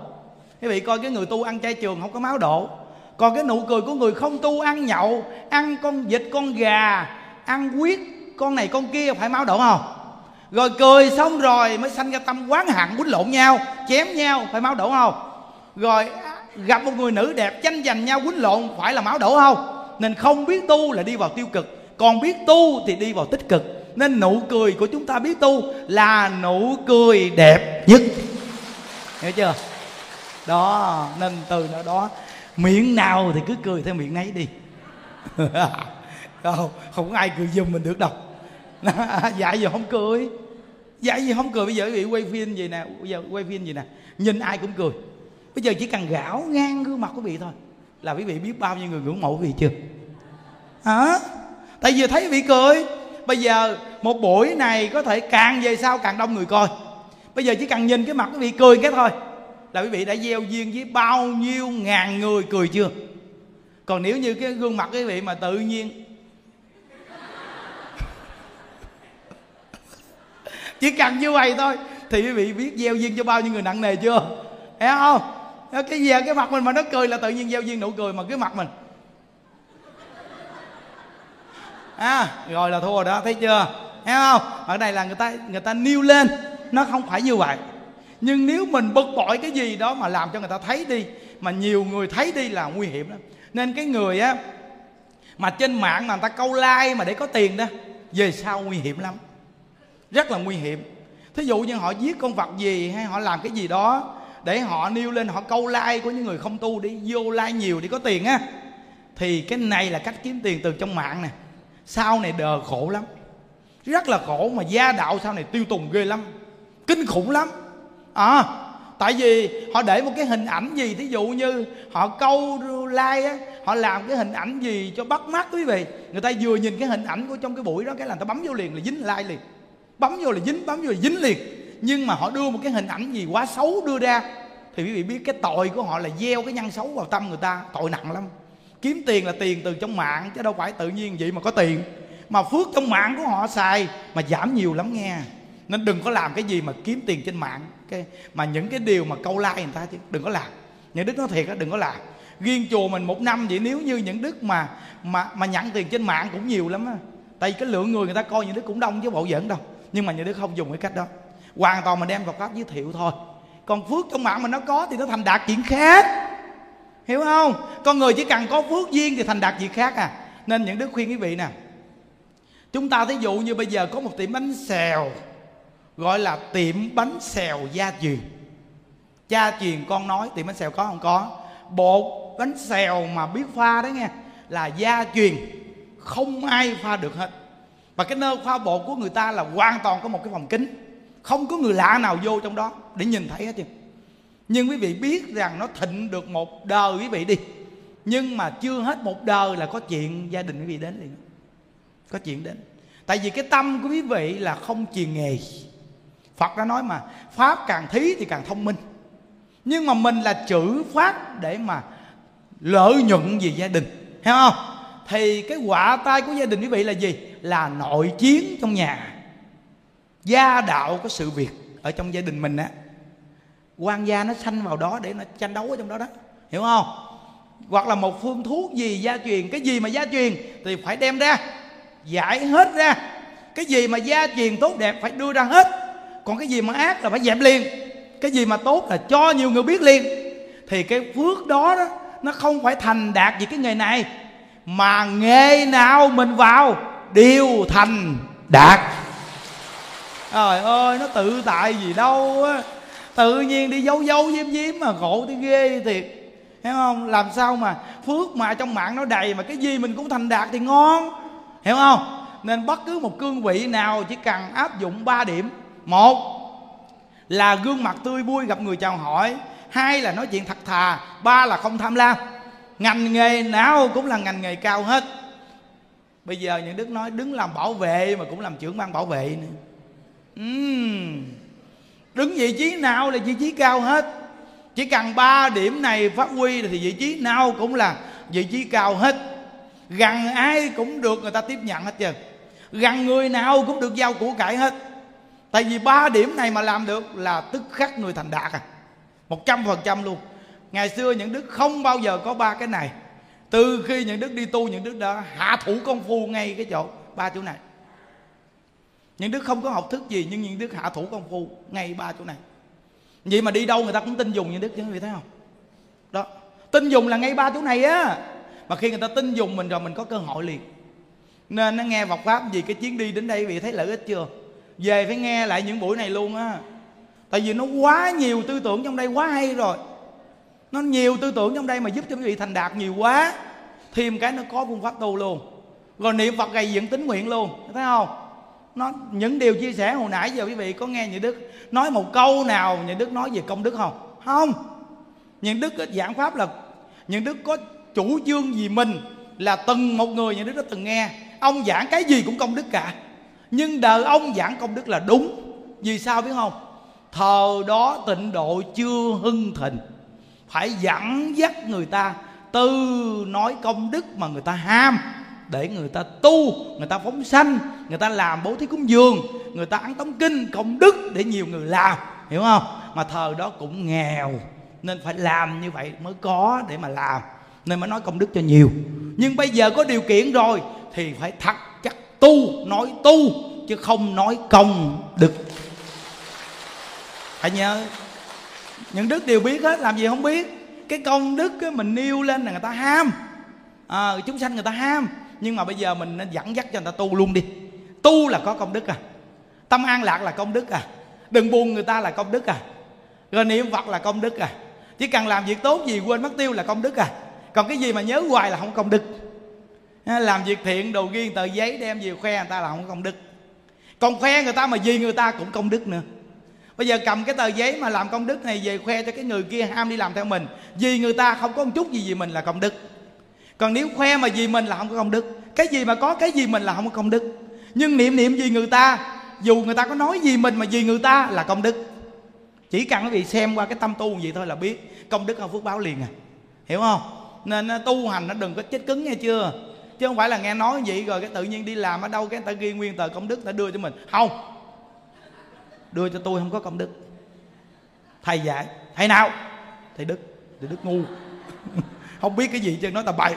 Quý vị coi cái người tu ăn chay trường không có máu đổ. Còn cái nụ cười của người không tu ăn nhậu, ăn con vịt, con gà, ăn huyết, con này con kia phải máu đổ không? Rồi cười xong rồi mới sanh ra tâm oán hận, quýnh lộn nhau, chém nhau, phải máu đổ không? Rồi gặp một người nữ đẹp, tranh giành nhau, quýnh lộn, phải là máu đổ không? Nên không biết tu là đi vào tiêu cực, còn biết tu thì đi vào tích cực. Nên nụ cười của chúng ta biết tu là nụ cười đẹp nhất. Hiểu chưa? Đó, nên từ nơi đó miệng nào thì cứ cười theo miệng nấy đi. Không có ai cười giùm mình được đâu. Dạy gì không cười, dạy gì không cười. Bây giờ quý vị quay phim gì nè, nhìn ai cũng cười. Bây giờ chỉ cần gạo ngang gương mặt quý vị thôi là quý vị biết bao nhiêu người ngưỡng mộ quý vị chưa hả? Tại vì thấy vị cười. Bây giờ một buổi này có thể càng về sau càng đông người coi. Bây giờ chỉ cần nhìn cái mặt quý vị cười cái thôi là quý vị đã gieo duyên với bao nhiêu ngàn người cười chưa. Còn nếu như cái gương mặt quý vị mà tự nhiên chỉ cần như vậy thôi thì quý vị biết gieo duyên cho bao nhiêu người nặng nề chưa, hiểu không? Cái gì cái mặt mình mà nó cười là tự nhiên gieo duyên nụ cười, mà cái mặt mình rồi là thua đó, thấy chưa, hiểu không? Ở đây là người ta nêu lên, nó không phải như vậy. Nhưng nếu mình bực bội cái gì đó mà làm cho người ta thấy đi, mà nhiều người thấy đi là nguy hiểm lắm. Nên cái người á mà trên mạng mà người ta câu like mà để có tiền đó, về sau nguy hiểm lắm, rất là nguy hiểm. Thí dụ như họ giết con vật gì hay họ làm cái gì đó để họ nêu lên, họ câu like của những người không tu để vô like nhiều để có tiền á, thì cái này là cách kiếm tiền từ trong mạng nè. Sau này đờ khổ lắm, rất là khổ, mà gia đạo sau này tiêu tùng ghê lắm, kinh khủng lắm. Tại vì họ để một cái hình ảnh gì, thí dụ như họ câu like á, họ làm cái hình ảnh gì cho bắt mắt quý vị, người ta vừa nhìn cái hình ảnh của trong cái buổi đó cái là người ta bấm vô liền, là dính like liền, bấm vô là dính, bấm vô là dính liền. Nhưng mà họ đưa một cái hình ảnh gì quá xấu đưa ra thì quý vị biết cái tội của họ là gieo cái nhân xấu vào tâm người ta, tội nặng lắm. Kiếm tiền là tiền từ trong mạng chứ đâu phải tự nhiên vậy mà có tiền, mà phước trong mạng của họ xài mà giảm nhiều lắm nghe. Nên đừng có làm cái gì mà kiếm tiền trên mạng, mà những cái điều mà câu like người ta chứ đừng có làm. Những đức nói thiệt đó, đừng có làm. Riêng chùa mình một năm vậy nếu như những đức mà nhận tiền trên mạng cũng nhiều lắm á. Tại vì cái lượng người ta coi những đức cũng đông chứ bộ giỡn đâu. Nhưng mà những đức không dùng cái cách đó, hoàn toàn mình đem Phật pháp giới thiệu thôi. Còn phước trong mạng mình nó có thì nó thành đạt chuyện khác, hiểu không? Con người chỉ cần có phước duyên thì thành đạt chuyện khác à. Nên những đức khuyên quý vị nè, chúng ta thí dụ như bây giờ có một tiệm bánh xèo, gọi là tiệm bánh xèo gia truyền. Cha truyền con nói tiệm bánh xèo có không? Có. Bột bánh xèo mà biết pha đó nghe là gia truyền, không ai pha được hết. Và cái nơi pha bột của người ta là hoàn toàn có một cái phòng kín, không có người lạ nào vô trong đó để nhìn thấy hết trơn. Nhưng quý vị biết rằng nó thịnh được một đời quý vị đi, nhưng mà chưa hết một đời là có chuyện gia đình quý vị đến liền, có chuyện đến. Tại vì cái tâm của quý vị là không truyền nghề. Phật đã nói mà, pháp càng thí thì càng thông minh. Nhưng mà mình là chữ pháp để mà lợi nhuận về gia đình, hiểu không? Thì cái họa tai của gia đình quý vị là gì? Là nội chiến trong nhà, gia đạo có sự việc ở trong gia đình mình á, quan gia nó sanh vào đó để nó tranh đấu ở trong đó đó, hiểu không? Hoặc là một phương thuốc gì gia truyền, cái gì mà gia truyền thì phải đem ra, giải hết ra. Cái gì mà gia truyền tốt đẹp phải đưa ra hết, còn cái gì mà ác là phải dẹp liền, cái gì mà tốt là cho nhiều người biết liền. Thì cái phước đó đó nó không phải thành đạt vì cái nghề này, mà nghề nào mình vào đều thành đạt. Trời ơi, nó tự tại gì đâu á, tự nhiên đi giấu giấu giếm giếm mà khổ thì ghê thiệt, hiểu không? Làm sao mà phước mà trong mạng nó đầy mà cái gì mình cũng thành đạt thì ngon, hiểu không? Nên bất cứ một cương vị nào chỉ cần áp dụng 3 điểm. 1 là gương mặt tươi vui gặp người chào hỏi, 2 là nói chuyện thật thà, 3 là không tham lam. Ngành nghề nào cũng là ngành nghề cao hết. Bây giờ những đức nói đứng làm bảo vệ mà cũng làm trưởng ban bảo vệ nữa. Đứng vị trí nào là vị trí cao hết. Chỉ cần 3 điểm này phát huy thì vị trí nào cũng là vị trí cao hết. Gần ai cũng được người ta tiếp nhận hết trơn, gần người nào cũng được giao của cải hết. Tại vì 3 điểm này mà làm được là tức khắc người thành đạt à, 100% luôn. Ngày xưa những đức không bao giờ có 3 cái này. Từ khi những đức đi tu, những đức đã hạ thủ công phu ngay cái chỗ 3 chỗ này. Những đức không có học thức gì, nhưng những đức hạ thủ công phu ngay 3 chỗ này. Vậy mà đi đâu người ta cũng tin dùng những đức, chứ quý vị thấy không? Đó, tin dùng là ngay 3 chỗ này á. Mà khi người ta tin dùng mình rồi mình có cơ hội liền. Nên nó nghe Phật pháp gì, cái chuyến đi đến đây quý vị thấy lợi ích chưa? Về phải nghe lại những buổi này luôn á. Tại vì nó quá nhiều tư tưởng trong đây, quá hay rồi. Nó nhiều tư tưởng trong đây mà giúp cho quý vị thành đạt nhiều quá. Thêm cái nó có phương pháp tu luôn, rồi niệm Phật gầy dựng tín nguyện luôn, thấy không? Nó những điều chia sẻ hồi nãy giờ quý vị có nghe Nhị Đức nói một câu nào Nhị Đức nói về công đức không? Không. Nhị Đức giảng pháp là Nhị Đức có chủ trương gì mình là từng một người Nhị Đức đã từng nghe, ông giảng cái gì cũng công đức cả. Nhưng đời ông giảng công đức là đúng. Vì sao biết không? Thời đó tịnh độ chưa hưng thịnh, phải dẫn dắt người ta từ nói công đức mà người ta ham, để người ta tu, người ta phóng sanh, người ta làm bố thí cúng dường, người ta ăn tống kinh công đức để nhiều người làm, hiểu không? Mà thời đó cũng nghèo nên phải làm như vậy mới có để mà làm, nên mới nói công đức cho nhiều. Nhưng bây giờ có điều kiện rồi thì phải thật chắc tu, nói tu chứ không nói công đức. Phải nhớ, những đức đều biết hết, làm gì không biết. Cái công đức mình nêu lên là người ta ham, chúng sanh người ta ham. Nhưng mà bây giờ mình nên dẫn dắt cho người ta tu luôn đi. Tu là có công đức à, tâm an lạc là công đức à, đừng buồn người ta là công đức à, rồi niệm Phật là công đức à. Chỉ cần làm việc tốt gì quên mất tiêu là công đức à. Còn cái gì mà nhớ hoài là không công đức. Làm việc thiện đồ ghiên tờ giấy đem về khoe người ta là không công đức. Còn khoe người ta mà vì người ta cũng công đức nữa. Bây giờ cầm cái tờ giấy mà làm công đức này về khoe cho cái người kia ham đi làm theo mình, vì người ta không có một chút gì vì mình là công đức. Còn nếu khoe mà vì mình là không có công đức. Cái gì mà có cái gì mình là không có công đức. Nhưng niệm niệm vì người ta, dù người ta có nói gì mình mà vì người ta là công đức. Chỉ cần quý vị xem qua cái tâm tu gì thôi là biết công đức không phước báo liền à, hiểu không? Nên tu hành nó đừng có chết cứng nghe chưa. Chứ không phải là nghe nói vậy rồi cái tự nhiên đi làm ở đâu cái người ta ghi nguyên tờ công đức ta đưa cho mình. Không, đưa cho tôi không có công đức. Thầy dạy, thầy nào? Thầy Đức ngu không biết cái gì chứ nói tầm bậy.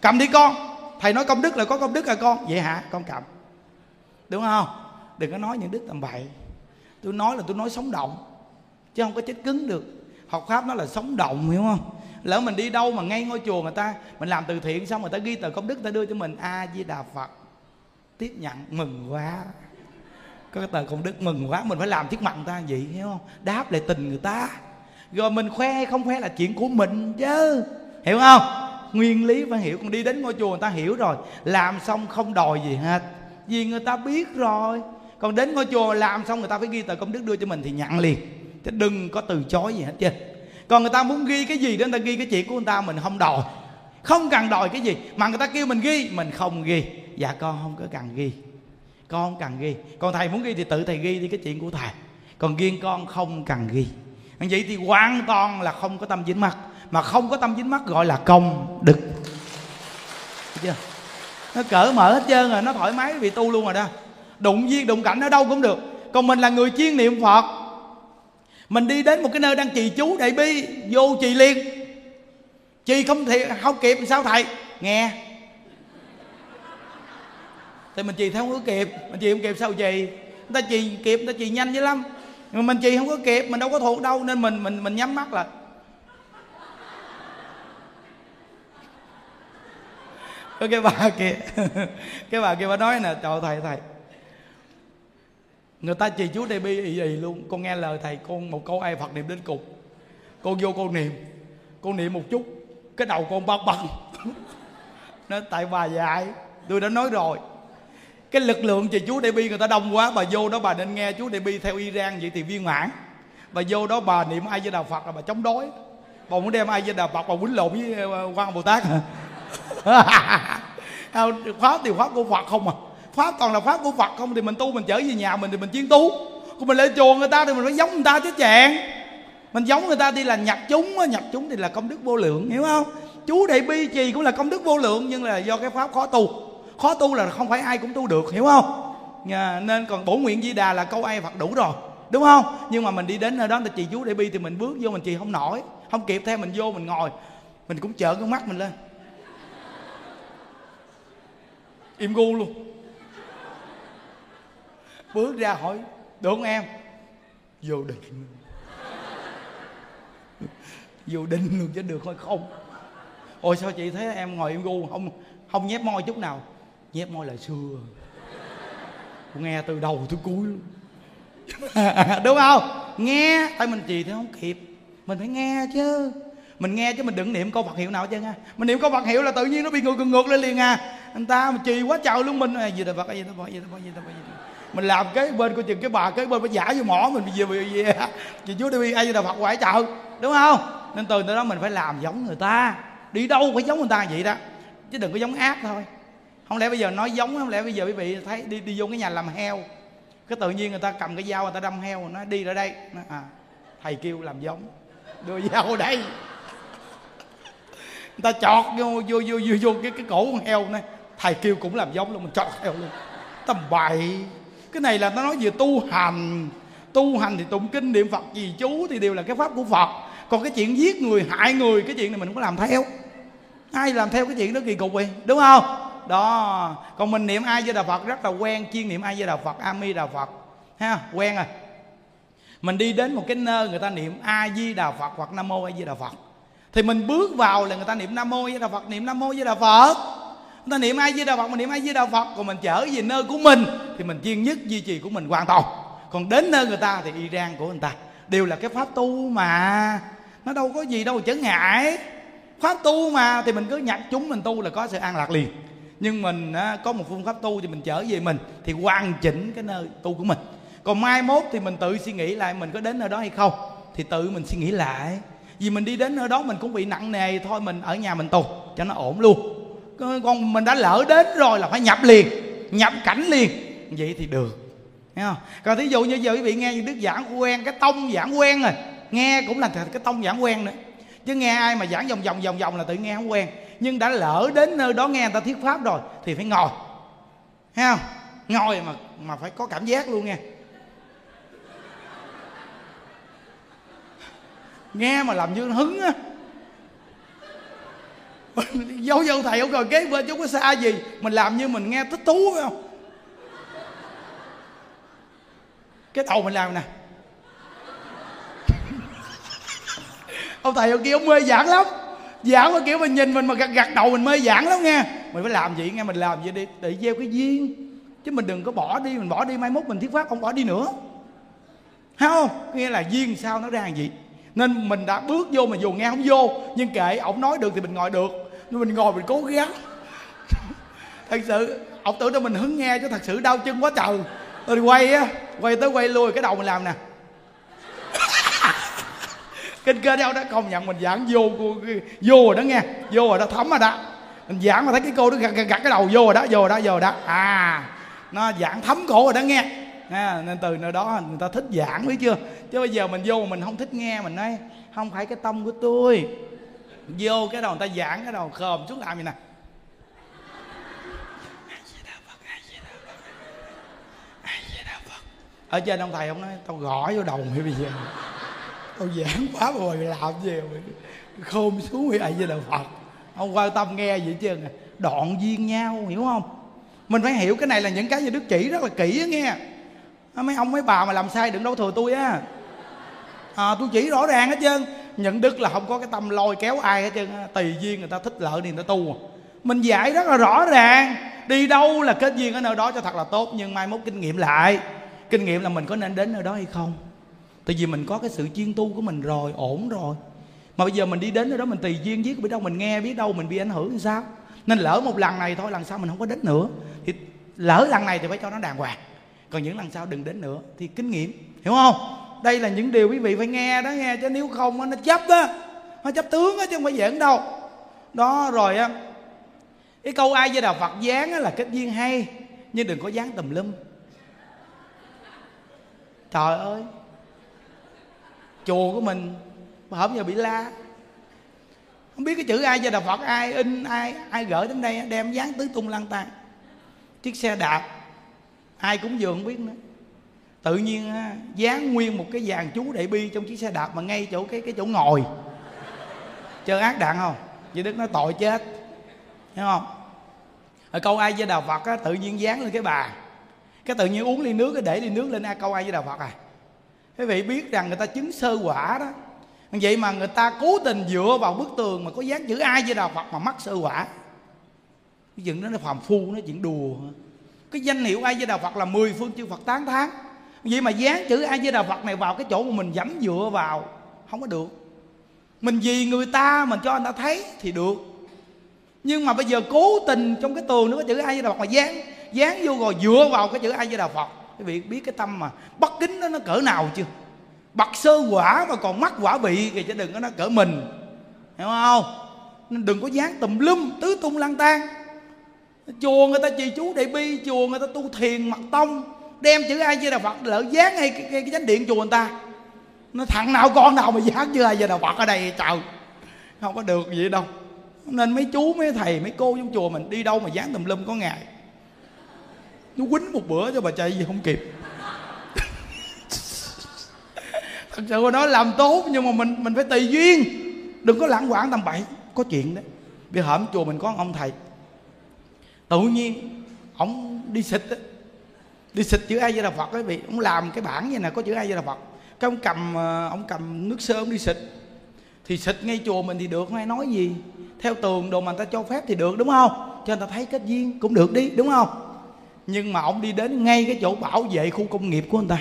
Cầm đi con, thầy nói công đức là có công đức à con. Vậy hả, con cầm. Đúng không? Đừng có nói những đức tầm bậy. Tôi nói là tôi nói sống động chứ không có chết cứng được. Học pháp nó là sống động, hiểu không? Lỡ mình đi đâu mà ngay ngôi chùa người ta, mình làm từ thiện xong người ta ghi tờ công đức, người ta đưa cho mình A Di Đà Phật, tiếp nhận, mừng quá. Có cái tờ công đức mừng quá. Mình phải làm trước mặt người ta vậy, hiểu không? Đáp lại tình người ta. Rồi mình khoe hay không khoe là chuyện của mình chứ, hiểu không? Nguyên lý phải hiểu. Còn đi đến ngôi chùa người ta hiểu rồi, làm xong không đòi gì hết vì người ta biết rồi. Còn đến ngôi chùa làm xong người ta phải ghi tờ công đức đưa cho mình thì nhận liền, chứ đừng có từ chối gì hết chứ. Còn người ta muốn ghi cái gì đó, người ta ghi cái chuyện của người ta, mình không đòi. Không cần đòi cái gì. Mà người ta kêu mình ghi, mình không ghi. Dạ con không có cần ghi, con không cần ghi. Còn thầy muốn ghi thì tự thầy ghi đi, cái chuyện của thầy. Còn riêng con không cần ghi. Vậy thì hoàn toàn là không có tâm dính mắc. Mà không có tâm dính mắc gọi là công đức. Chưa? Nó cởi mở hết trơn rồi, nó thoải mái vì tu luôn rồi đó. Đụng duyên, đụng cảnh ở đâu cũng được. Còn mình là người chuyên niệm Phật, mình đi đến một cái nơi đang trì chú đại bi, vô trì liền. Trì không thì không kịp sao thầy? Nghe. Thì mình trì theo không có kịp. Mình trì không kịp sao trì? Người ta trì kịp, người ta trì nhanh dữ lắm. Mà mình trì không có kịp, mình đâu có thuộc đâu. Nên mình nhắm mắt là có cái bà kia cái bà kia bà nói nè, trời thầy người ta trì chú đại bi ì luôn, con nghe lời thầy, con một câu ai Phật niệm đến cùng. Con vô con niệm một chút cái đầu con bật bật nó tại bà dạy, tôi đã nói rồi, cái lực lượng trì chú đại bi người ta đông quá. Bà vô đó bà nên nghe chú đại bi theo Iran vậy thì viên mãn. Bà vô đó bà niệm A Di Đà Phật là bà chống đối, bà muốn đem A Di Đà Phật bà quýnh lộn với Quan Bồ Tát hả? Pháp thì pháp của Phật không à, pháp toàn là pháp của Phật không. Thì mình tu, mình trở về nhà mình thì mình chuyên tu. Còn mình lên chùa người ta thì mình phải giống người ta chứ chàng. Mình giống người ta thì là nhập chúng. Nhập chúng thì là công đức vô lượng, hiểu không? Chú đại bi trì cũng là công đức vô lượng, nhưng là do cái pháp khó tu. Khó tu là không phải ai cũng tu được, hiểu không? Nên còn bổ nguyện Di Đà là câu ai Phật đủ rồi, đúng không? Nhưng mà mình đi đến nơi đó người ta trì chú đại bi thì mình bước vô mình trì không nổi, không kịp theo. Mình vô mình ngồi, mình cũng trợn con mắt mình lên, im gu luôn. Bước ra hỏi được không em? Vô định. Vô định luôn chứ được thôi không. Ôi sao chị thấy em ngồi im gu, không nhép môi chút nào? Nhép môi là xưa. Nghe từ đầu tới cuối luôn. Đúng không? Nghe, tại mình chị thì không kịp. Mình phải nghe chứ. Mình nghe chứ mình đừng niệm câu Phật hiệu nào chứ nha. Mình niệm câu Phật hiệu là tự nhiên nó bị ngược lên liền à. Anh ta mà trì quá trời luôn mình. Gì là Phật, gì là Phật, gì là Phật, gì là Phật. Mình làm cái bên coi chừng cái bà cái bên phải giả vô mỏ mình vì chị chú đi ai Đà Phật quải chợ, đúng không? Nên từ đó mình phải làm giống người ta, đi đâu phải giống người ta vậy đó, chứ đừng có giống ác thôi. Không lẽ bây giờ nói giống, không lẽ bây giờ quý vị thấy đi vô cái nhà làm heo, cái tự nhiên người ta cầm cái dao người ta đâm heo, nó đi ra đây, nó, à, thầy kêu làm giống, đưa dao đây, người ta chọt vô cái cổ con heo này, thầy kêu cũng làm giống luôn, mình chọt heo luôn, tầm bậy. Cái này là nó nói về tu hành. Tu hành thì tụng kinh niệm Phật gì chú thì đều là cái pháp của Phật. Còn cái chuyện giết người hại người, cái chuyện này mình không có làm theo. Ai làm theo cái chuyện đó kỳ cục vậy, đúng không? Đó. Còn mình niệm A Di Đà Phật rất là quen, chuyên niệm A Di Đà Phật, A Mi Đà Phật, ha, quen rồi. Mình đi đến một cái nơi người ta niệm A Di Đà Phật hoặc Nam Mô A Di Đà Phật, thì mình bước vào là người ta niệm Nam Mô A Di Đà Phật, niệm Nam Mô A Di Đà Phật. Người ta niệm A Di Đà Phật, mình niệm A Di Đà Phật. Còn mình trở về nơi của mình thì mình chuyên nhất duy trì của mình hoàn toàn. Còn đến nơi người ta thì y rang của người ta, đều là cái pháp tu mà, nó đâu có gì đâu trở ngại. Pháp tu mà thì mình cứ nhặt chúng mình tu là có sự an lạc liền. Nhưng mình có một phương pháp tu thì mình trở về mình thì hoàn chỉnh cái nơi tu của mình. Còn mai mốt thì mình tự suy nghĩ lại mình có đến nơi đó hay không, thì tự mình suy nghĩ lại. Vì mình đi đến nơi đó mình cũng bị nặng nề, thôi mình ở nhà mình tu cho nó ổn luôn. Còn mình đã lỡ đến rồi là phải nhập liền, nhập cảnh liền, vậy thì được. Thấy không? Còn thí dụ như giờ quý vị nghe những đức giảng quen, cái tông giảng quen rồi, nghe cũng là cái tông giảng quen nữa. Chứ nghe ai mà giảng vòng vòng là tự nghe không quen. Nhưng đã lỡ đến nơi đó nghe người ta thuyết pháp rồi thì phải ngồi. Thấy không? Ngồi mà phải có cảm giác luôn nghe. Nghe mà làm như hứng á. Dâu thầy không, rồi kế bên chú có xa gì, mình làm như mình nghe thích thú phải không? Cái đầu mình làm nè. Ông thầy ông kia ông mê giảng lắm, giảng cái kiểu mình nhìn mình mà gật đầu mình mê giảng lắm nghe. Mình phải làm vậy nghe, mình làm vậy để gieo cái duyên, chứ mình đừng có bỏ đi. Mình bỏ đi mai mốt mình thuyết pháp không bỏ đi nữa, thấy không? Nghe là duyên sao nó ra vậy. Nên mình đã bước vô mà dù nghe không vô, nhưng kệ ổng nói được thì mình ngồi được. Nhưng mình ngồi mình cố gắng. Thật sự ổng tưởng đâu mình hứng nghe, chứ thật sự đau chân quá trời. Rồi quay á, quay tới quay lui cái đầu mình làm nè. Kinh kênh đâu đó công nhận mình giảng vô rồi đó nghe, vô rồi đó, thấm rồi đó. Mình giảng mà thấy cái cô đó gặt cái đầu vô rồi đó. À, nó giảng thấm cổ rồi đó nghe. À, nên từ nơi đó người ta thích giảng, biết chưa? Chứ bây giờ mình vô mình không thích nghe, mình nói không phải cái tâm của tôi. Vô cái đầu người ta giảng, cái đầu khòm xuống làm vậy nè. Ở trên ông thầy ông nói tao gõ vô đầu mày bây giờ, tao giảng quá rồi làm gì rồi khôn xuống vậy ai với đạo Phật. Ông quan tâm nghe vậy chứ đoạn duyên nhau, hiểu không? Mình phải hiểu cái này là những cái như Đức chỉ rất là kỹ á nghe. Mấy ông mấy bà mà làm sai đừng đâu thừa tôi á. À, tôi chỉ rõ ràng hết trơn. Nhận đức là không có cái tâm lôi kéo ai hết trơn. Tùy duyên người ta thích lợi thì người ta tu. Mình dạy rất là rõ ràng. Đi đâu là kết duyên ở nơi đó cho thật là tốt. Nhưng mai mốt kinh nghiệm lại, kinh nghiệm là mình có nên đến nơi đó hay không. Tại vì mình có cái sự chuyên tu của mình rồi, ổn rồi. Mà bây giờ mình đi đến nơi đó mình tùy duyên biết đâu mình nghe, biết đâu mình bị ảnh hưởng làm sao. Nên lỡ một lần này thôi, lần sau mình không có đến nữa. Thì lỡ lần này thì phải cho nó đàng hoàng. Còn những lần sau đừng đến nữa. Thì kinh nghiệm, hiểu không? Đây là những điều quý vị phải nghe đó nghe. Chứ nếu không nó chấp á, nó chấp tướng á, chứ không phải giỡn đâu. Đó rồi á, cái câu ai với đạo Phật dán á là kết duyên hay, nhưng đừng có dán tùm lum. Trời ơi, chùa của mình hôm giờ bị la, không biết cái chữ ai với đạo Phật ai in, ai gửi đến đây đem dán tứ tung lăng tàn. Chiếc xe đạp ai cũng vừa không biết nữa, tự nhiên dán nguyên một cái dàn chú đại bi trong chiếc xe đạp mà ngay chỗ cái chỗ ngồi. Chơi ác đạn không? Vậy Đức nói tội chết, hiểu không? Ở câu ai với đạo Phật á, tự nhiên dán lên cái bà, cái tự nhiên uống ly nước để ly nước lên câu ai với đạo Phật à. Quý vị biết rằng người ta chứng sơ quả đó, vậy mà người ta cố tình dựa vào bức tường mà có dán chữ ai với đạo Phật mà mắc sơ quả. Cái chuyện đó nó phàm phu, nó chuyện đùa. Cái danh hiệu ai với đạo Phật là 10 phương chư Phật tán thán, vậy mà dán chữ ai với đạo Phật này vào cái chỗ mà mình dẫm dựa vào không có được. Mình vì người ta mình cho người ta thấy thì được, nhưng mà bây giờ cố tình trong cái tường nó có chữ ai với đạo Phật mà dán vô rồi dựa vào cái chữ ai với đạo Phật. Quý vị biết cái tâm mà bất kính đó nó cỡ nào chưa? Bật sơ quả mà còn mắc quả vị thì chứ đừng có nó cỡ mình, hiểu không? Đừng có dán tùm lum tứ tung lang tan. Chùa người ta trì chú Đại Bi, chùa người ta tu thiền Mật Tông, đem chữ A Di Đà Phật lỡ dán ngay cái chánh điện chùa người ta. Nó thằng nào con nào mà dán chữ A Di Đà Phật ở đây trời, không có được gì đâu. Nên mấy chú mấy thầy mấy cô trong chùa mình đi đâu mà dán tùm lum có ngày. Nó quýnh một bữa cho bà chạy gì không kịp. Thật sự nó làm tốt, nhưng mà mình phải tùy duyên, đừng có lãng quảng tầm bậy. Có chuyện đấy. Vì hổm chùa mình có ông thầy, tự nhiên ông đi xịt á, đi xịt chữ A Di Đà Phật ấy, vì ông làm cái bảng như này có chữ A Di Đà Phật, cái ông cầm nước sơn đi xịt. Thì xịt ngay chùa mình thì được, không ai nói gì, theo tường đồ mà người ta cho phép thì được, đúng không? Cho người ta thấy kết duyên cũng được đi, đúng không? Nhưng mà ông đi đến ngay cái chỗ bảo vệ khu công nghiệp của người ta,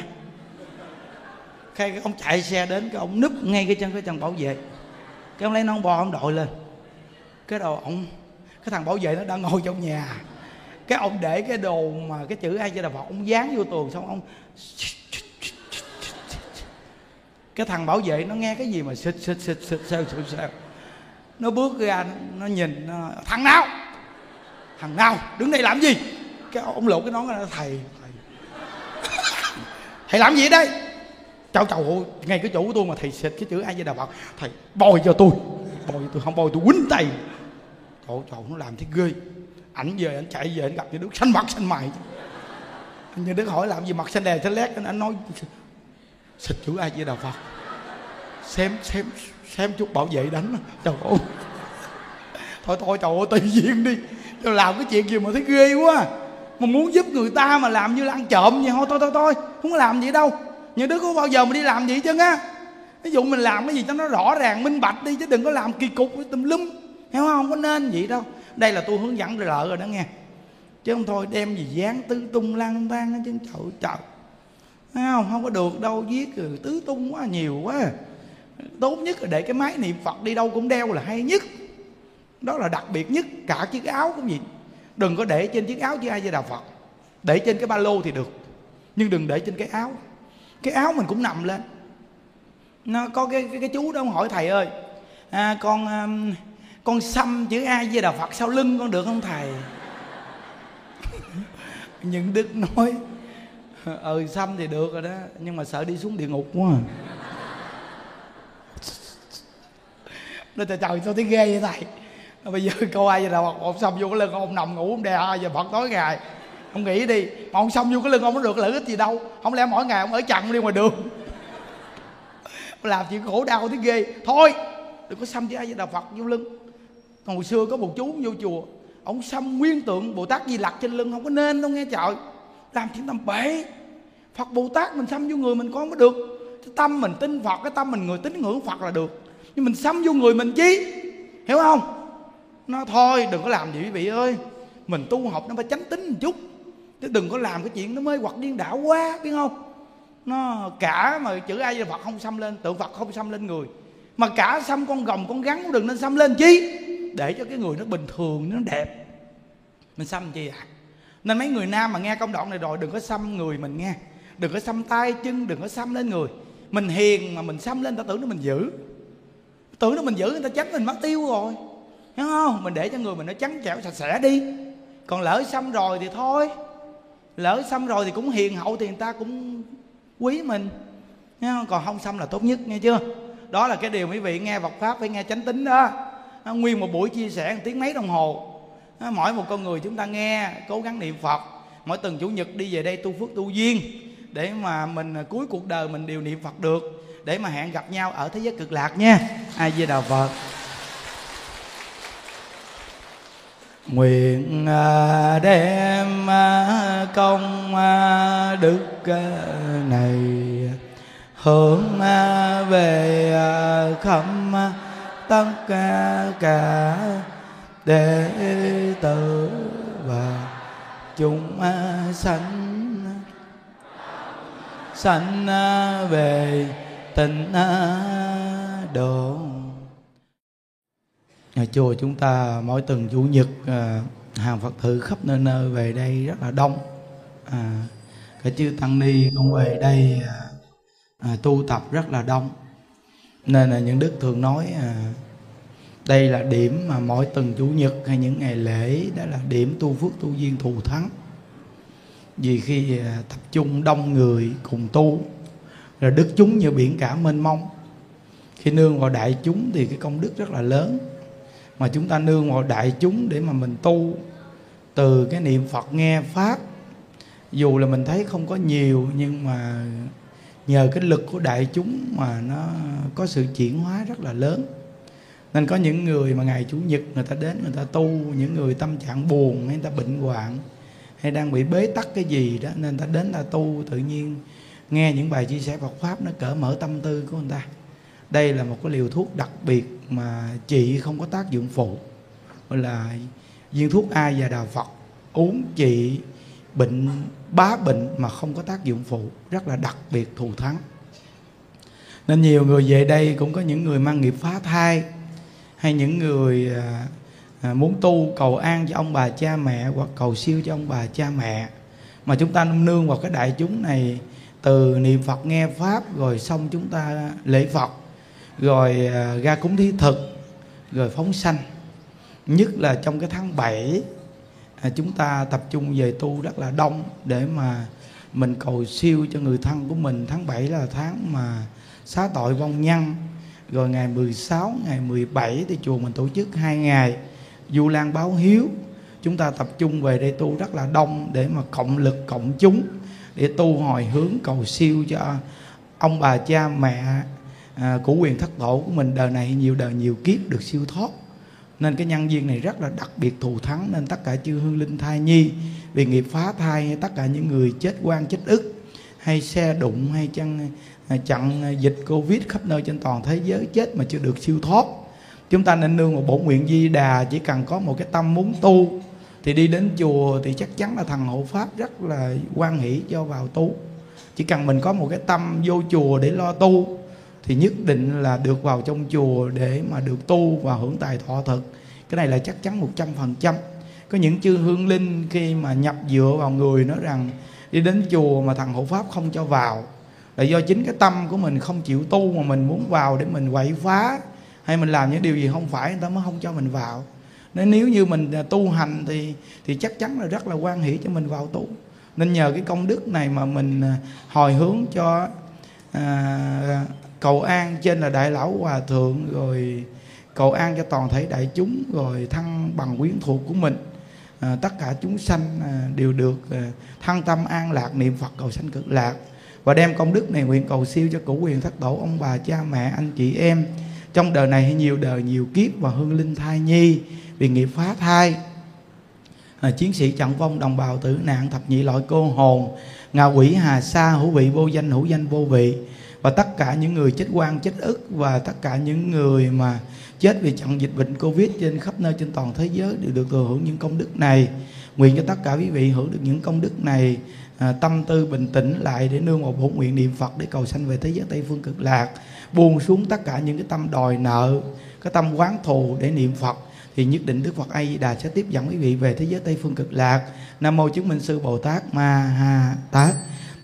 cái ông chạy xe đến, cái ông núp ngay cái chân bảo vệ, cái ông lấy nón bò ông đội lên, cái đầu ông cái thằng bảo vệ nó đang ngồi trong nhà, cái ông để cái đồ mà cái chữ A Di Đà Phật ông dán vô tường, xong ông cái thằng bảo vệ nó nghe cái gì mà xịt, nó bước ra nó nhìn nó, thằng nào đứng đây làm gì? Cái ông lột cái nón ra, thầy thầy làm gì đây? Trời, ngay cái chỗ của tôi mà thầy xịt cái chữ A Di Đà Phật, thầy bồi cho tôi không bồi tôi quýnh thầy. Trời, nó làm thế ghê. Ảnh về anh chạy về anh gặp như Đức xanh mặt xanh mày, như Đức hỏi làm gì mặt xanh đè xanh lét, anh nói xịt chữ A Di Đà Phật, xem chút bảo vệ đánh. Trời ơi, thôi trời ơi, tùy duyên đi, làm cái chuyện gì mà thấy ghê quá, mà muốn giúp người ta mà làm như là ăn trộm vậy, thôi không có làm gì đâu. Như Đức có bao giờ mà đi làm gì chứ á. Ví dụ mình làm cái gì cho nó rõ ràng minh bạch đi, chứ đừng có làm kỳ cục tùm lum, hiểu không? Không có nên vậy đâu. Đây là tôi hướng dẫn lợ rồi đó nghe, chứ không thôi đem gì dán tứ tung lang thang hết chứ. Trời, không có được đâu, viết rồi tứ tung quá nhiều quá. Tốt nhất là để cái máy niệm Phật đi đâu cũng đeo là hay nhất, đó là đặc biệt nhất. Cả chiếc áo cũng vậy, đừng có để trên chiếc áo chứ ai với đạo Phật. Để trên cái ba lô thì được, nhưng đừng để trên cái áo. Cái áo mình cũng nằm lên. Nó có cái chú đó hỏi thầy ơi, con xăm chữ A Di Đà Phật sau lưng con được không thầy? Nhưng Đức nói xăm thì được rồi đó, nhưng mà sợ đi xuống địa ngục quá. Nói trời sao thấy ghê vậy thầy? Bây giờ câu A Di Đà Phật ông xăm vô cái lưng ông nằm ngủ ông đè A Di Đà Phật tối ngày. Ông nghĩ đi, mà ông xăm vô cái lưng ông có được lợi ích gì đâu, không lẽ mỗi ngày ông ở chặn đi ngoài đường. Làm chuyện khổ đau thấy ghê. Thôi đừng có xăm chữ A Di Đà Phật vô lưng. Còn hồi xưa có một chú vô chùa, ông xăm nguyên tượng Bồ Tát Di Lặc trên lưng, không có nên đâu nghe trời. Làm chuyện tầm bậy. Phật Bồ Tát mình xăm vô người mình có được. Cái tâm mình tin Phật, cái tâm mình người tín ngưỡng Phật là được. Nhưng mình xăm vô người mình chí, hiểu không? Nó thôi đừng có làm gì quý vị ơi. Mình tu học nó phải chánh tín một chút, chứ đừng có làm cái chuyện nó mới hoặc điên đảo quá, biết không? Nó cả mà chữ A Di Đà Phật không xăm lên, tượng Phật không xăm lên người, mà cả xăm con rồng con rắn cũng đừng nên xăm lên chi. Để cho cái người nó bình thường, nó đẹp. Mình xăm chi ạ? Nên mấy người nam mà nghe công đoạn này rồi, đừng có xăm người mình nghe, đừng có xăm tay chân, đừng có xăm lên người. Mình hiền mà mình xăm lên, người ta tưởng nó mình dữ, tưởng nó mình dữ, người ta tránh mình mất tiêu rồi, hiểu không? Mình để cho người mình nó trắng trẻo sạch sẽ đi. Còn lỡ xăm rồi thì thôi, lỡ xăm rồi thì cũng hiền hậu, thì người ta cũng quý mình, không? Còn không xăm là tốt nhất, nghe chưa? Đó là cái điều quý vị nghe Phật Pháp phải nghe chánh tín đó. Nguyên một buổi chia sẻ 1 tiếng mấy đồng hồ, mỗi một con người chúng ta nghe, cố gắng niệm Phật. Mỗi tuần Chủ nhật đi về đây tu phước tu duyên, để mà mình cuối cuộc đời mình đều niệm Phật được, để mà hẹn gặp nhau ở thế giới cực lạc nha. A Di Đà Phật. Nguyện đem công đức này hướng về khắp tất cả đệ tử và chúng sanh, sanh về tịnh độ. Nhà chùa chúng ta mỗi tuần Chủ nhật hàng Phật tử khắp nơi nơi về đây rất là đông. Cái chư tăng ni cũng về đây tu tập rất là đông. Nên là những Đức thường nói Đây là điểm mà mỗi tuần Chủ nhật hay những ngày lễ, đó là điểm tu phước tu duyên thù thắng. Vì khi tập trung đông người cùng tu là đức chúng như biển cả mênh mông. Khi nương vào đại chúng thì cái công đức rất là lớn. Mà chúng ta nương vào đại chúng để mà mình tu, từ cái niệm Phật nghe Pháp, dù là mình thấy không có nhiều, nhưng mà nhờ cái lực của đại chúng mà nó có sự chuyển hóa rất là lớn. Nên có những người mà ngày Chủ nhật người ta đến người ta tu, những người tâm trạng buồn hay người ta bệnh hoạn hay đang bị bế tắc cái gì đó, nên người ta đến ta tu, tự nhiên nghe những bài chia sẻ Phật Pháp nó cởi mở tâm tư của người ta. Đây là một cái liều thuốc đặc biệt mà chị không có tác dụng phụ, gọi là viên thuốc A và Đà Phật, uống chị bệnh bá bệnh mà không có tác dụng phụ, rất là đặc biệt thù thắng. Nên nhiều người về đây cũng có những người mang nghiệp phá thai, hay những người muốn tu cầu an cho ông bà cha mẹ, hoặc cầu siêu cho ông bà cha mẹ. Mà chúng ta nương vào cái đại chúng này, từ niệm Phật nghe Pháp, rồi xong chúng ta lễ Phật, rồi ra cúng thí thực, rồi phóng sanh. Nhất là trong cái tháng 7 chúng ta tập trung về tu rất là đông, để mà mình cầu siêu cho người thân của mình. Tháng 7 là tháng mà xá tội vong nhân. Rồi ngày 16, ngày 17 thì chùa mình tổ chức 2 ngày Vu Lan báo hiếu. Chúng ta tập trung về đây tu rất là đông, để mà cộng lực cộng chúng, để tu hồi hướng cầu siêu cho ông bà cha mẹ của quyền thất tổ của mình, đời này nhiều đời nhiều kiếp được siêu thoát. Nên cái nhân duyên này rất là đặc biệt thù thắng. Nên tất cả chư hương linh thai nhi vì nghiệp phá thai, hay tất cả những người chết oan chết ức, hay xe đụng, hay chặn dịch Covid khắp nơi trên toàn thế giới chết mà chưa được siêu thoát, chúng ta nên nương một bổn nguyện Di Đà. Chỉ cần có một cái tâm muốn tu thì đi đến chùa thì chắc chắn là thằng hộ pháp rất là hoan hỷ cho vào tu. Chỉ cần mình có một cái tâm vô chùa để lo tu thì nhất định là được vào trong chùa để mà được tu và hưởng tài thọ thực. Cái này là chắc chắn 100%. Có những chư hương linh khi mà nhập dựa vào người nói rằng đi đến chùa mà thằng hộ pháp không cho vào, là do chính cái tâm của mình không chịu tu, mà mình muốn vào để mình quậy phá hay mình làm những điều gì không phải, người ta mới không cho mình vào. Nên nếu như mình tu hành thì chắc chắn là rất là hoan hỷ cho mình vào tu. Nên nhờ cái công đức này mà mình hồi hướng cho cầu an trên là Đại Lão Hòa Thượng, rồi cầu an cho toàn thể đại chúng, rồi thân bằng quyến thuộc của mình, tất cả chúng sanh đều được thân tâm an lạc, niệm Phật cầu sanh cực lạc. Và đem công đức này nguyện cầu siêu cho cửu quyền thất tổ, ông bà cha mẹ, anh chị em trong đời này hay nhiều đời nhiều kiếp, và hương linh thai nhi vì nghiệp phá thai, chiến sĩ trận vong, đồng bào tử nạn, thập nhị loại cô hồn, ngạ quỷ hà sa, hữu vị vô danh, hữu danh vô vị, và tất cả những người chết oan chết ức, và tất cả những người mà chết vì trận dịch bệnh Covid trên khắp nơi trên toàn thế giới đều được thừa hưởng những công đức này. Nguyện cho tất cả quý vị hưởng được những công đức này, tâm tư bình tĩnh lại để nương vào bổn nguyện niệm Phật để cầu sanh về thế giới Tây Phương Cực Lạc. Buông xuống tất cả những cái tâm đòi nợ, cái tâm oán thù để niệm Phật, thì nhất định Đức Phật A Di Đà sẽ tiếp dẫn quý vị về thế giới Tây Phương Cực Lạc. Nam mô Chứng Minh Sư Bồ Tát Ma Ha Tát.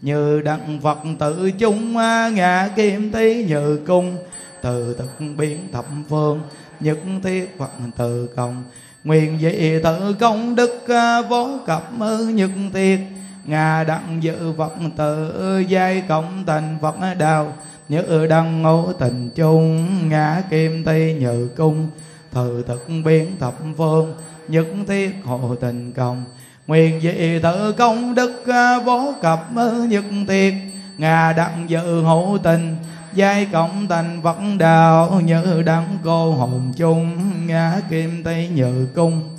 Như đặng Phật tự chung ngã kim tí như cung, từ thực biến thập phương nhất thiết Phật từ công. Nguyện dị tự công đức vô cập nhất thiết, ngà đặng dự Phật tự giai cộng thành Phật đạo. Như đăng ngũ tình chung ngã kim tí như cung, từ thực biến thập phương nhất thiết hộ tình công. Nguyện dị tự công đức vô cập nhất thiết, ngà đặng dự hữu tình giai cộng thành Phật đạo. Như đẳng cô hồn chung ngã kim tây như cung,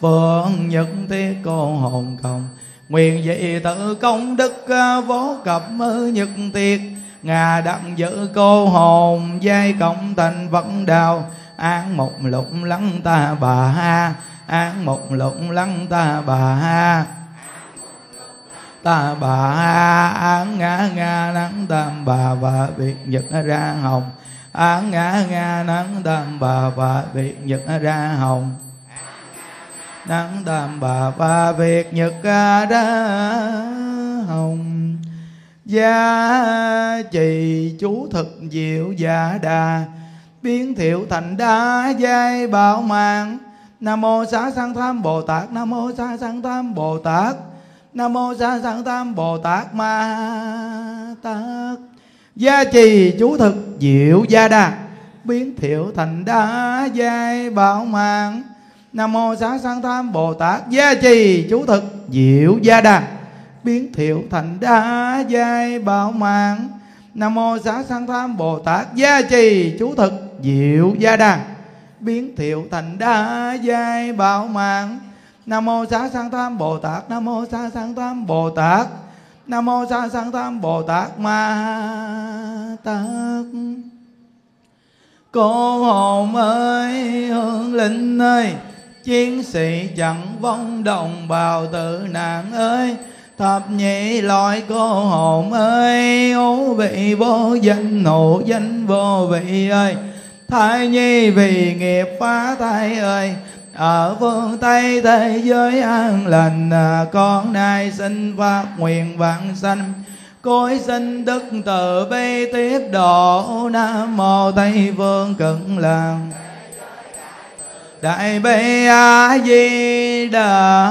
phương nhất thiết cô hồn cộng. Nguyện dị tự công đức vô cập nhất thiết, ngà đặng dự cô hồn giai cộng thành Phật đạo. Án một lụng lắng ta bà ha, án một lụng lắng ta bà ha, ta bà án ngã nắng tam bà và việc nhật ra hồng. Án ngã nắng tam bà và việc nhật ra hồng, nắng tam bà và việc nhật ra hồng. Gia trì chú thực diệu giả đà, biến thiệu thành đa giai bảo mạng. Nam mô Xá Sanh Tham Bồ Tát, Nam mô Xá Sanh Tham Bồ Tát, Nam mô Xá Sanh Tham Bồ Tát Ma Tát. Gia trì chú thực diệu gia đa, biến thiệu thành đa giai bảo mạng. Nam mô Xá Sanh Tham Bồ Tát. Gia trì chú thực diệu gia đa, biến thiệu thành đa giai bảo mạng. Nam mô Xá Sanh Tham Bồ Tát. Gia trì chú thực diệu gia đa, biến thiệu thành đa giai bảo mạng. Nam mô Xá Sanh Tham Bồ Tát, Nam mô Xá Sanh Tham Bồ Tát, Nam mô Xá Sanh Tham Bồ Tát Ma Tát. Cô hồn ơi, hương linh ơi, chiến sĩ chẳng vong đồng bào tử nạn ơi, thập nhị loại cô hồn ơi, ố vị vô danh, hữu danh vô vị ơi, thai nhi vì nghiệp phá thai ơi, ở phương Tây thế giới an lành, con nay xin phát nguyện vãng sanh, cối sinh đức từ bi tiếp độ. Nam mô Tây Phương Cực Lạc Đại Bi A Di Đà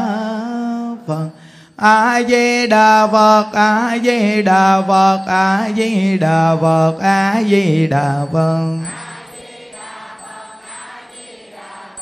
Phật, A Di Đà Phật, A Di Đà Phật, A Di Đà Phật, A Di Đà Phật, A Di Đà Phật,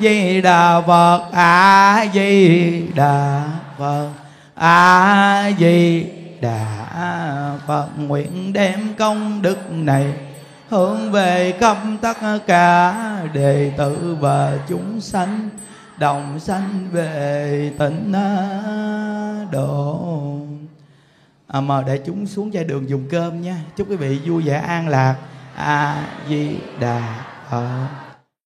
Di Đà Phật, A Di Đà Phật, A Di Đà Phật. Nguyện đem công đức này hướng về khắp tất cả đệ tử và chúng sanh, đồng sanh về tịnh độ. Mời đại chúng xuống giai đường dùng cơm nha. Chúc quý vị vui vẻ an lạc. A Di Đà Phật.